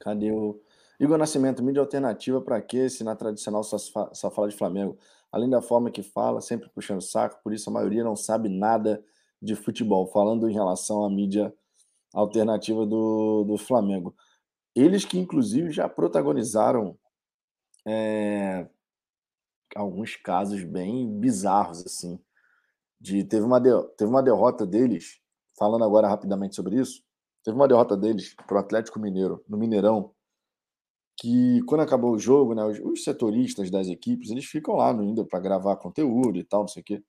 Cadê o... Igor Nascimento, mídia alternativa para quê? Se na tradicional só fala de Flamengo. Além da forma que fala, sempre puxando o saco, por isso a maioria não sabe nada de futebol. Falando em relação à mídia alternativa do Flamengo. Eles que, inclusive, já protagonizaram alguns casos bem bizarros, assim. Teve uma derrota deles, falando agora rapidamente sobre isso, teve uma derrota deles para o Atlético Mineiro, no Mineirão, que quando acabou o jogo, né, os setoristas das equipes, eles ficam lá ainda para gravar conteúdo e tal, não sei o quê.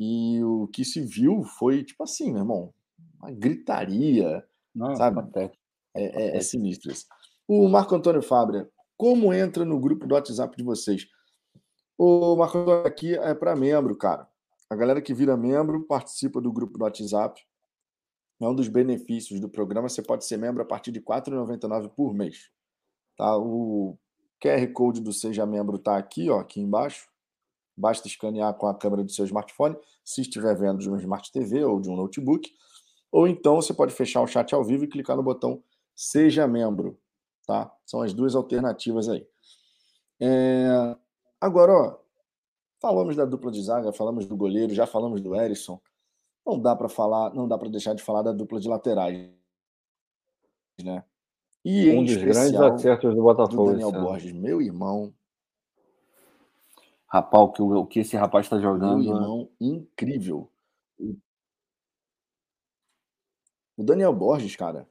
E o que se viu foi, tipo assim, meu irmão, uma gritaria, não, sabe? É sinistro isso. O Marco Antônio Fábria, como entra no grupo do WhatsApp de vocês? O Marco Antônio aqui é para membro, cara. A galera que vira membro participa do grupo do WhatsApp. É um dos benefícios do programa. Você pode ser membro a partir de R$ 4,99 por mês. Tá? O QR Code do Seja Membro está aqui, ó, aqui embaixo. Basta escanear com a câmera do seu smartphone, se estiver vendo de uma Smart TV ou de um notebook. Ou então você pode fechar o chat ao vivo e clicar no botão Seja Membro. Tá? São as duas alternativas aí. Agora, ó, falamos da dupla de zaga, falamos do goleiro, já falamos do Éderson. Não dá para deixar de falar da dupla de laterais. Né? E um dos grandes acertos do Botafogo. Do Daniel Borges, meu irmão. Rapaz, o que esse rapaz está jogando. Meu irmão, né? Incrível. O Daniel Borges, cara,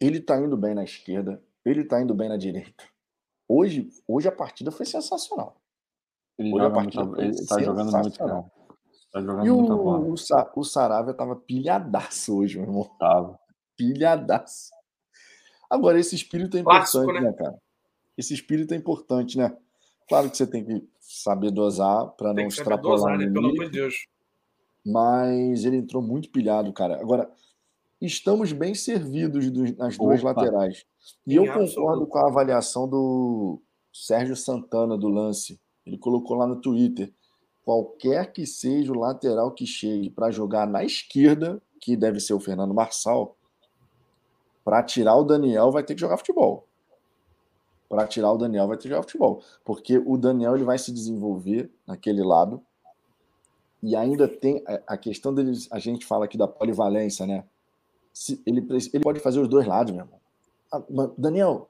ele tá indo bem na esquerda, ele tá indo bem na direita. Hoje a partida foi sensacional. Ele tá jogando muito bem. O Saravia tava pilhadaço hoje, meu irmão. Tava. Pilhadaço. Agora, esse espírito é importante, clássico, né, cara? Esse espírito é importante, né? Claro que você tem que saber dosar pra não extrapolar. Né? Pelo amor de Deus. Mas ele entrou muito pilhado, cara. Agora, estamos bem servidos nas duas laterais. E eu concordo com a avaliação do Sérgio Santana do lance. Ele colocou lá no Twitter: qualquer que seja o lateral que chegue para jogar na esquerda, que deve ser o Fernando Marçal, para tirar o Daniel vai ter que jogar futebol. Porque o Daniel ele vai se desenvolver naquele lado. E ainda tem a questão deles, a gente fala aqui da polivalência, né? Ele pode fazer os dois lados, meu irmão. Daniel.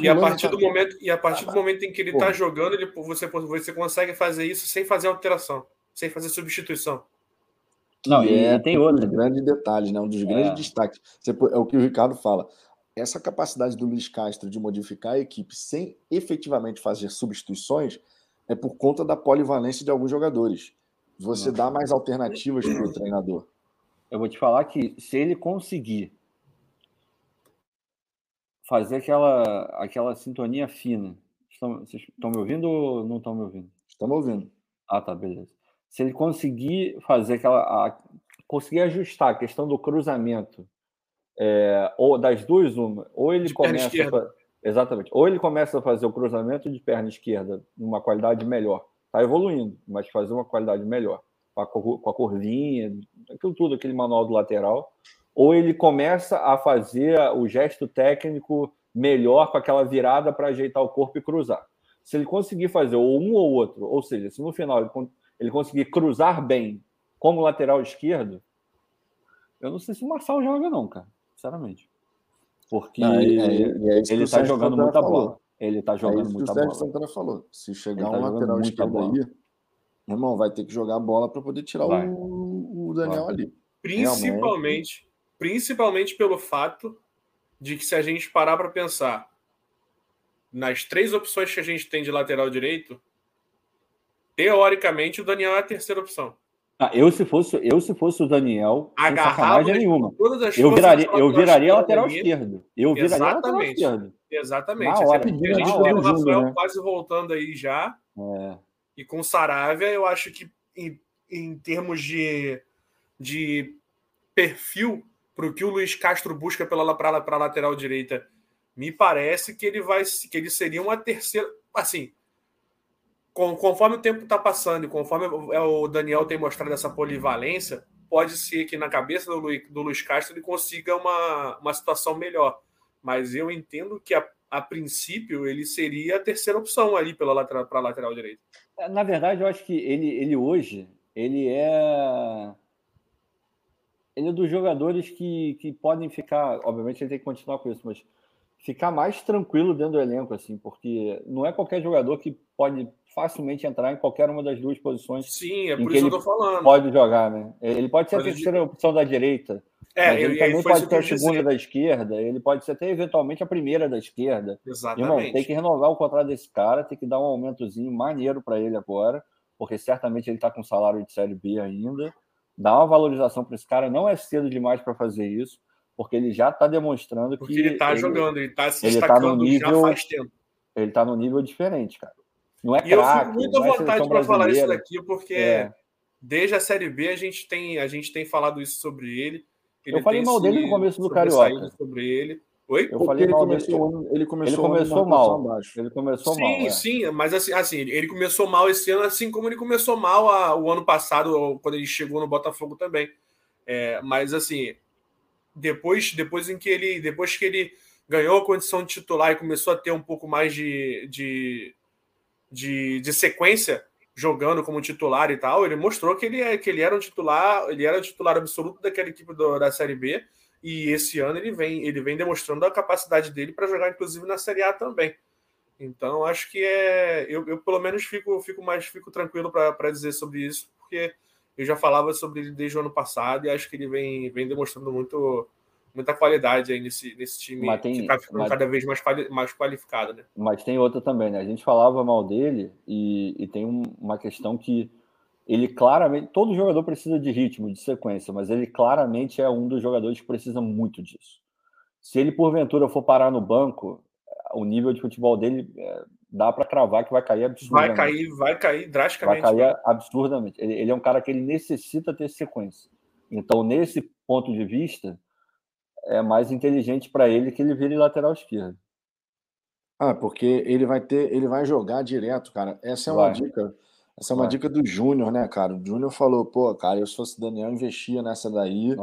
E a partir do momento em que ele está jogando, você consegue fazer isso sem fazer alteração, sem fazer substituição. Não, e tem outro grande detalhe, né? Um dos grandes destaques. É o que o Ricardo fala. Essa capacidade do Luís Castro de modificar a equipe sem efetivamente fazer substituições é por conta da polivalência de alguns jogadores. Você dá mais alternativas para o treinador. Eu vou te falar que se ele conseguir fazer aquela sintonia fina... Vocês estão me ouvindo ou não estão me ouvindo? Estamos ouvindo. Ah, tá, beleza. Se ele conseguir fazer conseguir ajustar a questão do cruzamento, ou das duas, uma, ou ele começa... Exatamente. Ou ele começa a fazer o cruzamento de perna esquerda numa qualidade melhor. Está evoluindo, mas fazer uma qualidade melhor. Com a curvinha, aquilo tudo, aquele manual do lateral, ou ele começa a fazer o gesto técnico melhor com aquela virada para ajeitar o corpo e cruzar. Se ele conseguir fazer ou um ou outro, ou seja, se no final ele conseguir cruzar bem como lateral esquerdo, eu não sei se o Marçal joga não, cara, sinceramente. Porque não, ele está jogando muita bola. Ele está jogando muita bola. O Sérgio Santana falou, se chegar um lateral esquerdo aí, irmão, vai ter que jogar a bola para poder tirar o Daniel ali. Principalmente pelo fato de que, se a gente parar para pensar nas três opções que a gente tem de lateral direito, teoricamente o Daniel é a terceira opção. Ah, eu se fosse o Daniel, agarrava sem sacanagem nenhuma, eu viraria lateral esquerdo. Exatamente. A gente tem o Rafael quase voltando aí já. É. E com o Saravia, eu acho que em termos de perfil para o que o Luís Castro busca para a lateral direita, me parece que ele seria uma terceira, assim, conforme o tempo está passando e conforme o Daniel tem mostrado essa polivalência, pode ser que na cabeça do Luís Castro ele consiga uma situação melhor, mas eu entendo que a princípio ele seria a terceira opção ali para a lateral direita. Na verdade, eu acho que ele hoje ele é dos jogadores que podem ficar, obviamente ele tem que continuar com isso, mas ficar mais tranquilo dentro do elenco, assim, porque não é qualquer jogador que pode facilmente entrar em qualquer uma das duas posições. Sim, é por isso que eu tô falando. Pode jogar, né? Ele pode ser a terceira opção da direita, mas ele também pode ser a segunda da esquerda, ele pode ser até eventualmente a primeira da esquerda. Exatamente. Irmão, tem que renovar o contrato desse cara, tem que dar um aumentozinho maneiro para ele agora, porque certamente ele tá com salário de Série B ainda. Dá uma valorização para esse cara, não é cedo demais para fazer isso, porque ele já está demonstrando porque que... Porque ele está jogando, ele está se destacando já faz tempo. Ele está num nível diferente, cara. Não é craque, eu fico muito à vontade para falar isso daqui, porque desde a Série B a gente tem falado isso sobre ele. Eu falei mal dele no começo do Carioca. Sobre ele. Oi? Eu falei mal dele. Ele começou mal. Sim, mas assim, ele começou mal esse ano, assim como ele começou mal o ano passado, quando ele chegou no Botafogo também. É, mas assim, depois que ele ganhou a condição de titular e começou a ter um pouco mais de sequência jogando como titular e tal, ele mostrou que ele era o titular absoluto daquela equipe da Série B, e esse ano ele vem demonstrando a capacidade dele para jogar inclusive na Série A também. Então acho que eu pelo menos fico tranquilo para dizer sobre isso, porque eu já falava sobre ele desde o ano passado e acho que ele vem demonstrando muita qualidade aí nesse time, que está ficando cada vez mais qualificado, né? Mas tem outra também, né? A gente falava mal dele e tem uma questão que ele claramente... Todo jogador precisa de ritmo, de sequência, mas ele claramente é um dos jogadores que precisa muito disso. Se ele, porventura, for parar no banco, o nível de futebol dele... dá para cravar que vai cair absurdamente. Vai cair drasticamente. Vai cair absurdamente. Ele é um cara que ele necessita ter sequência. Então, nesse ponto de vista, é mais inteligente para ele que ele vire lateral esquerdo. Ah, porque ele vai jogar direto, cara. Essa é uma dica. Essa é uma dica do Júnior, né, cara? O Júnior falou, pô, cara, eu se fosse Daniel, investia nessa daí,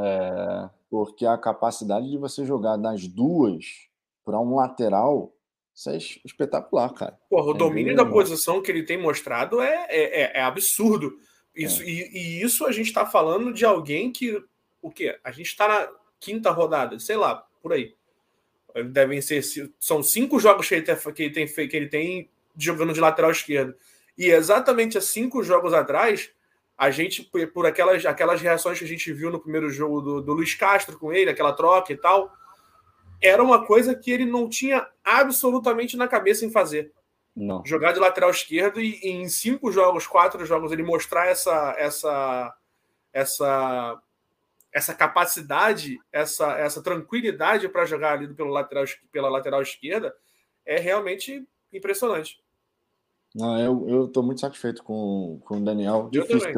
porque a capacidade de você jogar nas duas para um lateral... Isso é espetacular, cara. Porra, o domínio da posição que ele tem mostrado é absurdo. Isso, e isso a gente tá falando de alguém que... O quê? A gente tá na quinta rodada, sei lá, por aí. Devem ser... São 5 jogos que ele tem jogando de lateral esquerdo. E exatamente há 5 jogos atrás, a gente, por aquelas reações que a gente viu no primeiro jogo do Luís Castro com ele, aquela troca e tal... Era uma coisa que ele não tinha absolutamente na cabeça em fazer. Não. Jogar de lateral esquerdo e em 4 jogos, ele mostrar essa capacidade, essa tranquilidade para jogar ali pela lateral esquerda é realmente impressionante. Não, eu estou muito satisfeito com o Daniel. Difícil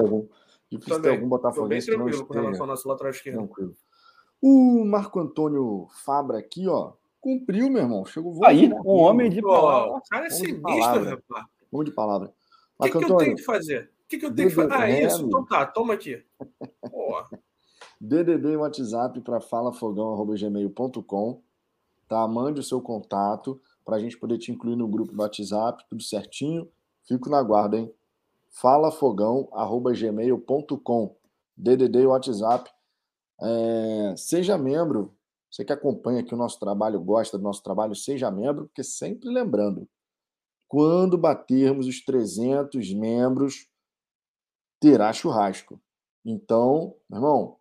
ter algum Botafoguense que não esteja. Estou bem tranquilo com relação ao nosso lateral esquerdo. Tranquilo. O Marco Antônio Fabra aqui, ó, cumpriu, meu irmão. Chegou voando. Aí, um homem de palavra. O cara é sinistro, rapaz. Homem de palavra. O que eu tenho que fazer? Ah, isso. Então tá, toma aqui. Porra. DDD e WhatsApp para falafogão@gmail.com, tá? Mande o seu contato para a gente poder te incluir no grupo do WhatsApp, tudo certinho. Fico na guarda, hein? falafogão@gmail.com, DDD e WhatsApp. Seja membro, você que acompanha aqui o nosso trabalho, gosta do nosso trabalho, seja membro, porque sempre lembrando, quando batermos os 300 membros, terá churrasco. Então, meu irmão,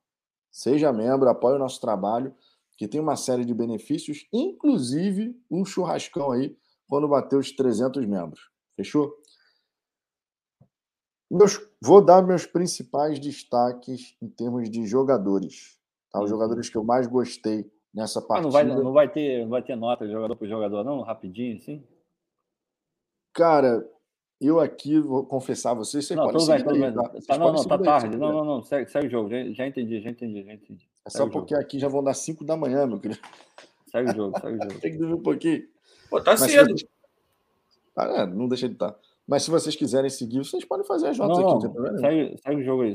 seja membro, apoie o nosso trabalho, que tem uma série de benefícios, inclusive um churrascão aí, quando bater os 300 membros. Fechou? Vou dar meus principais destaques em termos de jogadores. Tá? Os jogadores que eu mais gostei nessa partida. Não vai ter nota de jogador por jogador, não? Rapidinho, assim? Cara, eu aqui vou confessar a vocês, você pode seguir daí, tá? Tá tarde. Não, segue o jogo. Já entendi. É só porque aqui já vão dar 5 da manhã, meu querido. Segue o jogo. Tem que dormir um pouquinho. Pô, tá cedo. Não deixa de estar. Mas se vocês quiserem seguir, vocês podem fazer as notas aqui. Segue o jogo aí.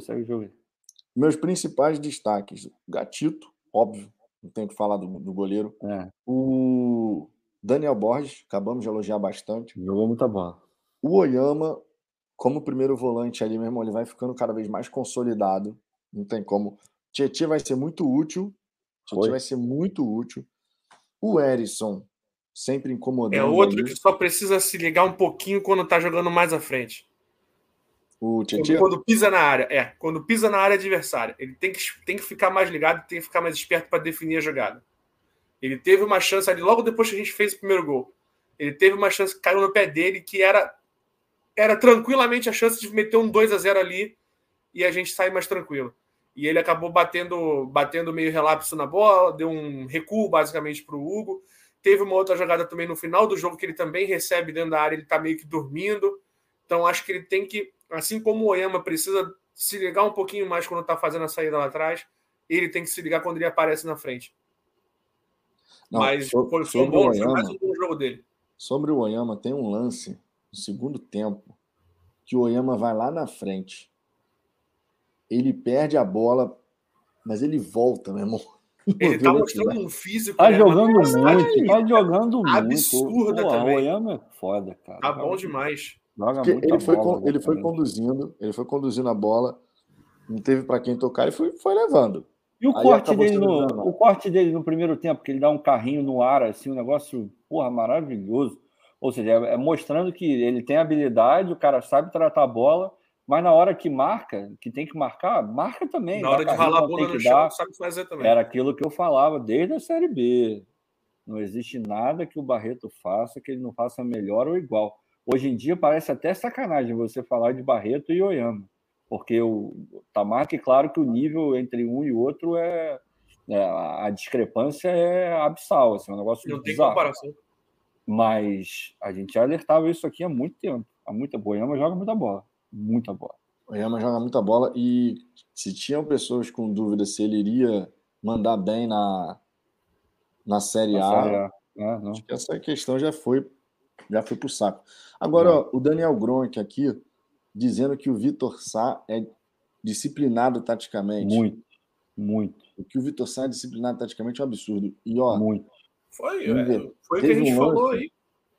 Meus principais destaques. Gatito, óbvio. Não tenho que falar do goleiro. O Daniel Borges, acabamos de elogiar bastante. Jogou muita bola. O Oyama, como primeiro volante ali, meu irmão, ele vai ficando cada vez mais consolidado. Não tem como. Tietê vai ser muito útil. O Éderson, sempre incomodando. É outro ali, que só precisa se ligar um pouquinho quando tá jogando mais à frente. O Tietê? Quando pisa na área. Quando pisa na área adversária. Ele tem que ficar mais ligado, tem que ficar mais esperto para definir a jogada. Ele teve uma chance ali, logo depois que a gente fez o primeiro gol. Ele teve uma chance que caiu no pé dele, que era tranquilamente a chance de meter um 2-0 ali e a gente sair mais tranquilo. E ele acabou batendo meio relapso na bola, deu um recuo basicamente para o Hugo. Teve uma outra jogada também no final do jogo que ele também recebe dentro da área, ele está meio que dormindo. Então acho que ele tem que, assim como o Oyama precisa se ligar um pouquinho mais quando está fazendo a saída lá atrás, ele tem que se ligar quando ele aparece na frente. Mas foi mais um bom jogo dele. Sobre o Oyama, tem um lance no segundo tempo que o Oyama vai lá na frente. Ele perde a bola, mas ele volta, meu irmão. Ele tá mostrando um físico. Tá jogando muito. Absurda também. O Oyama é foda, cara. Tá bom demais. Ele foi conduzindo a bola, não teve pra quem tocar e foi levando. E o corte dele no primeiro tempo, que ele dá um carrinho no ar, assim, um negócio, maravilhoso. Ou seja, mostrando que ele tem habilidade, o cara sabe tratar a bola, mas na hora que marca, que tem que marcar, marca também. Na hora de ralar a bola no chão, sabe fazer também. Era aquilo que eu falava desde a Série B. Não existe nada que o Barreto faça que ele não faça melhor ou igual. Hoje em dia parece até sacanagem você falar de Barreto e Oyama. Porque tá mais que claro que o nível entre um e outro a discrepância é abissal, assim, um negócio não bizarro. Tem comparação. Mas a gente já alertava isso aqui há muito tempo. O Oyama joga muita bola. O Oyama joga muita bola e se tinham pessoas com dúvida se ele iria mandar bem na Série A, acho que essa questão já foi pro saco. Agora, ó, o Daniel Gronk aqui dizendo que o Vitor Sá é disciplinado taticamente. Muito. O que o Vitor Sá é disciplinado taticamente é um absurdo. E, ó... Muito. Foi o que a gente falou aí.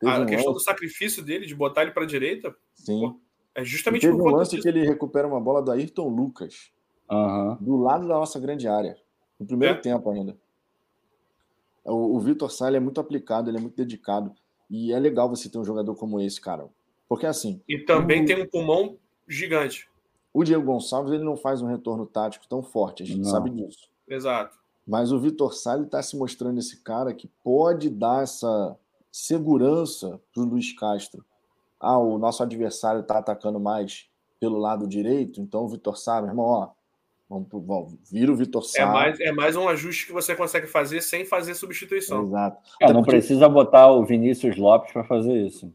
A questão do sacrifício dele, de botar ele para a direita. Sim. Pô, é justamente por conta disso. Que ele recupera uma bola do Ayrton Lucas. Do lado da nossa grande área. No primeiro tempo ainda. O Vitor Sá, ele é muito aplicado, ele é muito dedicado. E é legal você ter um jogador como esse, cara. Porque assim... E também tem um pulmão gigante. O Diego Gonçalves, ele não faz um retorno tático tão forte, a gente sabe disso. Exato. Mas o Vitor Sá está se mostrando esse cara que pode dar essa segurança para o Luís Castro. O nosso adversário está atacando mais pelo lado direito, então o Vitor Sá, meu irmão, vira o Vitor Sá. É mais um ajuste que você consegue fazer sem fazer substituição. Exato. Precisa botar o Vinícius Lopes para fazer isso.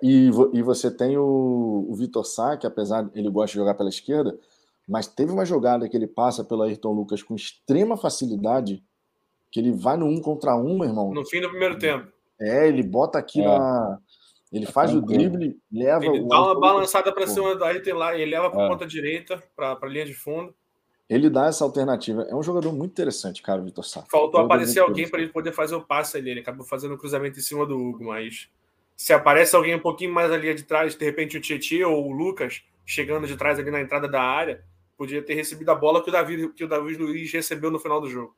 E você tem o Vitor Sá, que apesar ele gosta de jogar pela esquerda, mas teve uma jogada que ele passa pelo Ayrton Lucas com extrema facilidade, que ele vai no 1 contra 1, meu irmão. No fim do primeiro tempo. Ele bota aqui na... Ele faz o drible, leva... Ele dá uma balançada para cima da Ayrton lá, ele leva para a ponta direita, para a linha de fundo. Ele dá essa alternativa. É um jogador muito interessante, cara, o Vitor Sá. Faltou aparecer alguém para ele poder fazer o passe ali. Ele acabou fazendo o cruzamento em cima do Hugo, mas se aparece alguém um pouquinho mais ali de trás, de repente o Tietê ou o Lucas, chegando de trás ali na entrada da área, podia ter recebido a bola que o David Luiz recebeu no final do jogo.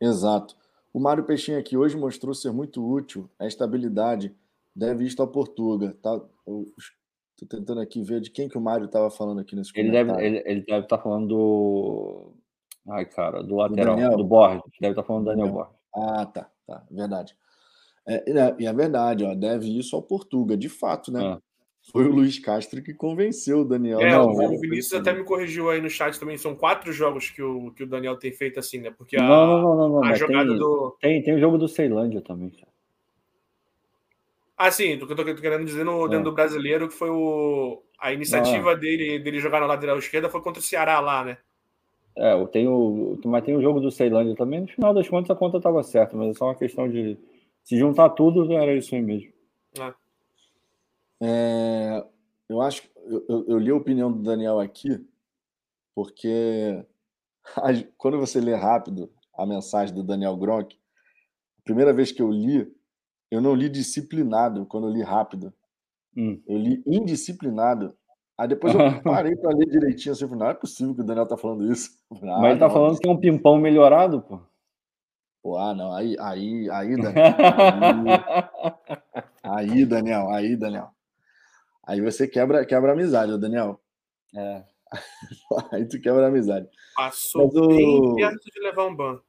Exato. O Mário Peixinho aqui hoje mostrou ser muito útil. A estabilidade deve isto ao Portuga. Tá? Estou tentando aqui ver de quem que o Mário estava falando aqui nesse comentário. Ele deve estar falando do... Ai, cara, do lateral, do Borges. Deve estar falando do Daniel Borges. Ah, tá. Verdade. E é verdade, ó, deve isso ao Portuga, de fato, né? Ah. Foi o Luís Castro que convenceu o Daniel. O Vinícius até me corrigiu aí no chat também. São 4 jogos que o Daniel tem feito assim, né? Porque a jogada tem o jogo do Ceilândia também, cara. Ah, sim, o que eu tô querendo dizer dentro do brasileiro, que foi a iniciativa dele jogar na lateral esquerda foi contra o Ceará lá, né? Mas tem o jogo do Ceilândia também. No final das contas, a conta estava certa, mas é só uma questão de se juntar tudo, era isso aí mesmo. Eu acho que eu li a opinião do Daniel aqui, porque quando você lê rápido a mensagem do Daniel Gronk, a primeira vez que eu li, eu não li disciplinado quando eu li rápido. Eu li indisciplinado. Aí depois eu parei para ler direitinho. Assim, não é possível que o Daniel tá falando isso. Mas ele tá falando que é um pimpão melhorado, pô. Não. Aí, Daniel. Aí, Daniel. Aí você quebra a amizade, Daniel. Aí tu quebra a amizade. Passou bem perto de levar um ban.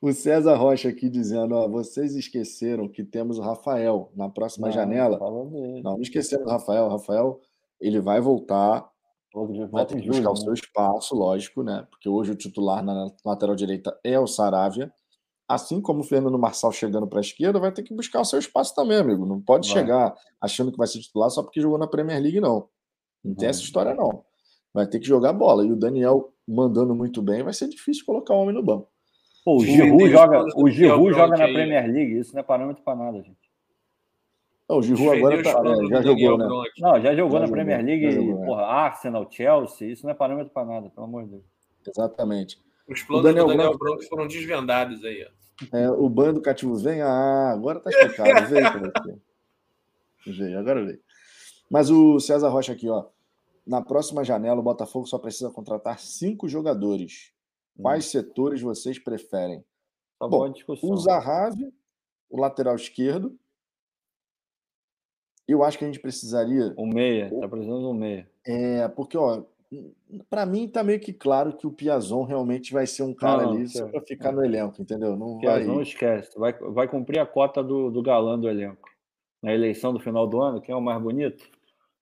O César Rocha aqui dizendo: vocês esqueceram que temos o Rafael na próxima janela. Não esquecemos o Rafael. O Rafael, ele vai voltar, vai ter que buscar o seu espaço, lógico, né? Porque hoje o titular na lateral direita é o Saravia. Assim como o Fernando Marçal chegando para a esquerda, vai ter que buscar o seu espaço também, amigo. Não pode chegar achando que vai ser titular só porque jogou na Premier League, não. Não tem essa história, não. Vai ter que jogar bola. E o Daniel mandando muito bem, vai ser difícil colocar o homem no banco. Pô, o Giroud joga na Premier League, isso não é parâmetro para nada, gente. Não, o Giroud agora já jogou, né? Não, já jogou na Premier League, Arsenal, Chelsea, isso não é parâmetro para nada, pelo amor de Deus. Exatamente. Os planos do Daniel Borges foram desvendados aí, ó. O banho do cativo vem, agora tá explicado, veio para você. Veio, agora veio. Mas o César Rocha aqui, ó, na próxima janela o Botafogo só precisa contratar 5 jogadores. Quais setores vocês preferem? Tá. Bom, o Zahavi, o lateral esquerdo. Eu acho que a gente precisaria... Um meia, tá precisando de um meia. Porque, pra mim tá meio que claro que o Piazon realmente vai ser um cara só pra ficar no elenco, entendeu? Não Piazon vai... esquece, vai cumprir a cota do galã do elenco. Na eleição do final do ano, quem é o mais bonito?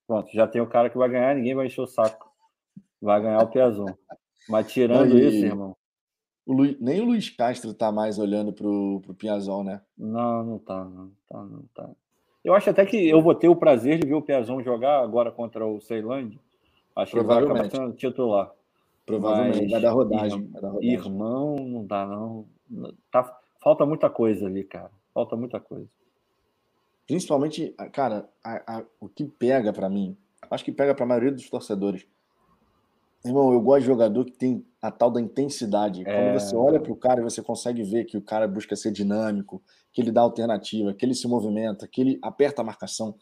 Pronto, já tem o cara que vai ganhar, ninguém vai encher o saco. Vai ganhar o Piazon. Mas tirando isso, irmão... Nem o Luís Castro tá mais olhando pro Piazon, né? Não tá. Eu acho até que eu vou ter o prazer de ver o Piazon jogar agora contra o Ceilândia. Acho que ele vai acabar sendo titular. Provavelmente. Mas... Vai dar rodagem. Irmão, não dá, não. Falta muita coisa ali, cara. Falta muita coisa. Principalmente, cara, o que pega pra mim, acho que pega pra maioria dos torcedores. Irmão, eu gosto de jogador que tem a tal da intensidade. Quando você olha pro cara e você consegue ver que o cara busca ser dinâmico, que ele dá alternativa, que ele se movimenta, que ele aperta a marcação.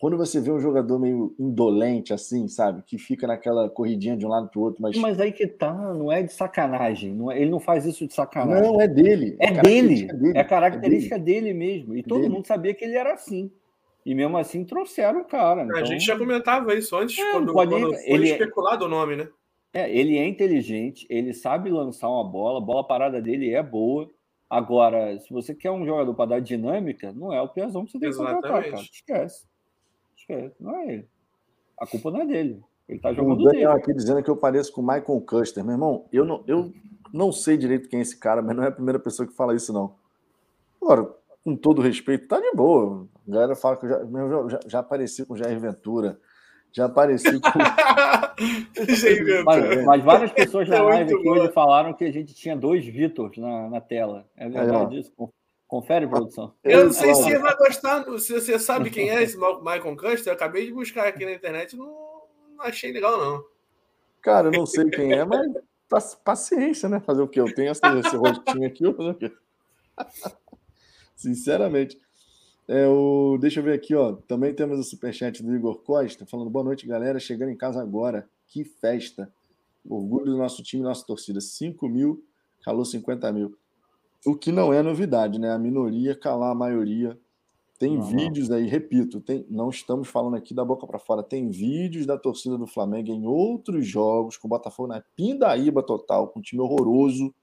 Quando você vê um jogador meio indolente, assim, sabe? Que fica naquela corridinha de um lado pro outro, mas aí que tá, não é de sacanagem. Não é, ele não faz isso de sacanagem. Não, é dele. É característica dele mesmo. E todo mundo sabia que ele era assim. E mesmo assim trouxeram o cara. Então... A gente já comentava isso antes, quando foi especulado o nome, né? Ele é inteligente, ele sabe lançar uma bola, a bola parada dele é boa. Agora, se você quer um jogador para dar dinâmica, não é o Piazão que você tem que contratar, cara. Esquece. Não é ele. A culpa não é dele. Ele tá jogando dele. O Daniel aqui dizendo que eu pareço com o Michael Custer. Meu irmão, eu não sei direito quem é esse cara, mas não é a primeira pessoa que fala isso, não. Agora... Com todo respeito, tá de boa. A galera fala que eu já apareci com o Jair Ventura, já apareci com... mas várias pessoas na live aqui hoje falaram que a gente tinha 2 Vitors na tela. É verdade isso? Confere, produção. Eu não sei se você vai gostar, se você sabe quem é esse Michael Custer. Eu acabei de buscar aqui na internet, não achei legal, não. Cara, eu não sei quem é, mas paciência, né? Fazer o quê? Eu tenho esse rostinho aqui, eu vou fazer o quê? Sinceramente. Deixa eu ver aqui, ó. Também temos o superchat do Igor Costa, falando boa noite, galera. Chegando em casa agora. Que festa. Orgulho do nosso time, nossa torcida. 5 mil, calou 50 mil. O que não é novidade, né? A minoria calar a maioria. Tem vídeos aí, repito, não estamos falando aqui da boca para fora, tem vídeos da torcida do Flamengo em outros jogos, com o Botafogo na pindaíba total, com um time horroroso,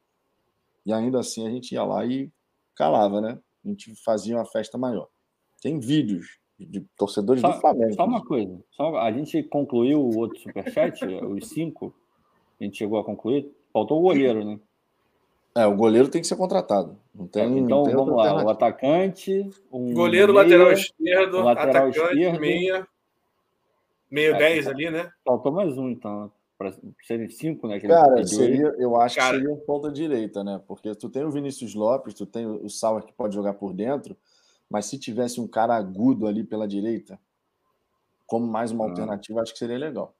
e ainda assim a gente ia lá e calava, né? A gente fazia uma festa maior. Tem vídeos de torcedores do Flamengo. Só uma coisa, a gente concluiu o outro superchat, os 5, a gente chegou a concluir, faltou o goleiro, né? O goleiro tem que ser contratado. Não tem, então, não tem, vamos lá. O atacante... goleiro, meia, lateral esquerdo, meia... Meio 10 ali, né? Faltou mais um, então. Serem 5, né? Cara, eu acho que seria ponta direita, né? Porque tu tem o Vinícius Lopes, tu tem o Sauer que pode jogar por dentro, mas se tivesse um cara agudo ali pela direita, como mais uma alternativa, acho que seria legal.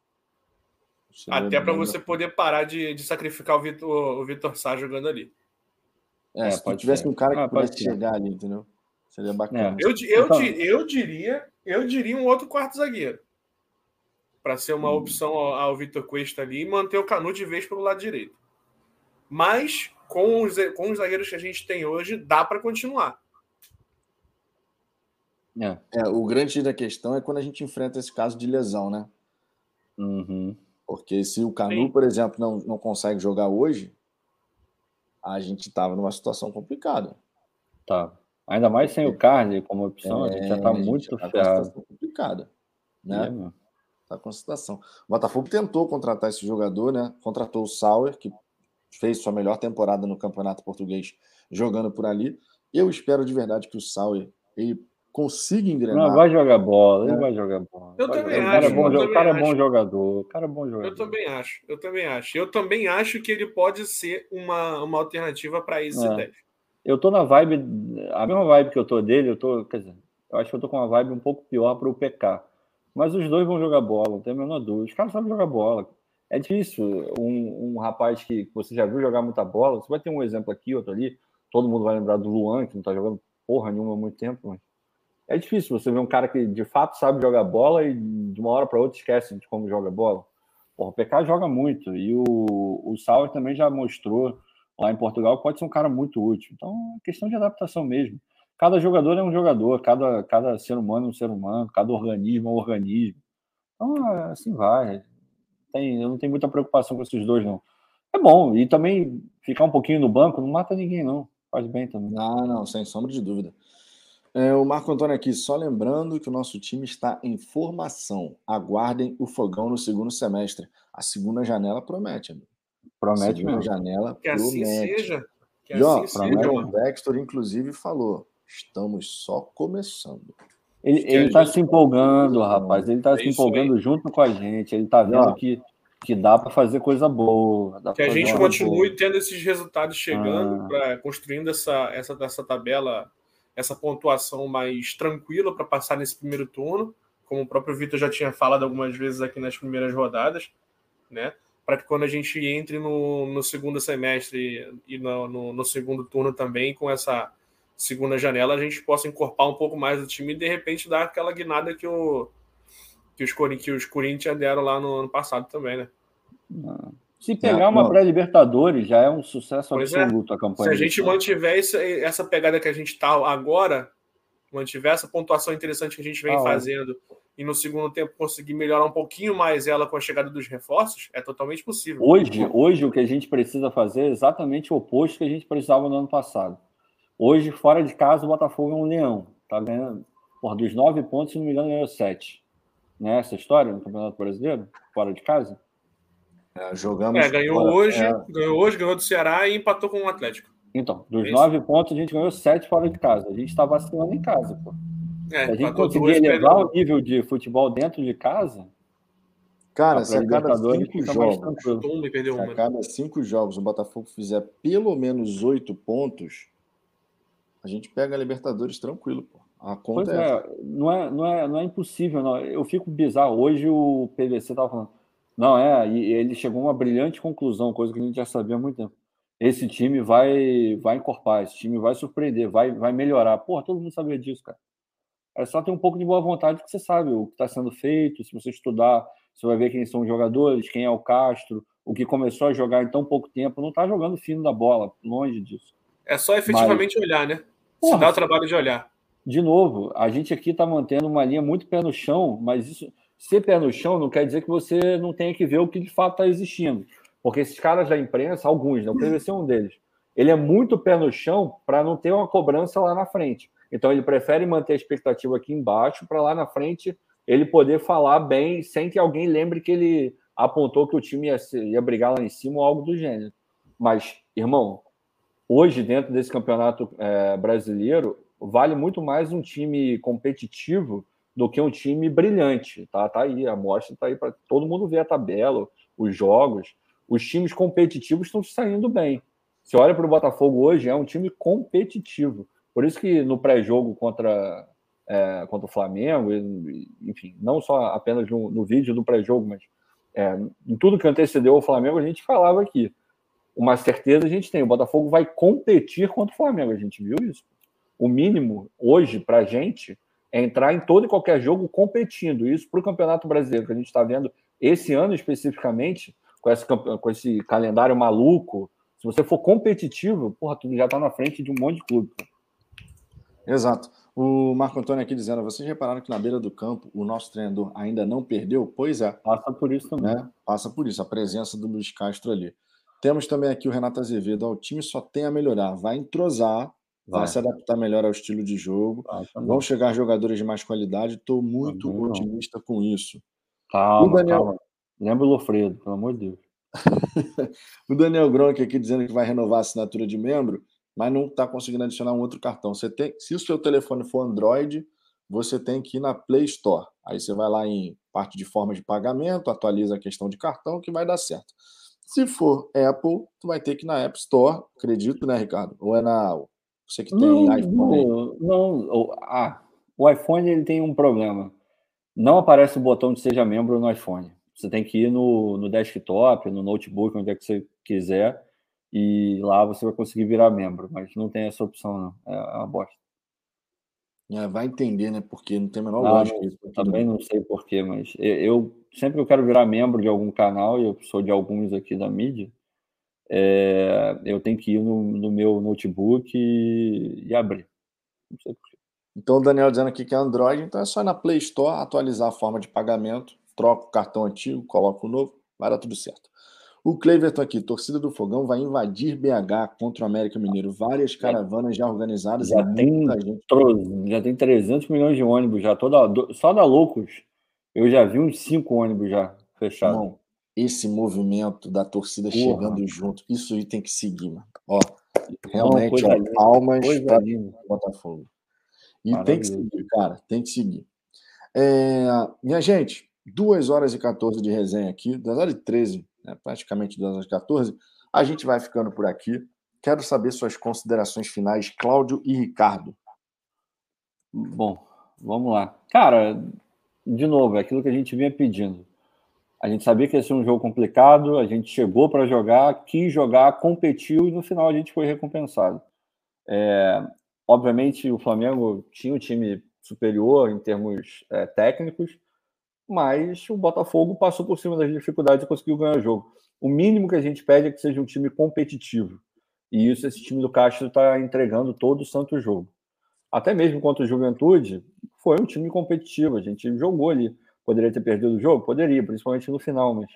Até para você poder parar de sacrificar o Vitor Sá jogando ali. Se tu tivesse um cara que pudesse chegar ali, entendeu? Seria bacana. Eu diria um outro quarto zagueiro. Para ser uma opção ao Vitor Cuesta ali e manter o Canu de vez pelo lado direito. Mas, com os zagueiros que a gente tem hoje, dá para continuar. O grande da questão é quando a gente enfrenta esse caso de lesão, né? Uhum. Porque se o Canu, por exemplo, não consegue jogar hoje, a gente estava numa situação complicada. Tá. Ainda mais sem o Cardi como opção, a gente já está muito ferrado. Tá complicada, né? Tá com situação. O Botafogo tentou contratar esse jogador, né? Contratou o Sauer, que fez sua melhor temporada no Campeonato Português jogando por ali. Eu espero de verdade que o Sauer consiga engrenar. Não, vai jogar bola, ele vai jogar bola. Eu também acho. O cara é bom jogador. Eu também acho que ele pode ser uma alternativa para esse 10. Eu tô na vibe, a mesma vibe que eu tô dele, quer dizer, eu acho que eu tô com uma vibe um pouco pior para o PK. Mas os dois vão jogar bola, não tem a menor dúvida. Os caras sabem jogar bola. É difícil um rapaz que você já viu jogar muita bola, você vai ter um exemplo aqui, outro ali, todo mundo vai lembrar do Luan, que não tá jogando porra nenhuma há muito tempo, mas é difícil você ver um cara que de fato sabe jogar bola e de uma hora para outra esquece de como joga bola. Porra, o PK joga muito e o Sauer também já mostrou lá em Portugal que pode ser um cara muito útil. Então é questão de adaptação mesmo. Cada jogador é um jogador, cada ser humano é um ser humano, cada organismo é um organismo. Então assim vai. Eu não tenho muita preocupação com esses dois, não. É bom, e também ficar um pouquinho no banco não mata ninguém, não. Faz bem também. Ah, não, sem sombra de dúvida. O Marco Antônio aqui, só lembrando que o nosso time está em formação. Aguardem o fogão no segundo semestre. A segunda janela promete, amigo. Promete mesmo. Janela que promete. Assim seja. Que e, assim seja. O Textor, inclusive, falou, estamos só começando. Ele está se empolgando, rapaz. Ele está se empolgando junto com a gente. Ele está vendo que dá para fazer coisa boa. Que a gente continue tendo esses resultados chegando, construindo essa tabela... essa pontuação mais tranquila para passar nesse primeiro turno, como o próprio Vitor já tinha falado algumas vezes aqui nas primeiras rodadas, né? Para que quando a gente entre no segundo semestre e no segundo turno também, com essa segunda janela, a gente possa encorpar um pouco mais o time e de repente dar aquela guinada que os Corinthians deram lá no ano passado também, né? Se pegar uma pré-Libertadores, já é um sucesso absoluto a campanha. Se a gente mantiver essa pegada que a gente está agora, mantiver essa pontuação interessante que a gente vem fazendo e no segundo tempo conseguir melhorar um pouquinho mais ela com a chegada dos reforços, é totalmente possível. Hoje o que a gente precisa fazer é exatamente o oposto que a gente precisava no ano passado. Hoje, fora de casa, o Botafogo é um leão. Tá ganhando. Porra, dos 9 pontos, se não me engano, ganhou 7. Não é essa história no Campeonato Brasileiro? Fora de casa? Ganhou hoje, ganhou do Ceará e empatou com o Atlético. Então, dos 9 pontos, a gente ganhou 7 fora de casa. A gente está vacilando em casa, pô. Se a gente conseguir elevar o nível de futebol dentro de casa... Cara, se a cada 5 jogos o Botafogo fizer pelo menos 8 pontos, a gente pega a Libertadores tranquilo, pô. A conta não é impossível, não. Eu fico bizarro. Hoje o PVC estava falando... Não, e ele chegou a uma brilhante conclusão, coisa que a gente já sabia há muito tempo. Esse time vai encorpar, esse time vai surpreender, vai melhorar. Porra, todo mundo sabia disso, cara. É só ter um pouco de boa vontade que você sabe o que está sendo feito. Se você estudar, você vai ver quem são os jogadores, quem é o Castro, o que começou a jogar em tão pouco tempo. Não está jogando fino da bola, longe disso. É só efetivamente olhar, né? Porra, se dá o trabalho de olhar. De novo, a gente aqui está mantendo uma linha muito pé no chão, mas isso... Ser pé no chão não quer dizer que você não tenha que ver o que de fato está existindo. Porque esses caras da imprensa, alguns, né? O PVC é um deles. Ele é muito pé no chão para não ter uma cobrança lá na frente. Então ele prefere manter a expectativa aqui embaixo para lá na frente ele poder falar bem sem que alguém lembre que ele apontou que o time ia brigar lá em cima ou algo do gênero. Mas, irmão, hoje dentro desse campeonato brasileiro, vale muito mais um time competitivo do que um time brilhante, tá? Tá aí, a amostra tá aí para todo mundo ver a tabela, os jogos. Os times competitivos estão saindo bem. Se olha para o Botafogo hoje, é um time competitivo. Por isso que no pré-jogo contra o Flamengo, enfim, não só apenas no vídeo do pré-jogo, mas em tudo que antecedeu o Flamengo, a gente falava aqui. Uma certeza a gente tem, o Botafogo vai competir contra o Flamengo, a gente viu isso. O mínimo hoje para a gente é entrar em todo e qualquer jogo competindo. Isso para o Campeonato Brasileiro, que a gente está vendo esse ano especificamente, com esse calendário maluco. Se você for competitivo, porra, tu já está na frente de um monte de clube. Exato. O Marco Antônio aqui dizendo, vocês repararam que na beira do campo o nosso treinador ainda não perdeu? Pois é. Passa por isso também. Né? Passa por isso, a presença do Luís Castro ali. Temos também aqui o Renato Azevedo, o time só tem a melhorar, vai entrosar, vai se adaptar melhor ao estilo de jogo. Vão chegar jogadores de mais qualidade. Estou muito otimista com isso. Calma, Daniel... calma. Lembra o Lofredo, pelo amor de Deus. O Daniel Gronk aqui dizendo que vai renovar a assinatura de membro, mas não está conseguindo adicionar um outro cartão. Você tem... Se o seu telefone for Android, você tem que ir na Play Store. Aí você vai lá em parte de forma de pagamento, atualiza a questão de cartão, que vai dar certo. Se for Apple, tu vai ter que ir na App Store, acredito, né, Ricardo? Ou é na... Você que tem iPhone? O iPhone ele tem um problema. Não aparece o botão de seja membro no iPhone. Você tem que ir no desktop, no notebook, onde é que você quiser, e lá você vai conseguir virar membro. Mas não tem essa opção, não. É uma bosta. Vai entender, né? Porque não tem a menor lógica. Também não sei porquê, mas eu sempre quero virar membro de algum canal, e eu sou de alguns aqui da mídia, eu tenho que ir no meu notebook e abrir. Não sei porquê. Então o Daniel dizendo aqui que é Android, então é só ir na Play Store, atualizar a forma de pagamento, troca o cartão antigo, coloca o novo, vai dar tudo certo. O Cleiverton aqui, torcida do Fogão vai invadir BH contra o América Mineiro. Várias caravanas já organizadas. Já tem 300 milhões de ônibus já, só da Loucos. Eu já vi uns 5 ônibus já fechados. Bom, esse movimento da torcida chegando junto, isso aí tem que seguir, mano. Ó, realmente, palmas para o Botafogo. E maravilha. Tem que seguir, cara, tem que seguir. Minha gente, 2 horas e 14 de resenha aqui, 2 horas e 13, né? Praticamente 2 horas e 14, a gente vai ficando por aqui. Quero saber suas considerações finais, Cláudio e Ricardo. Bom, vamos lá. Cara, de novo, é aquilo que a gente vinha pedindo. A gente sabia que ia ser um jogo complicado, a gente chegou para jogar, quis jogar, competiu e no final a gente foi recompensado. Obviamente o Flamengo tinha um time superior em termos técnicos, mas o Botafogo passou por cima das dificuldades e conseguiu ganhar o jogo. O mínimo que a gente pede é que seja um time competitivo. E isso esse time do Castro está entregando todo o santo jogo. Até mesmo contra o Juventude, foi um time competitivo. A gente jogou ali. Poderia ter perdido o jogo? Poderia, principalmente no final. Mas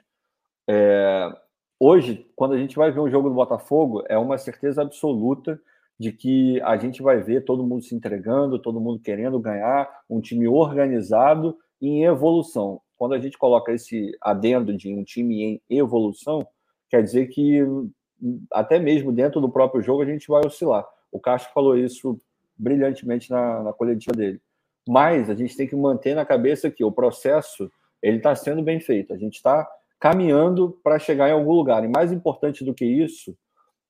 hoje, quando a gente vai ver um jogo do Botafogo, é uma certeza absoluta de que a gente vai ver todo mundo se entregando, todo mundo querendo ganhar, um time organizado em evolução. Quando a gente coloca esse adendo de um time em evolução, quer dizer que até mesmo dentro do próprio jogo a gente vai oscilar. O Castro falou isso brilhantemente na coletiva dele. Mas a gente tem que manter na cabeça que o processo ele está sendo bem feito. A gente está caminhando para chegar em algum lugar. E mais importante do que isso,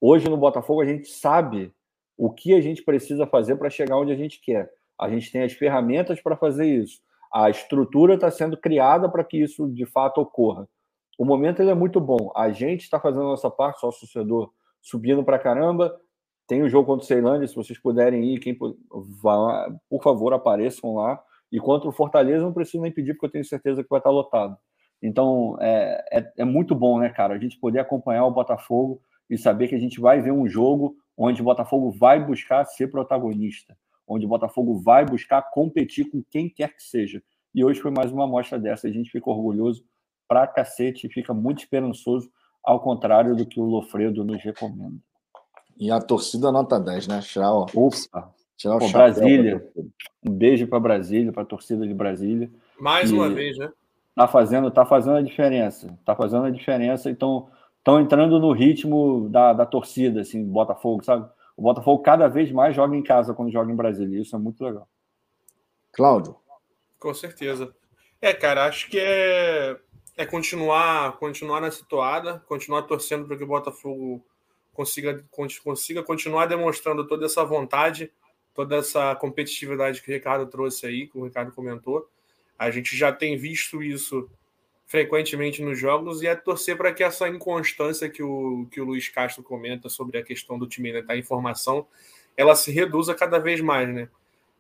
hoje no Botafogo a gente sabe o que a gente precisa fazer para chegar onde a gente quer. A gente tem as ferramentas para fazer isso. A estrutura está sendo criada para que isso de fato ocorra. O momento ele é muito bom. A gente está fazendo a nossa parte, só o torcedor subindo pra caramba. Tem o jogo contra o Ceilândia, se vocês puderem ir, quem vá, por favor, apareçam lá. E contra o Fortaleza, não preciso nem pedir, porque eu tenho certeza que vai estar lotado. Então, é muito bom, né, cara? A gente poder acompanhar o Botafogo e saber que a gente vai ver um jogo onde o Botafogo vai buscar ser protagonista, onde o Botafogo vai buscar competir com quem quer que seja. E hoje foi mais uma amostra dessa. A gente fica orgulhoso pra cacete, fica muito esperançoso, ao contrário do que o Lofredo nos recomenda. E a torcida nota 10, né? Tirar o chapéu Brasília. Um beijo para Brasília, para a torcida de Brasília. Mais uma vez, né? Tá fazendo a diferença. Tá fazendo a diferença. Então, estão entrando no ritmo da torcida, assim, do Botafogo, sabe? O Botafogo cada vez mais joga em casa quando joga em Brasília. Isso é muito legal. Cláudio? Com certeza. Cara, acho que é continuar na situada, continuar torcendo para que o Botafogo consiga continuar demonstrando toda essa vontade, toda essa competitividade que o Ricardo trouxe aí, que o Ricardo comentou. A gente já tem visto isso frequentemente nos jogos e é torcer para que essa inconstância que o Luís Castro comenta sobre a questão do time estar em formação, ela se reduza cada vez mais, né?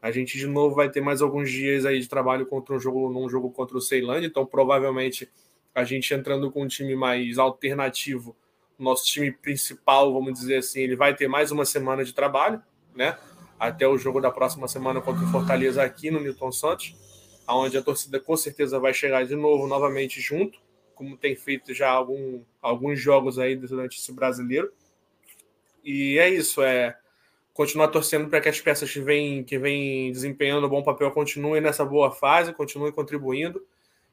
A gente, de novo, vai ter mais alguns dias aí de trabalho contra num jogo contra o Ceilândia, então provavelmente a gente entrando com um time mais alternativo, nosso time principal, vamos dizer assim, ele vai ter mais uma semana de trabalho, né? Até o jogo da próxima semana contra o Fortaleza aqui no Newton Santos, onde a torcida com certeza vai chegar de novo, novamente junto, como tem feito já alguns jogos aí durante esse brasileiro. E é isso, continuar torcendo para que as peças que vêm desempenhando um bom papel continuem nessa boa fase, continuem contribuindo,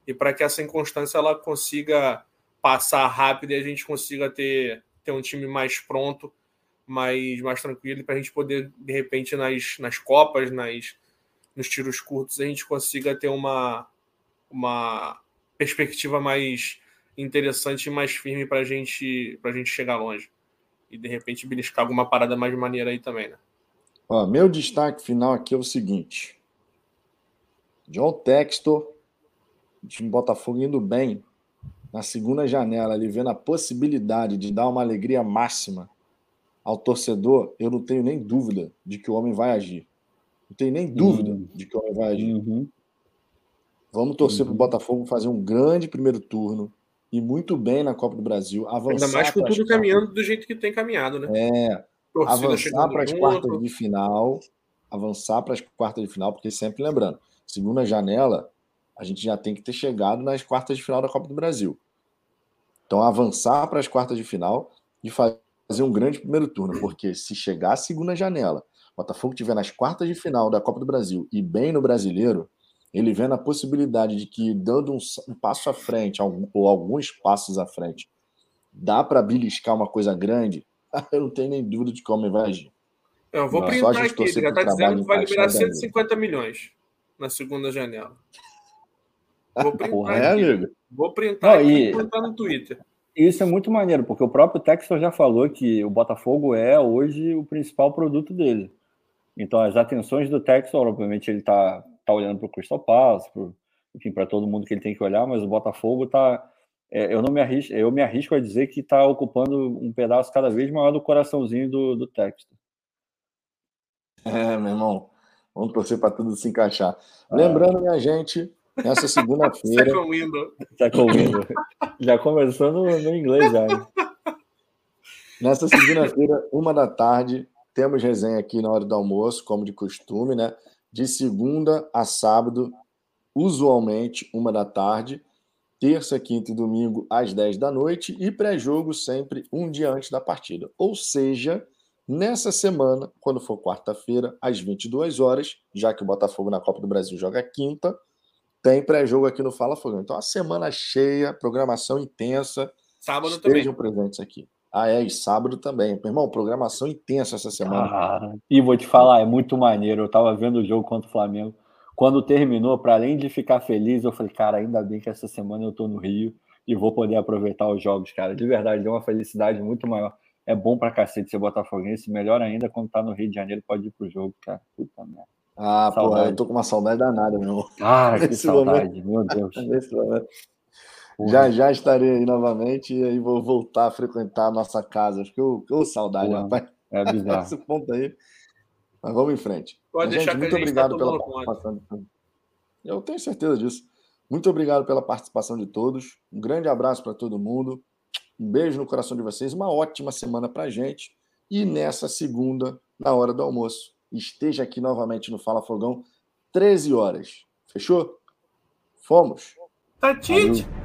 e para que essa inconstância ela consiga passar rápido e a gente consiga ter um time mais pronto, mais tranquilo, para a gente poder, de repente, nas Copas, nos tiros curtos, a gente consiga ter uma perspectiva mais interessante e mais firme para a gente chegar longe. E, de repente, beliscar alguma parada mais maneira aí também, né? Ó, meu destaque final aqui é o seguinte. John Textor, time Botafogo indo bem, na segunda janela, ele vendo a possibilidade de dar uma alegria máxima ao torcedor, eu não tenho nem dúvida de que o homem vai agir. Não tenho nem dúvida de que o homem vai agir. Uhum. Vamos torcer para o Botafogo fazer um grande primeiro turno e muito bem na Copa do Brasil. Avançar. Ainda mais com tudo caminhando do jeito que tem caminhado, né? Avançar para as quartas de final, porque sempre lembrando, segunda janela, a gente já tem que ter chegado nas quartas de final da Copa do Brasil. Então, avançar para as quartas de final e fazer um grande primeiro turno, porque se chegar a segunda janela, o Botafogo estiver nas quartas de final da Copa do Brasil e bem no Brasileiro, ele vê na possibilidade de que, dando um passo à frente, ou alguns passos à frente, dá para beliscar uma coisa grande, eu não tenho nem dúvida de como ele vai agir. Eu vou printar aqui, ele já está dizendo que vai liberar 150 milhões na segunda janela. Vou printar no Twitter. Isso é muito maneiro, porque o próprio Textor já falou que o Botafogo é hoje o principal produto dele. Então, as atenções do Textor, obviamente, ele tá olhando para o Crystal Palace, enfim, para todo mundo que ele tem que olhar, mas o Botafogo tá. Eu me arrisco a dizer que está ocupando um pedaço cada vez maior do coraçãozinho do Textor. Meu irmão, vamos torcer para tudo se encaixar. Lembrando, minha gente. Nessa segunda-feira. Tá com window. Já começou no inglês já. Hein? Nessa segunda-feira, 13h, temos resenha aqui na hora do almoço, como de costume, né? De segunda a sábado, usualmente 13h, terça, quinta e domingo às 10h, e pré-jogo sempre um dia antes da partida. Ou seja, nessa semana, quando for quarta-feira, às 22h, já que o Botafogo na Copa do Brasil joga quinta. Tem pré-jogo aqui no Fala Fogão. Então, a semana cheia, programação intensa. Sábado também. Estejam presentes aqui. E sábado também. Meu irmão, programação intensa essa semana. E vou te falar, é muito maneiro. Eu tava vendo o jogo contra o Flamengo. Quando terminou, para além de ficar feliz, eu falei, cara, ainda bem que essa semana eu tô no Rio e vou poder aproveitar os jogos, cara. De verdade, deu uma felicidade muito maior. É bom pra cacete ser botafoguense. Melhor ainda, quando tá no Rio de Janeiro, pode ir pro jogo, cara. Puta merda. Porra, eu tô com uma saudade danada, meu irmão. Cara, que saudade, momento. Meu Deus. Já estarei aí novamente e aí vou voltar a frequentar a nossa casa. Acho que eu saudade, porra, rapaz. É bizarro. Esse ponto aí. Mas vamos em frente. Pode deixar, gente, que muito a gente obrigado tá pela participação. Eu tenho certeza disso. Muito obrigado pela participação de todos. Um grande abraço para todo mundo. Um beijo no coração de vocês. Uma ótima semana para a gente. E nessa segunda, na hora do almoço, esteja aqui novamente no Fala Fogão, 13 horas. Fechou? Fomos. Tá, Tite!